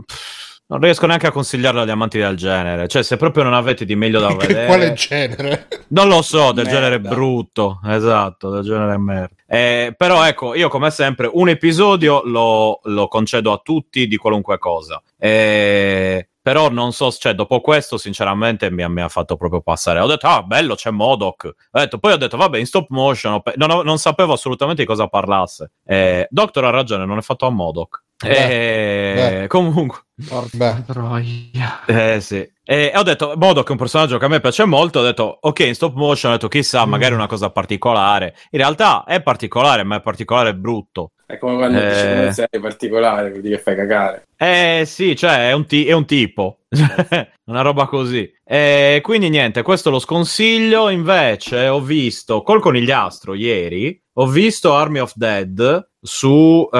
pff, non riesco neanche a consigliarlo agli amanti del genere, cioè se proprio non avete di meglio da vedere. Quale genere? Non lo so, del merda. Genere brutto, esatto, del genere merda. Eh, però ecco, io come sempre un episodio lo, lo concedo a tutti di qualunque cosa. Eh, però non so, cioè dopo questo sinceramente mi ha, mi ha fatto proprio passare, ho detto ah bello c'è MODOK, ho detto, poi ho detto vabbè in stop motion, non, ho, non sapevo assolutamente di cosa parlasse. eh, Doctor ha ragione, non è fatto a MODOK. Beh, eh, beh. Comunque eh, sì. eh, ho detto MODOK è un personaggio che a me piace molto, ho detto ok in stop motion, ho detto chissà mm. magari una cosa particolare, in realtà è particolare ma è particolare brutto. È come quando eh... dici una serie particolare, vuol dire che fai cagare. Eh sì, cioè è un, ti- è un tipo, una roba così. E quindi niente, questo lo sconsiglio. Invece ho visto col conigliastro ieri, ho visto Army of the Dead su uh,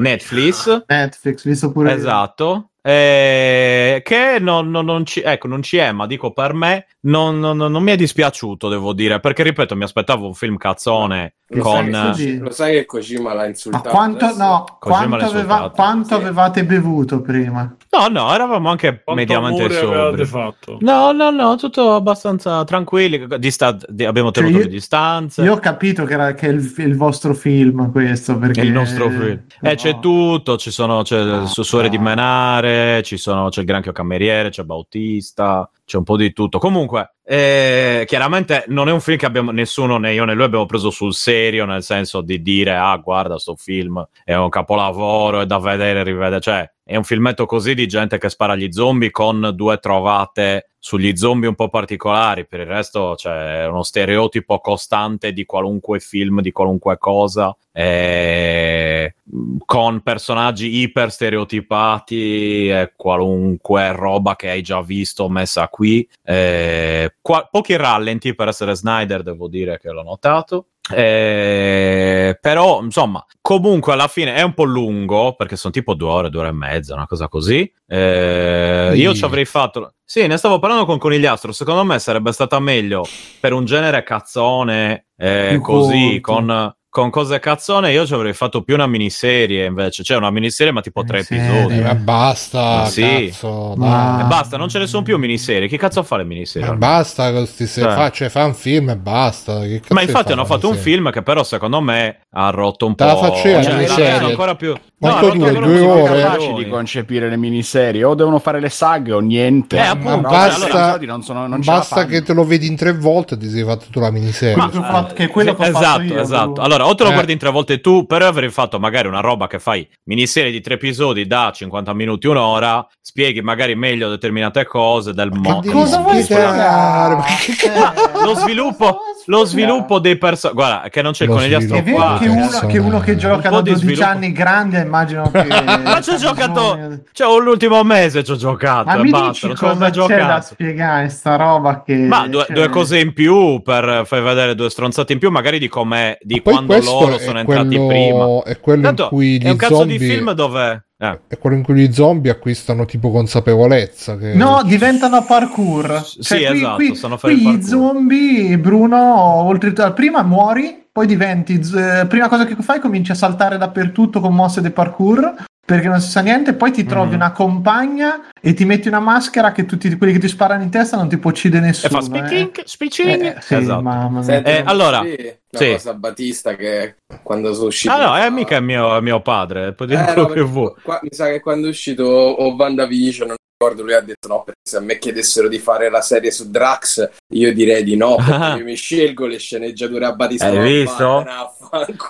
Netflix. Netflix, visto pure. Esatto. Eh, che non, non, non ci ecco non ci è, ma dico per me non, non, non mi è dispiaciuto, devo dire, perché ripeto mi aspettavo un film cazzone lo con sai lo sai che Kojima l'ha insultato, ma quanto, no, quanto, aveva, insultato. Quanto sì. avevate bevuto prima? No no eravamo anche quanto mediamente sobri fatto? no no no tutto abbastanza tranquilli, dista- di- abbiamo tenuto cioè, le io, distanze. Io ho capito che era che il, il vostro film questo, perché il nostro film eh, no. C'è tutto, ci sono c'è no, suore no. di menare, ci sono, c'è il granchio cameriere, c'è Bautista, c'è un po' di tutto. Comunque eh, chiaramente non è un film che abbiamo nessuno né io né lui abbiamo preso sul serio, nel senso di dire ah guarda sto film è un capolavoro, è da vedere, rivedere, cioè è un filmetto così di gente che spara gli zombie con due trovate sugli zombie un po' particolari, per il resto c'è uno stereotipo costante di qualunque film, di qualunque cosa, eh, con personaggi iper stereotipati, eh, qualunque roba che hai già visto messa qui, eh, qua- pochi rallenti per essere Snyder, devo dire che l'ho notato. Eh, però insomma comunque alla fine è un po' lungo perché sono tipo due ore, due ore e mezza, una cosa così. Eh, io ci avrei fatto sì, ne stavo parlando con Conigliastro, secondo me sarebbe stata meglio per un genere cazzone eh, così con con cose a cazzone io ci avrei fatto più una miniserie invece, cioè una miniserie ma tipo miniserie, tre episodi. Ma basta, sì. Cazzo, ma... basta, non ce ne sono più miniserie, che cazzo fa le miniserie? Ma basta, questi se eh. fa, cioè fa un film e basta. Che cazzo, ma infatti hanno fatto un film che però secondo me ha rotto un Te po'. Te la faceva cioè, miniserie. Ancora più... No, non dire, due ore capaci di concepire le miniserie, o devono fare le saghe o niente. Eh, appunto, ma basta, cioè, allora, non sono, non basta che te lo vedi in tre volte e ti sei fatto tu la miniserie. Ma, eh, che è quello che ho esatto, fatto io, esatto. Però... Allora, o te lo eh. guardi in tre volte tu, però avrei fatto magari una roba che fai miniserie di tre episodi da cinquanta minuti, un'ora, spieghi magari meglio determinate cose del mondo. Ma cosa vuoi spiegare? Lo sviluppo, lo sviluppo dei personaggi. Guarda, che non c'è il conigliastro qua. È vero che uno che gioca da dodici anni grande immagino che ma ci ho giocato, cioè l'ultimo mese ci ho giocato, ma mi basta, dici non cosa c'è giocato. Da spiegare sta roba che ma due, cioè... due cose in più per far vedere due stronzate in più magari di com'è di quando loro sono entrati quello... prima è quello tanto in cui gli è un cazzo zombie... di film dov'è? Eh. È quello in cui gli zombie acquistano tipo consapevolezza che... no, diventano parkour, sì, cioè, sì qui, esatto qui, sanno fare qui parkour. Gli zombie, Bruno, oltretutto prima muori poi diventi eh, prima cosa che fai cominci a saltare dappertutto con mosse de parkour perché non si sa niente, poi ti trovi mm. una compagna e ti metti una maschera che tutti quelli che ti sparano in testa non ti può uccidere nessuno e fa speaking, eh. speaking eh, sì, esatto. Mamma mia. Eh, allora la sì. cosa Battista che quando sono uscito ah no, è mica mio, mio padre puoi dire eh, quello no, che vuoi qua, mi sa che quando è uscito o WandaVision non ricordo, lui ha detto no, perché se a me chiedessero di fare la serie su Drax io direi di no, perché ah. io mi scelgo le sceneggiature a Battista. Hai visto?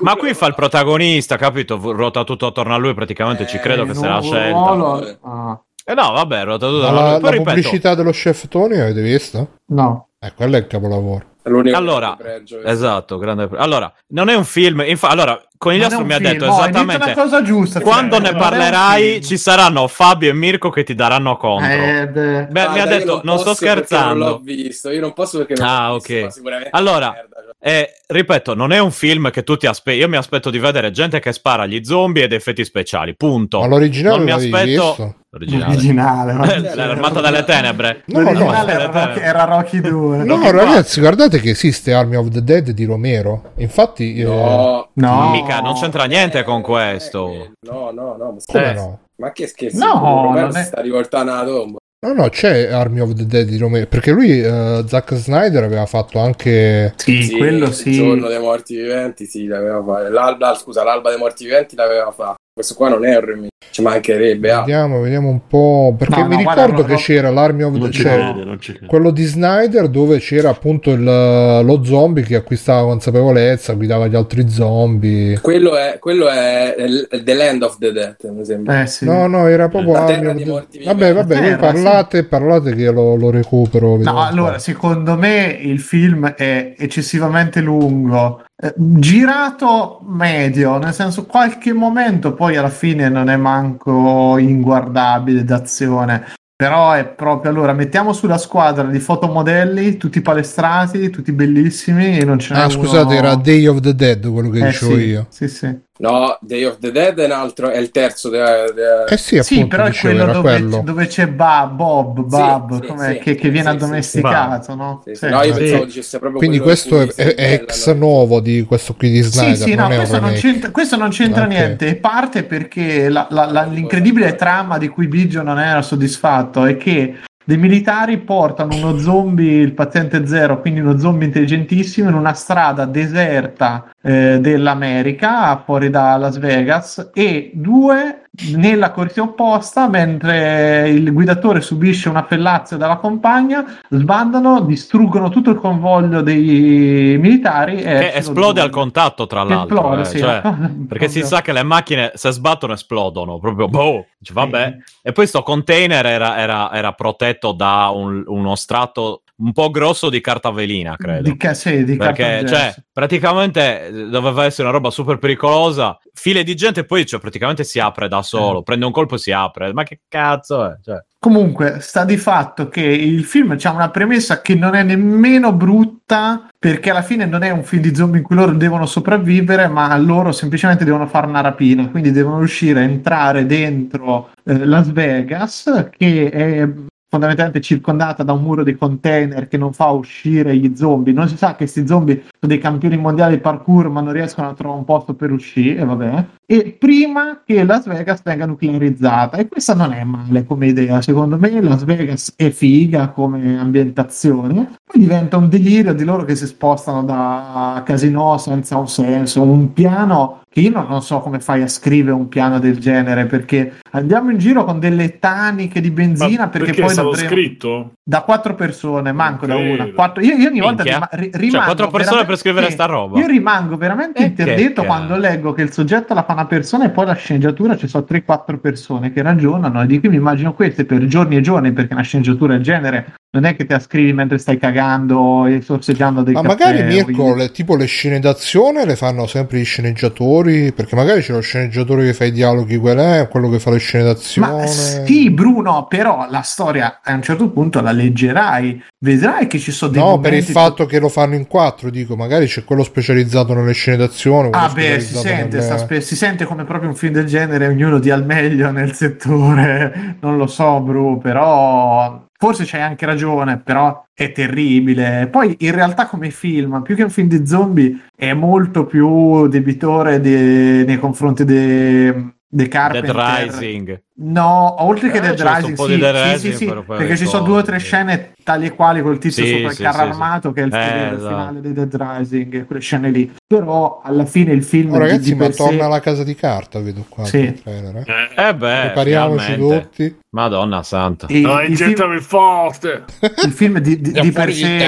Ma qui fa il protagonista, capito? Ruota tutto attorno a lui praticamente, eh, ci credo che sarà la scelta ah. eh no, vabbè, ruota tutto attorno a lui. Poi la ripeto, pubblicità dello chef Tony avete visto? No. Eh, quello è il capolavoro. Allora, pregio, esatto, grande pregio. Allora, non è un film, infa- allora Conigliastro mi ha film, detto oh, esattamente cosa giusta, quando cioè, ne parlerai ci saranno Fabio e Mirko che ti daranno conto. Eh, beh, beh ah, mi ha detto non, non sto scherzando. Non l'ho visto, io non posso perché non ah, l'ho okay. visto, sicuramente allora, merda, cioè. eh, ripeto, non è un film che tu ti aspetti. Io mi aspetto di vedere gente che spara gli zombie ed effetti speciali, punto. Ma l'originale non mi aspetto visto? L'originale, l'originale no? L'armata delle tenebre. No, l'originale no. Era, Rocky, era Rocky due. No, Rocky ragazzi, quattro. Guardate che esiste Army of the Dead di Romero. Infatti no, eh... no. Mica non c'entra niente eh, con questo. Eh, no, no, no. Come eh. no? Ma che scherzi? No, non è... sta rivoltando alla tomba. No, no, c'è Army of the Dead di Romero, perché lui, uh, Zack Snyder, aveva fatto anche... Sì, sì quello sì. Il giorno dei morti viventi, sì, l'aveva fatto. L'alba, scusa, l'alba dei morti viventi l'aveva fatto. Questo qua non è un remake, ci mancherebbe. Ah. Vediamo, vediamo un po', perché no, mi no, ricordo guarda, che no, c'era no. l'Army of the Dead, cioè, vede, vede. quello di Snyder, dove c'era appunto il, lo zombie che acquistava consapevolezza, guidava gli altri zombie. Quello è, quello è il, The Land of the Dead, mi sembra. Eh, sì. No, no, era proprio la terra dei morti vivi. Vabbè, vabbè, terra, parlate, sì. parlate che lo, lo recupero. No, allora, qua. Secondo me il film è eccessivamente lungo. Girato medio, nel senso qualche momento poi alla fine non è manco inguardabile d'azione, però è proprio allora mettiamo sulla squadra di fotomodelli tutti palestrati, tutti bellissimi e non ce n'è ah, uno... scusate era Day of the Dead quello che eh, dicevo sì, io sì sì no, Day of the Dead è un altro, è il terzo de, de... eh sì, appunto, sì però è quello dove, quello dove c'è Bob, Bob, Bob sì, com'è, sì, che, che viene sì, addomesticato sì, no? Sì, sì. no? Io pensavo dicesse proprio quindi questo è, è, è ex allora. nuovo di questo qui di Snyder sì, sì, non no, questo, non c'entra, questo non c'entra okay. niente e parte perché la, la, la, l'incredibile trama di cui Biggio non era soddisfatto è che dei militari portano uno zombie, il paziente zero, quindi uno zombie intelligentissimo, in una strada deserta eh, dell'America, fuori da Las Vegas, e due nella corsia opposta, mentre il guidatore subisce una fellazio dalla compagna, sbandano, distruggono tutto il convoglio dei militari. E che esplode due. Al contatto, tra l'altro. Esplode, eh, sì, cioè, perché si sa che le macchine, se sbattono, esplodono, proprio boh, cioè, vabbè. Sì. E poi sto container era, era, era protetto da un, uno strato un po' grosso di carta velina, credo. Di ca- sì, di Perché, carta cioè, praticamente doveva essere una roba super pericolosa. File di gente, poi cioè, praticamente si apre da solo. Eh. Prende un colpo e si apre. Ma che cazzo è? Cioè. Comunque, sta di fatto che il film c'ha una premessa che non è nemmeno brutta, perché alla fine non è un film di zombie in cui loro devono sopravvivere, ma loro semplicemente devono fare una rapina. Quindi devono riuscire a entrare dentro eh, Las Vegas, che è... fondamentalmente circondata da un muro di container che non fa uscire gli zombie. Non si sa che questi zombie sono dei campioni mondiali di parkour, ma non riescono a trovare un posto per uscire, e vabbè. E prima che Las Vegas venga nuclearizzata, e questa non è male come idea, secondo me Las Vegas è figa come ambientazione, poi diventa un delirio di loro che si spostano da casino senza un senso, un piano che io non so come fai a scrivere un piano del genere, perché andiamo in giro con delle taniche di benzina. Ma perché, perché poi da scritto? Da quattro persone, manco okay. da una. Quattro, io, io ogni volta rima, ri, rimango. Cioè, quattro persone per scrivere eh, sta roba. Io rimango veramente interdetto quando leggo che il soggetto la fa una persona e poi la sceneggiatura ci sono tre quattro persone che ragionano, e di qui mi immagino queste per giorni e giorni, perché una sceneggiatura del genere non è che te la scrivi mentre stai cagando e sorseggiando del ma caffè, magari Mirko le, tipo le scenedazioni le fanno sempre gli sceneggiatori, perché magari c'è lo sceneggiatore che fa i dialoghi, quello è quello che fa le scenedazioni. Ma sì Bruno, però la storia a un certo punto la leggerai, vedrai che ci sono dei no per il fatto che lo fanno in quattro, dico magari c'è quello specializzato nelle scenedazioni. Ah beh, si sente nelle... sta spe- si sente come proprio un film del genere, ognuno dia il meglio nel settore, non lo so Bru, però forse c'hai anche ragione, però è terribile. Poi in realtà come film, più che un film di zombie, è molto più debitore de... nei confronti dei de Carpenter. Dead Rising. No, oltre eh, che Dead Rising, sì, Dead sì, Rising, sì, sì perché ci sono due o tre scene tali e quali col tizio sì, sopra sì, il carro sì, armato sì. che è il, eh, il esatto. finale di Dead Rising, quelle scene lì. Però alla fine il film oh, ragazzi, di ma per torna sé... alla casa di carta, vedo qua sì. il trailer, eh. eh beh, prepariamoci tutti. Madonna santa. E no, il film... forte. Il film di, di, di per sé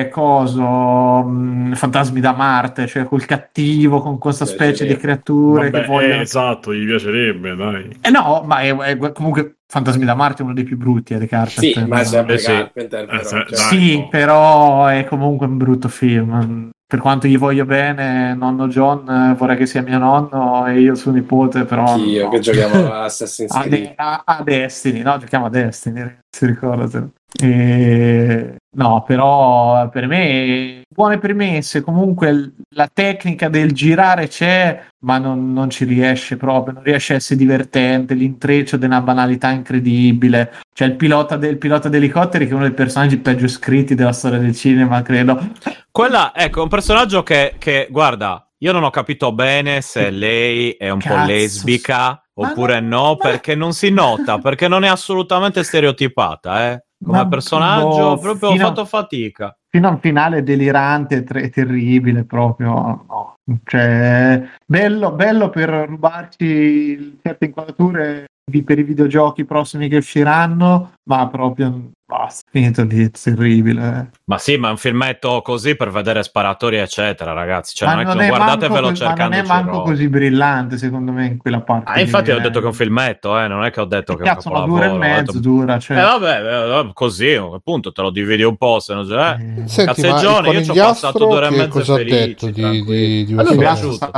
è coso mh, Fantasmi da Marte, cioè col cattivo con questa beh, specie beh. di creature Vabbè, che vogliono eh, esatto, gli piacerebbe, dai. Eh no, ma è, è, comunque Fantasmi da Marte è uno dei più brutti eh, di Carpenter. Sì, ma è sempre eh, Carpenter. Sì, però, eh, cioè. sì no. però è comunque un brutto film. Per quanto gli voglio bene, nonno John vorrei che sia mio nonno e io suo nipote, però io no. che giochiamo a Assassin's Creed a, de- a-, a Destiny, no? Giochiamo a Destiny, si ricorda. E... no, però per me buone premesse, comunque la tecnica del girare c'è, ma non, non ci riesce proprio, non riesce a essere divertente, l'intreccio di una banalità incredibile. Cioè il pilota del pilota d'elicotteri che è uno dei personaggi peggio scritti della storia del cinema, credo. Quella, ecco, un personaggio che, che guarda, io non ho capito bene se lei è un Cazzo. po' lesbica oppure ma, no, ma... perché non si nota, perché non è assolutamente stereotipata, eh. Come ma, personaggio boh, proprio ho fatto a... fatica. Fino a un finale delirante e ter- terribile proprio, no. Cioè, bello, bello per rubarci certe inquadrature per i videogiochi prossimi che usciranno, ma proprio basta, finito lì, terribile. Ma sì, ma è un filmetto così per vedere sparatorie eccetera, ragazzi, cioè non, non è che lo guardatevelo cercando, non è manco così brillante secondo me in quella parte. Ah, infatti ho detto che è un filmetto, eh, non è che ho detto che, che cazzo, è un capolavoro, dura e mezzo detto... dura, cioè. Eh vabbè, così, appunto te lo dividi un po', se no già eh. Senti, cazzeggione, io ci ho passato due ore e mezzo felice. Di, di, di a lui è piaciuto.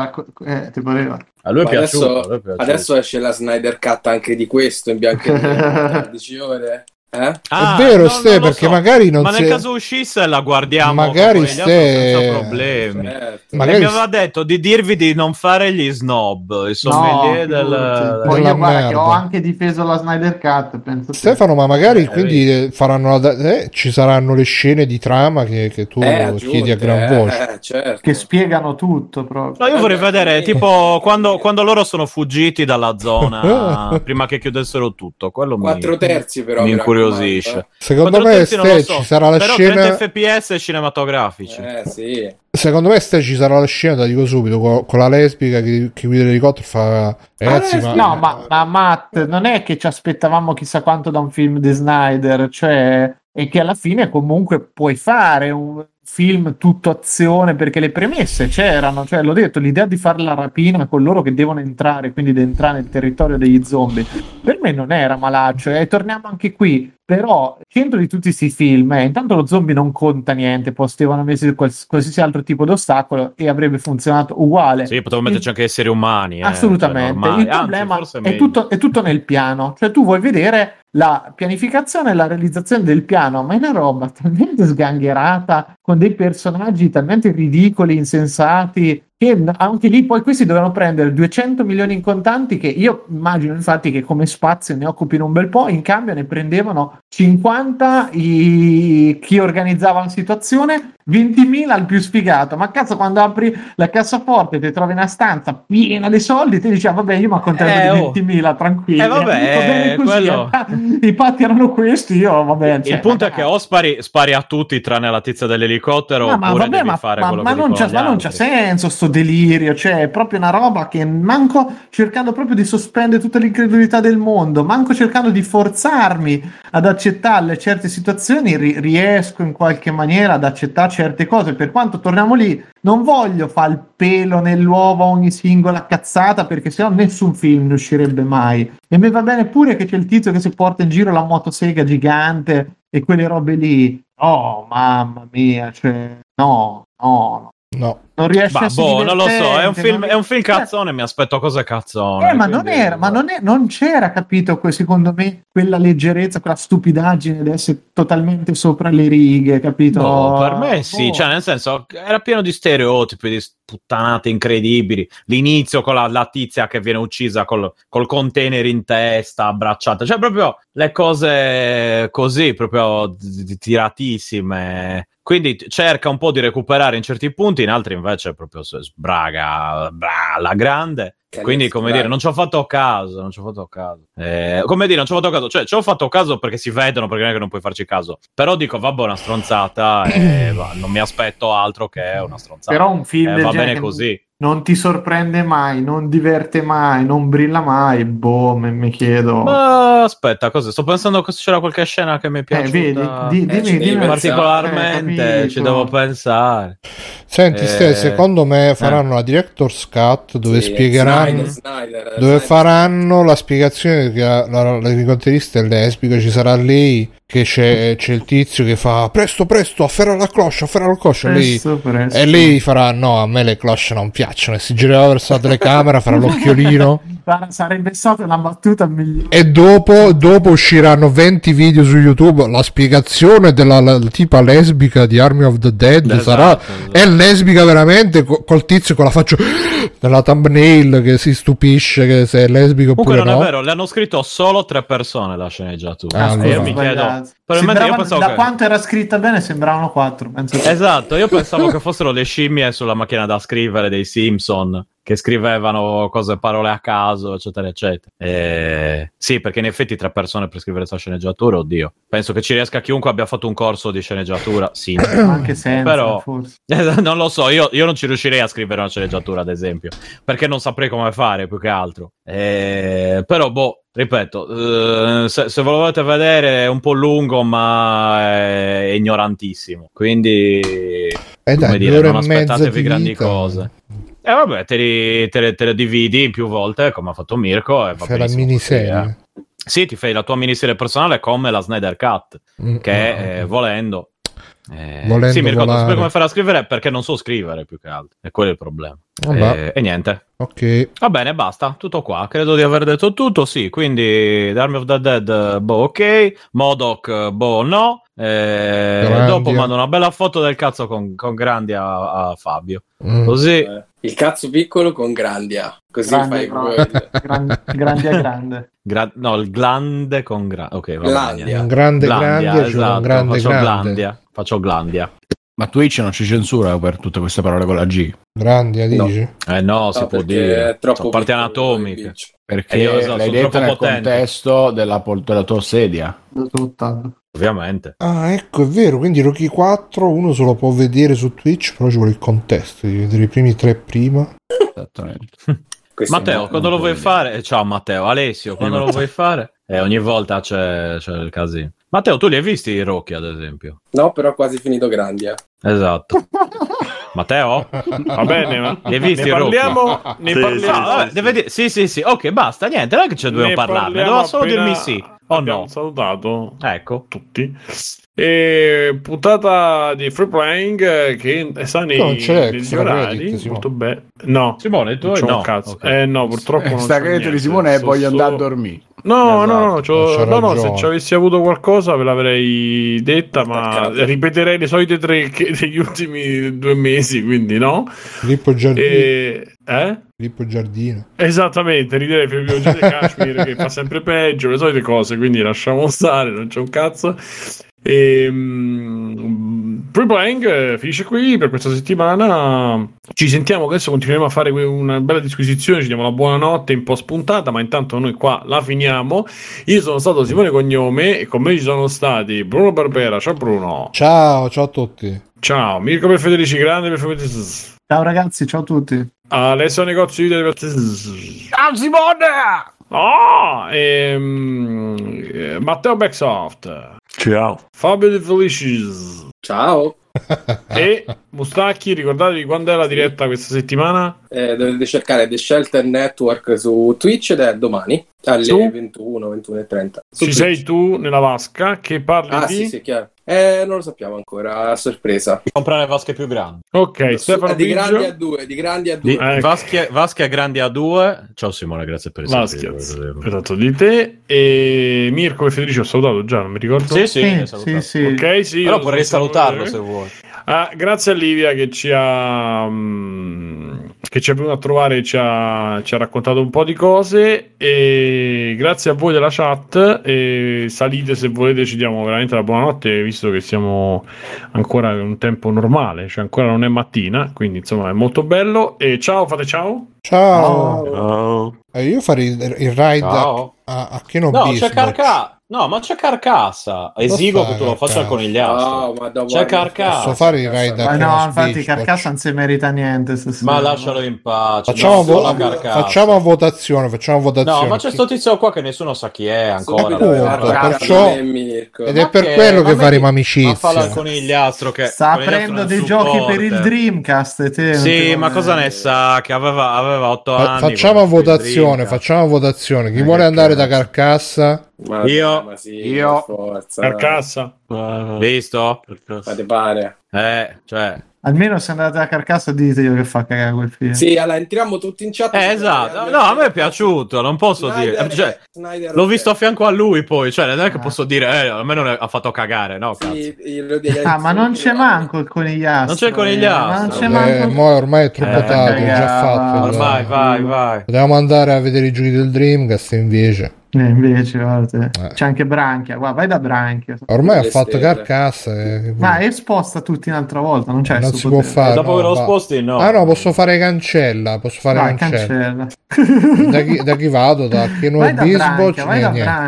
Eh, ti pareva. A lui è piaciuto, adesso, piaciuto. Adesso esce la Snyder Cut anche di questo in bianco e nero, quattordici ore. Eh? Ah, è vero, no, Ste, perché so. magari non ma nel se... caso uscisse la guardiamo magari Ste senza problemi. Certo. Magari... mi aveva detto di dirvi di non fare gli snob, i sommelier no, del... poi io guarda che ho anche difeso la Snyder Cut, penso Stefano che... ma magari eh, quindi faranno la... eh, ci saranno le scene di trama che, che tu eh, chiedi a gran eh, voce eh, certo. che spiegano tutto proprio. No, io vorrei vedere tipo quando, quando loro sono fuggiti dalla zona prima che chiudessero tutto, quello quattro mi... terzi però mi curiosisce. Secondo me Ste, so, ci sarà la però scena trenta effe pi esse cinematografici. Eh, sì. Secondo me Ste, ci sarà la scena, te la dico subito, con, con la lesbica che, che guida l'elicottero fa ragazzi, ah, ma... no, ma, ma Matt, non è che ci aspettavamo chissà quanto da un film di Snyder, cioè e che alla fine comunque puoi fare un film tutto azione perché le premesse c'erano, cioè l'ho detto, l'idea di fare la rapina con loro che devono entrare, quindi di entrare nel territorio degli zombie, per me non era malaccio e eh, torniamo anche qui, però centro di tutti questi film eh, intanto lo zombie non conta niente, potevano metterci quals- qualsiasi altro tipo di ostacolo e avrebbe funzionato uguale. Sì, potevano metterci il... anche esseri umani eh, assolutamente, cioè, il problema Anzi, è, tutto, è tutto nel piano, cioè tu vuoi vedere la pianificazione e la realizzazione del piano, ma è una roba talmente sgangherata con dei personaggi talmente ridicoli, insensati che anche lì poi questi dovevano prendere duecento milioni in contanti, che io immagino infatti che come spazio ne occupino un bel po', in cambio ne prendevano cinquanta i... chi organizzava la situazione, ventimila al più sfigato. Ma cazzo, quando apri la cassaforte ti trovi una stanza piena di soldi, ti dici ah, vabbè io mi accontento eh, di ventimila, oh. tranquillo, eh, vabbè, così, quello... i patti erano questi, io vabbè, cioè, il punto è che o spari, spari a tutti tranne la tizia dell'elicottero, no, oppure vabbè, devi ma, fare ma, quello ma che non c'è, ma non c'è senso sto delirio, cioè è proprio una roba che manco cercando proprio di sospendere tutta l'incredulità del mondo, manco cercando di forzarmi ad accettarle certe situazioni, ri- riesco in qualche maniera ad accettare certe cose, per quanto torniamo lì, non voglio fare il pelo nell'uovo ogni singola cazzata, perché sennò nessun film ne uscirebbe mai, e mi va bene pure che c'è il tizio che si porta in giro la motosega gigante e quelle robe lì, oh mamma mia, cioè no, no, no. No, non riesce bah, a boh, non lo so, è un film, non... è un film cazzone, eh. mi aspetto cose cazzone. Eh, ma quindi... non era, ma non, è, non c'era, capito, secondo me, quella leggerezza, quella stupidaggine di essere totalmente sopra le righe, capito? No, per me sì, oh. cioè nel senso, era pieno di stereotipi, di puttanate incredibili. L'inizio con la, la tizia che viene uccisa col, col container in testa, abbracciata, cioè proprio le cose così, proprio tiratissime. Quindi cerca un po' di recuperare in certi punti, in altri invece proprio sbraga alla grande. Che Quindi, come dire, non ci ho fatto caso, non ci ho fatto caso. Eh, come dire, non ci ho fatto caso, cioè ci ho fatto caso perché si vedono, perché non è che non puoi farci caso. Però dico, vabbè, una stronzata, eh, non mi aspetto altro che una stronzata. Però un film eh, del va genere bene così. Non ti sorprende mai, non diverte mai, non brilla mai, boh, me, mi chiedo. Ma aspetta, cosa? Sto pensando che c'era qualche scena che mi è piaciuta. Eh, vedi, di, eh, dimmi, dimmi particolarmente, eh, ci devo pensare. Senti, eh, Ste, secondo me faranno eh. la director's cut dove sì, spiegheranno, Snyder, Snyder, dove Snyder. faranno la spiegazione che la, la, l'agricolturista è lesbica, ci sarà lei. Che c'è, c'è il tizio che fa presto presto afferra la cloche, afferra la cloche presto, lei, presto. E lei farà no, a me le cloche non piacciono, e si girerà verso la telecamera, farà l'occhiolino. Sarebbe stata una battuta migliore. E dopo, dopo usciranno venti video su YouTube, la spiegazione della la, tipa lesbica di Army of the Dead, esatto, sarà esatto. È lesbica veramente col tizio con la faccia nella thumbnail che si stupisce che se è lesbica oppure comunque non no. È vero, l'hanno scritto solo tre persone la sceneggiatura, ah, allora. Io mi chiedo io pensavo da che... quanto era scritta bene sembravano quattro, penso che... esatto, io pensavo che fossero le scimmie sulla macchina da scrivere dei Simpson che scrivevano cose, parole a caso, eccetera, eccetera. E... sì, perché in effetti tre persone per scrivere questa sceneggiatura, oddio. Penso che ci riesca chiunque abbia fatto un corso di sceneggiatura, sì. Anche senza, però... forse. Non lo so, io, io non ci riuscirei a scrivere una sceneggiatura, ad esempio, perché non saprei come fare, più che altro. E... però, boh, ripeto, eh, se, se ve lo volete vedere è un po' lungo, ma è ignorantissimo. Quindi, eh dai, come dire, non aspettatevi grandi vita. Cose. E eh vabbè, te li, te, te li dividi più volte, come ha fatto Mirko. E va fai la miniserie. Così, eh. Sì, ti fai la tua miniserie personale come la Snyder Cut, mm, che no, eh, no. volendo... Eh, sì, mi ricordo sempre come fare a scrivere perché non so scrivere, più che altro è quello il problema. Oh, eh, e niente, okay. Va bene, basta, tutto qua, credo di aver detto tutto, sì, quindi Army of the Dead, boh, ok, MODOK, boh, no, eh, dopo mando una bella foto del cazzo con, con Grandia a, a Fabio, mm. Così eh. il cazzo piccolo con Grandia, così grande, fai no. Gran, Grandia grande Gra- no, il glande con gra- ok, Grandia, grande Grandia, grande, esatto, grande, faccio Grandia. Faccio Glandia. Ma Twitch non ci censura per tutte queste parole con la G. Grandia, dici? No. Eh no, no si può dire. Sono parti anatomiche. Perché eh, io, so, l'hai detto nel potente. Contesto della, pol- della tua sedia. Ovviamente. Ah, ecco, è vero. Quindi Rocky quattro, uno se lo può vedere su Twitch, però ci vuole il contesto. Devi vedere i primi tre prima. Esattamente. Matteo, quando lo vuoi vedere. Fare? Ciao Matteo. Alessio, quando lo vuoi fare? Eh, ogni volta c'è, c'è il casino. Matteo, tu li hai visti i Rocky, ad esempio? No, però ho quasi finito Grandia. Esatto. Matteo? Va bene, ma... li hai visti ne i Rocky? Parliamo... Ne sì, parliamo... No, vabbè, deve dire... Sì, sì, sì. Ok, basta, niente. Non è che ci dobbiamo ne parlarne. Doveva solo appena... dirmi sì o abbiamo no. salutato ecco. tutti. E puntata di Free Playing che è sana negli orari. Molto bene. No. Simone, tu hai... No, cazzo. Okay. Eh, no, purtroppo non c'è niente. Sta credito di Simone e voglio andare a dormire. No, esatto, no, no, no, no, se ci avessi avuto qualcosa ve l'avrei detta, ma ripeterei le solite tre che degli ultimi due mesi, quindi no. Filippo Giardino. E... Eh? Filippo Giardino. Esattamente, riderei Filippo Giardino Kashmir che fa sempre peggio, le solite cose, quindi lasciamo stare, non c'è un cazzo. E um, Free Playing finisce qui per questa settimana. Ci sentiamo adesso, continuiamo a fare una bella disquisizione, ci diamo la buonanotte in post puntata, ma intanto noi qua la finiamo. Io sono stato Simone Cognome e con me ci sono stati Bruno Parvera. Ciao Bruno. Ciao, ciao a tutti. Ciao Mirko per Federici, grande per Federici. Ciao ragazzi, ciao a tutti. Alessio Negozio di Deliver. Ciao Simone. Oh, e, um, Matteo Backsoft. Ciao Fabio Di Felice. Ciao. E Mustacchi, ricordatevi quando è la diretta questa settimana? Eh, dovete cercare The Shelter Network su Twitch ed è domani alle ventuno ventuno e trenta. Su Ci Twitch. Sei tu nella vasca che parli ah, di... sì, sì, chiaro. Eh, non lo sappiamo ancora, a sorpresa. Comprare vasche più grandi. Ok, su, Stefano Biggio. Di Grandia due, di Grandia due. Di, eh, vasche, vasche a Grandia due. Ciao Simone, grazie per essere qui. Esatto, di te. E Mirko e Federico ho salutato già, non mi ricordo. Sì, sì, sì, sì. Ok, sì. Però vorrei salutarlo se vuoi. Ah, grazie a Livia che ci ha... Um, che ci è venuto a trovare, ci ha, ci ha raccontato un po' di cose, e grazie a voi della chat, e salite se volete, ci diamo veramente la buonanotte visto che siamo ancora in un tempo normale, cioè ancora non è mattina, quindi insomma è molto bello. E ciao, fate ciao. Ciao, ciao. Eh, io farei il ride a, a, a che non no, c'è Carca. No, ma c'è Carcassa. Esigo che tu lo faccia con gli altri. No, c'è Carcassa. Posso fare il raid? Ma no, infatti Carcassa non si merita niente. Se ma lascialo in pace. Facciamo, no, vo- facciamo votazione. Facciamo votazione. No, ma c'è sto tizio qua che nessuno sa chi è ancora. Sì, appunto, perciò... Ed è per che... quello che faremo amicizia. Ma fallo al conigliastro che sta aprendo dei giochi per il Dreamcast. Te, sì, ma cosa ne sa? Che aveva, aveva otto fa- anni. Facciamo votazione. Facciamo votazione. Chi vuole andare da Carcassa? Ma io, ma sì, io, forza, Carcassa, eh. Visto? Fate pare, eh, cioè. Almeno se andate a Carcassa dite io che fa cagare quel film. Sì, allora entriamo tutti in chat. Eh, esatto, no, a me è piaciuto, non posso Snyder, dire. Cioè, Snyder, l'ho visto a fianco a lui poi, cioè non è che posso dire, eh, a me non ha fatto cagare, no? Sì, cazzo. Ah, ma non c'è manco il conigliastro. Non c'è il conigliastro. Eh, non c'è manco... eh, mo ormai è troppo eh, tardi, è già fatto. Ormai, allora. vai, vai. Dobbiamo andare a vedere i giochi del Dreamcast invece. Eh, invece guarda, eh. C'è anche Branchia, guarda, vai da Branchia ormai ha fatto stelle. Carcassa e... ma è sposta tutti un'altra volta, non c'è, non si potere. Può fare, dopo no, che lo sposti no. Ah no, posso fare cancella, posso fare vai, cancella, cancella. Da, chi, da chi vado? Da che non bisbo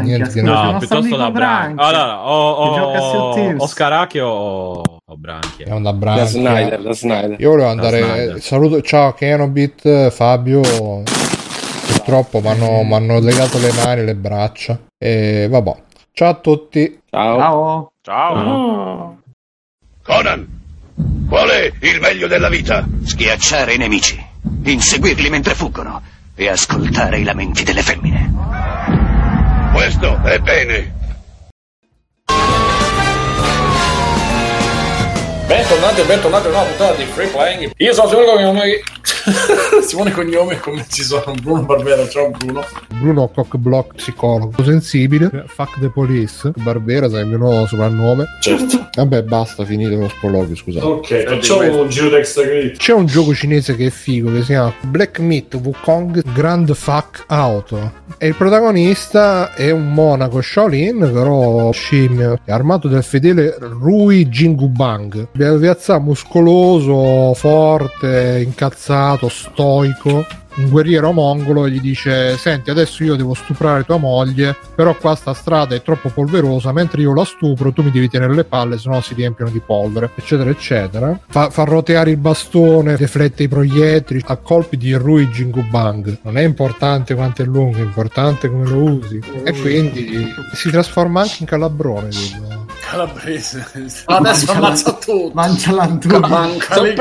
niente, no, piuttosto da Branchia. Allora o o Scaracchio o Branchia, è una Branchia. Da Snyder, da Snyder. Io volevo andare, saluto, ciao Kenobit, Fabio. Purtroppo mi hanno legato le mani e le braccia. E vabbè. Ciao a tutti. Ciao. Ciao. Ciao. Conan, qual è il meglio della vita? Schiacciare i nemici, inseguirli mentre fuggono e ascoltare i lamenti delle femmine. Questo è bene. Bentornati e bentornati a una puntata di Free Playing. Io sono Simone Cognome. Simone Cognome, come ci sono? Bruno Parvera, ciao Bruno. Bruno Cockblock, psicologo sensibile. Fuck the police. Parvera, sai il mio nuovo soprannome. Certo. Vabbè, basta, finito lo sproloquio, scusate. Ok, facciamo un giro d'extracredits. C'è un gioco cinese che è figo, che si chiama Black Myth Wukong Grand Fuck Auto. E il protagonista è un monaco Shaolin, però scimmio, armato del fedele Rui Jingubang. Piazza muscoloso, forte, incazzato, stoico. Un guerriero mongolo gli dice: senti, adesso io devo stuprare tua moglie, però qua sta strada è troppo polverosa, mentre io la stupro tu mi devi tenere le palle, sennò si riempiono di polvere, eccetera eccetera. Fa, fa roteare il bastone, deflette i proiettili a colpi di Rui Jingubang. Non è importante quanto è lungo, è importante come lo usi. E quindi si trasforma anche in calabrone, dico. Calabrese adesso ammazza tutto, mangia l'antuco, manca le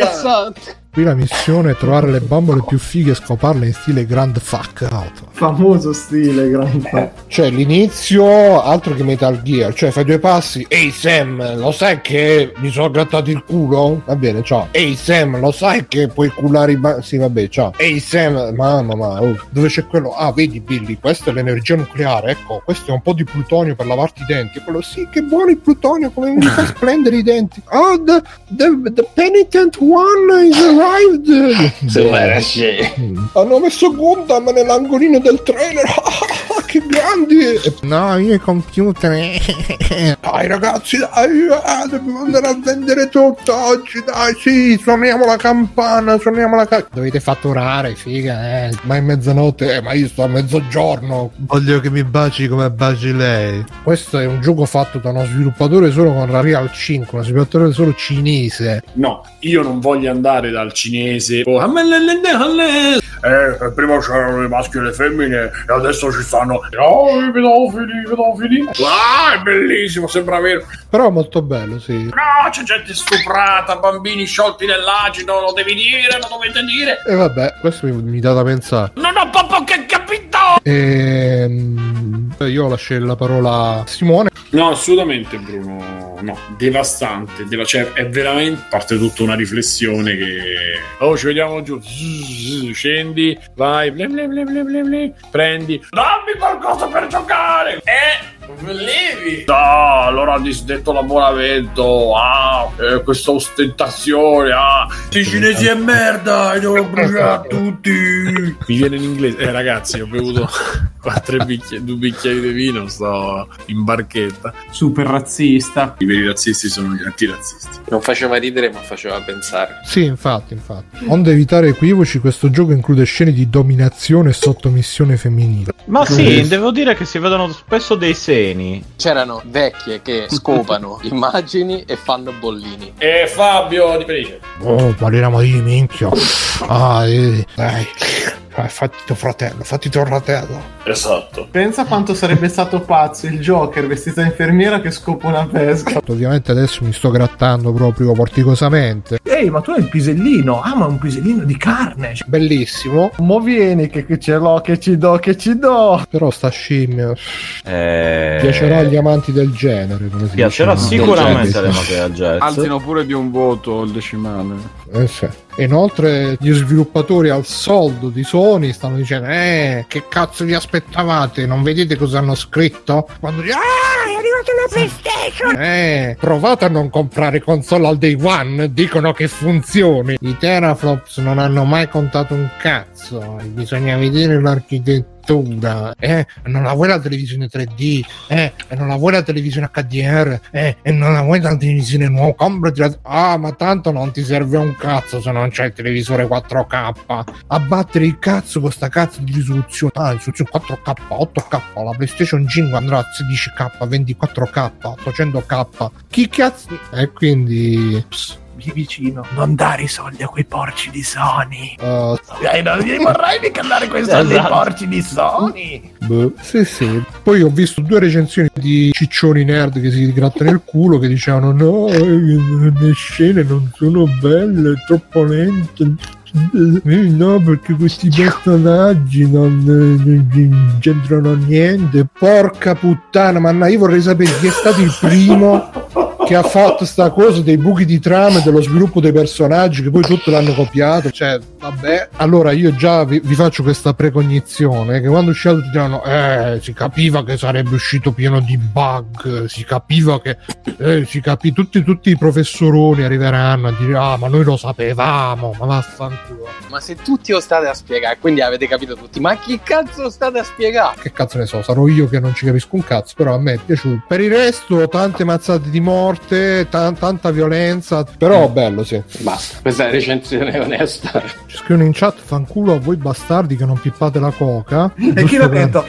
Qui la missione è trovare le bambole più fighe e scoparle in stile Grand Fuck Out. Famoso stile Grand Fuck. Eh, cioè l'inizio, altro che Metal Gear, cioè fai due passi. Ehi Sam, lo sai che mi sono grattato il culo? Va bene, ciao. Ehi Sam, lo sai che puoi culare i ba... Sì, vabbè, ciao. Ehi Sam, mamma ma oh. Dove c'è quello? Ah, vedi Billy, questa è l'energia nucleare, ecco, questo è un po' di plutonio per lavarti i denti. Quello sì, che buono il plutonio, come mi fa splendere i denti. Ah, oh, the, the, the penitent one is a... Hanno messo Gundam nell'angolino del trailer. Che grandi! No, io i computer. Dai ragazzi, dai, dobbiamo andare a vendere tutto oggi. Dai, sì, suoniamo la campana, suoniamo la campana. Dovete fatturare, figa, eh. Ma è mezzanotte, eh, ma io sto a mezzogiorno. Voglio che mi baci come baci lei. Questo è un gioco fatto da uno sviluppatore solo con la Real cinque, uno sviluppatore solo cinese. No, io non voglio andare dal cinese. Oh, eh, prima c'erano i maschi e le femmine e adesso ci stanno oh, i pedofili, i pedofili. Ah, è bellissimo, sembra vero. Però è molto bello, sì. No, c'è gente stuprata, bambini sciolti nell'acido, lo devi dire, lo dovete dire. E vabbè, questo mi, mi dà da pensare. Non ho proprio che capito. Ehm, io lascio la parola a Simone. No, assolutamente Bruno, no, devastante, deva- cioè è veramente, parte tutta una riflessione che oh ci vediamo giù, scendi, vai, ble ble ble ble ble ble, prendi, dammi qualcosa per giocare, eh! Levi. Ah, allora ha disdetto l'abbonamento. Ah, eh, questa ostentazione. Ah, i cinesi è merda. Io devo bruciare tutti. Mi viene in inglese. Eh, ragazzi, ho bevuto quattro bicchieri, due bicchieri di vino. Sto in barchetta. Super razzista. I veri razzisti sono gli antirazzisti. Non faceva ridere, ma faceva pensare. Sì, infatti, infatti. Onde evitare equivoci, questo gioco include scene di dominazione e sottomissione femminile. Ma sì, devo dire che si vedono spesso dei segni. C'erano vecchie che scopano immagini e fanno bollini. E Fabio Di Felice. Oh, parliamo di minchia. Ah, eh, dai. Ah, fatti tuo fratello, fatti tuo fratello. Esatto. Pensa quanto sarebbe stato pazzo il Joker vestito da infermiera che scopa una pesca. Ovviamente adesso mi sto grattando proprio vorticosamente. Ehi, ma tu hai il pisellino. Ah, ma un pisellino di carne. Bellissimo. Mo vieni che ce l'ho, che ci do, che ci do. Però sta scimmia eh... piacerà agli amanti del genere, come si piacerà dice, sicuramente alle amanti del genere. Alzino pure di un voto il decimale. Eh sì. Inoltre gli sviluppatori al soldo di Sony stanno dicendo eh che cazzo vi aspettavate, non vedete cosa hanno scritto? Quando dice ah è arrivata la PlayStation eh provate a non comprare console al day one, dicono che funzioni, i teraflops non hanno mai contato un cazzo, bisogna vedere l'architettura. Eh, non la vuoi la televisione tre D, eh, e non la vuoi la televisione H D R, eh, e non la vuoi la televisione nuova, comprati la... Ah, ma tanto non ti serve un cazzo se non c'è il televisore quattro K. Abbattere il cazzo con sta cazzo di risoluzione. Ah, risoluzione quattro K, otto K, la PlayStation cinque andrà a sedici K, ventiquattro K, ottocento K. Chi cazzo... E eh, quindi... Psst. Vicino, non dare i soldi a quei porci di Sony. Uh, eh, non vorrai mica andare quei soldi esatto. Ai porci di Sony. Beh, sì, sì. Poi ho visto due recensioni di ciccioni nerd che si grattano il culo che dicevano: no, le scene non sono belle, è troppo lento. No, perché questi personaggi non, non c'entrano niente. Porca puttana, manna, io vorrei sapere chi è stato il primo che ha fatto sta cosa dei buchi di trama, dello sviluppo dei personaggi che poi tutti l'hanno copiato, cioè vabbè. Allora io già vi, vi faccio questa precognizione che quando è uscito tutti diranno eh si capiva che sarebbe uscito pieno di bug, si capiva che eh, si capì, tutti, tutti i professoroni arriveranno a dire ah ma noi lo sapevamo, ma vaffanculo. Ma se tutti lo state a spiegare, quindi avete capito tutti, ma chi cazzo lo state a spiegare? Che cazzo ne so, sarò io che non ci capisco un cazzo, però a me è piaciuto. Per il resto tante mazzate di morte, T- tanta violenza, però bello, sì. Basta, questa è recensione onesta. Ci scrivono in chat: fanculo a voi bastardi che non pippate la coca. E chi l'ha detto?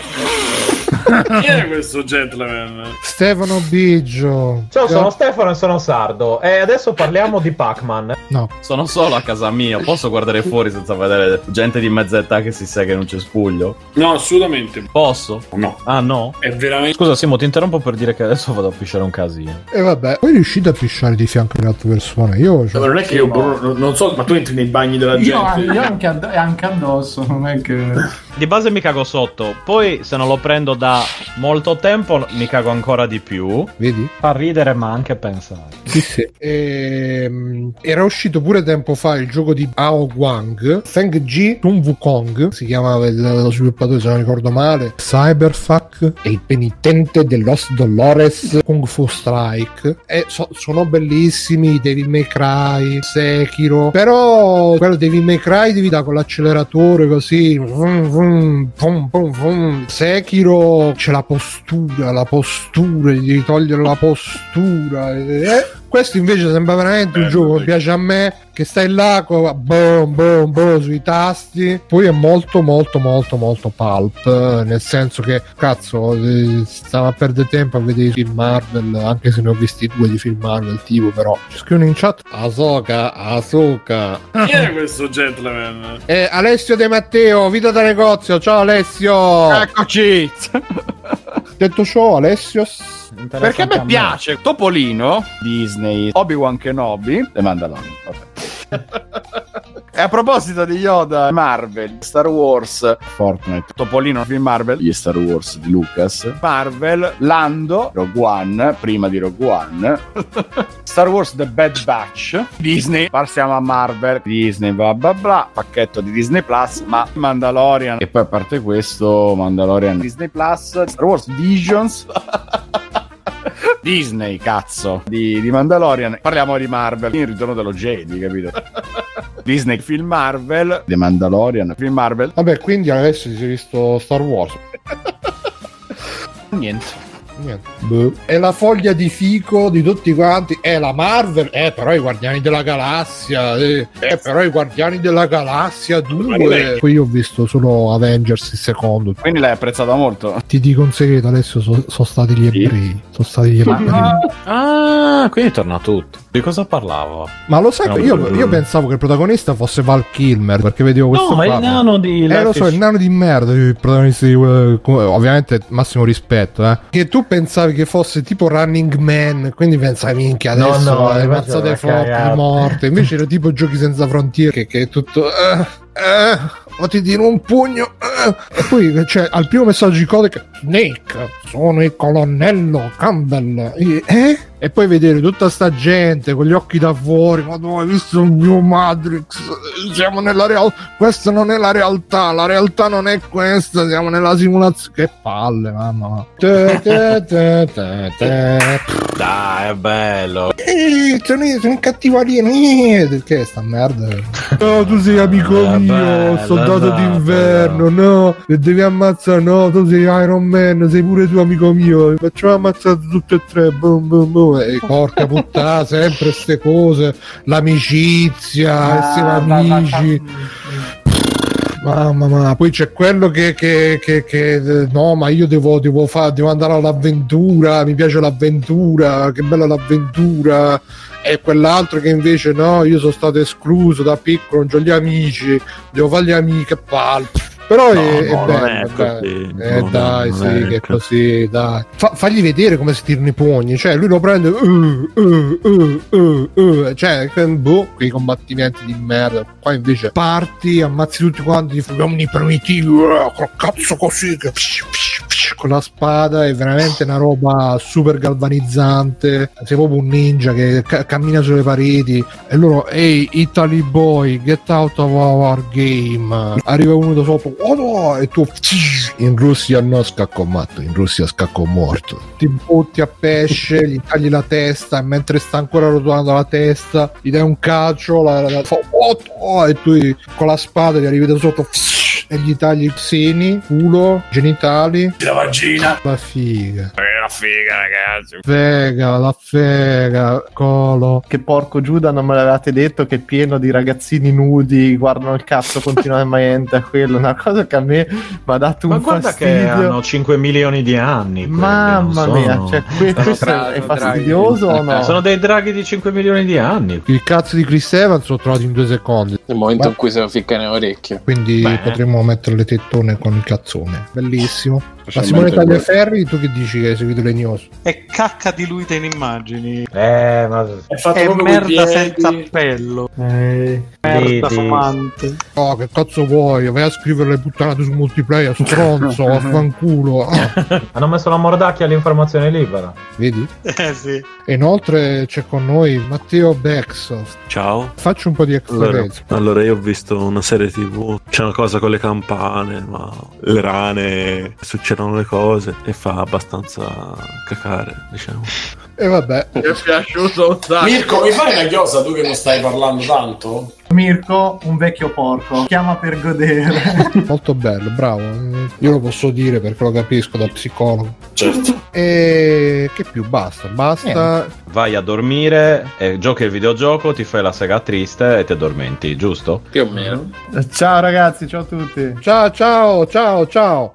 Chi è questo gentleman? Stefano Biggio. Ciao, sono Ciao. Stefano e sono sardo. E adesso parliamo di Pac-Man. No, sono solo a casa mia. Posso guardare fuori senza vedere gente di mezz'età che si sega in un cespuglio? No, assolutamente. Posso? No. Ah, no? È veramente... Scusa, Simo, ti interrompo per dire che adesso vado a pisciare un casino. E eh, vabbè. Poi riuscite a pisciare di fianco a un'altra persona? Io... Cioè... Ma non è che io... No. Non so, ma tu entri nei bagni della gente? No, io anche, add- anche addosso. Non è che... Di base mi cago sotto. Poi, se non lo prendo da molto tempo, mi cago ancora di più. Vedi? Fa ridere, ma anche pensare. Sì, sì. Ehm, era uscito pure tempo fa il gioco di Ao Guang, Feng-G, Sun Wukong. Si chiamava il, lo sviluppatore, se non ricordo male. Cyberfuck e il penitente de Los Dolores, Kung Fu Strike. E so, sono bellissimi. Devil May Cry, Sekiro. Però quello Devil May Cry devi dare con l'acceleratore così. Vroom, vroom, vroom, vroom, vroom. Sekiro c'è la postura, la postura, devi togliere la postura. Eh? Questo invece sembra veramente un gioco che piace a me, che stai là boom, boom, boom, sui tasti. Poi è molto molto molto molto pulp, nel senso che cazzo stava a perdere tempo a vedere i film Marvel, anche se ne ho visti due di film Marvel tipo. Però ci scrivono in chat Ahsoka, Ahsoka. Chi è questo gentleman? È Alessio De Matteo, vita da negozio. Ciao Alessio, eccoci. Detto ciò, Alessio, perché a me piace Topolino, Disney, Obi-Wan Kenobi e Mandalorian. E a proposito di Yoda, Marvel, Star Wars, Fortnite, Topolino film Marvel, gli Star Wars di Lucas, Marvel, Lando, Rogue One, prima di Rogue One, Star Wars The Bad Batch, Disney, passiamo a Marvel, Disney bla bla bla, pacchetto di Disney Plus, ma Mandalorian, e poi a parte questo Mandalorian, Disney Plus, Star Wars Visions... Disney, cazzo, di, di Mandalorian. Parliamo di Marvel, il ritorno dello Jedi, capito? Disney, film Marvel, The Mandalorian, film Marvel. Vabbè, quindi adesso si è visto Star Wars. Niente. È la foglia di fico di tutti quanti. È la Marvel. Eh però i Guardiani della Galassia. Eh, eh però i Guardiani della Galassia due. Poi io ho visto solo Avengers il secondo. Quindi l'hai apprezzata molto. Ti dico un segreto adesso, sono so stati gli sì. ebrei. Sono stati gli ebrei. Ah, quindi torna tutto. Di cosa parlavo? Ma lo sai, no, io, no, io pensavo che il protagonista fosse Val Kilmer, perché vedevo questo. No, ma il nano di... Eh lo so, il nano di merda, il protagonista di... Ovviamente massimo rispetto, eh. Che tu pensavi che fosse tipo Running Man, quindi pensavi minchia adesso no, no, le mazzate flotte morte, invece era tipo Giochi Senza Frontiere che, che è tutto uh, uh, o ti tiro un pugno uh. E poi cioè, al primo messaggio di codice Snake, sono il colonnello Campbell, eh? E poi vedere tutta sta gente con gli occhi da fuori, madonna hai visto il mio Matrix, siamo nella realtà, questa non è la realtà, la realtà non è questa, siamo nella simulazione, che palle mamma. Dai, è bello. Eh, sono, sono un cattivo alieno. Eh, che è sta merda? No, tu sei amico ah, mio, bello, soldato esatto, d'inverno. Bello. No, e devi ammazzare. No, tu sei Iron Man, sei pure tu amico mio. Facciamo ammazzare tutte e tre. Boom, boom, boom. E porca puttana, sempre ste cose. L'amicizia, ah, essere amici. Mamma mia, poi c'è quello che, che, che, che no, ma io devo, devo fare, devo andare all'avventura, mi piace l'avventura, che bella l'avventura. E quell'altro che invece no, io sono stato escluso da piccolo, non ho gli amici, devo fare gli amici, che palle. Però no, è, no, è bello, è così, dai, eh, dai sì, è che è così, dai. Fa, fagli vedere come si tirano i pugni, cioè lui lo prende, uh, uh, uh, uh, uh, cioè, boh, quei combattimenti di merda. Qua invece parti, ammazzi tutti quanti, uomini primitivi, uh, col cazzo così, che... Psh, psh, psh, con la spada, è veramente una roba super galvanizzante. Sei proprio un ninja che ca- cammina sulle pareti. E loro, ehi, Italy boy, get out of our game. Arriva uno da sopra, oh no, e tu in Russia no scacco matto, in Russia scacco morto, ti butti a pesce, gli tagli la testa e mentre sta ancora rotolando la testa gli dai un calcio la, la, la, oh, oh, e tu con la spada gli arrivi da sotto e gli tagli i seni, culo, genitali, la vagina, la figa. Era figa, ragazzi. Fega, la fega, colo. Che porco Giuda, non me l'avevate detto che è pieno di ragazzini nudi, guardano il cazzo continuamente a quello. Una cosa che a me mi ha dato ma un fastidio. Ma guarda che hanno cinque milioni di anni. Quelle, mamma sono... mia, cioè questo tra... è fastidioso o no? Sono dei draghi di cinque milioni di anni. Il cazzo di Chris Evans l'ho trovato in due secondi. Nel momento in cui se lo ficca nelle orecchie. Quindi beh, potremmo mettere le tettone con il cazzone. Bellissimo. Ma Simone Tagliaferri, tu che dici che hai seguito le news? È cacca diluita in immagini. Eh, ma è, fatto è merda senza appello. Eh, merda fumante. Oh, che cazzo vuoi? Vai a scrivere le puttanate su multiplayer, stronzo, affanculo. Oh. Hanno messo la mordacchia all'informazione libera. Vedi? Eh, sì. E inoltre c'è con noi Matteo Backsoft. Ciao. Faccio un po' di extracredits. Allora, allora, io ho visto una serie tv, c'è una cosa con le campane, ma le rane, succede le cose e fa abbastanza cacare, diciamo. E vabbè, mi è piaciuto un sacco. Mirko, mi fai una chiosa tu che non stai parlando tanto? Mirko, un vecchio porco, chiama per godere. Molto bello, bravo. Io lo posso dire perché lo capisco da psicologo. Certo. E che più? Basta, basta. Niente. Vai a dormire, eh, giochi il videogioco, ti fai la sega triste e ti addormenti, giusto? Più o meno. Ciao ragazzi, ciao a tutti. Ciao, ciao, ciao, ciao.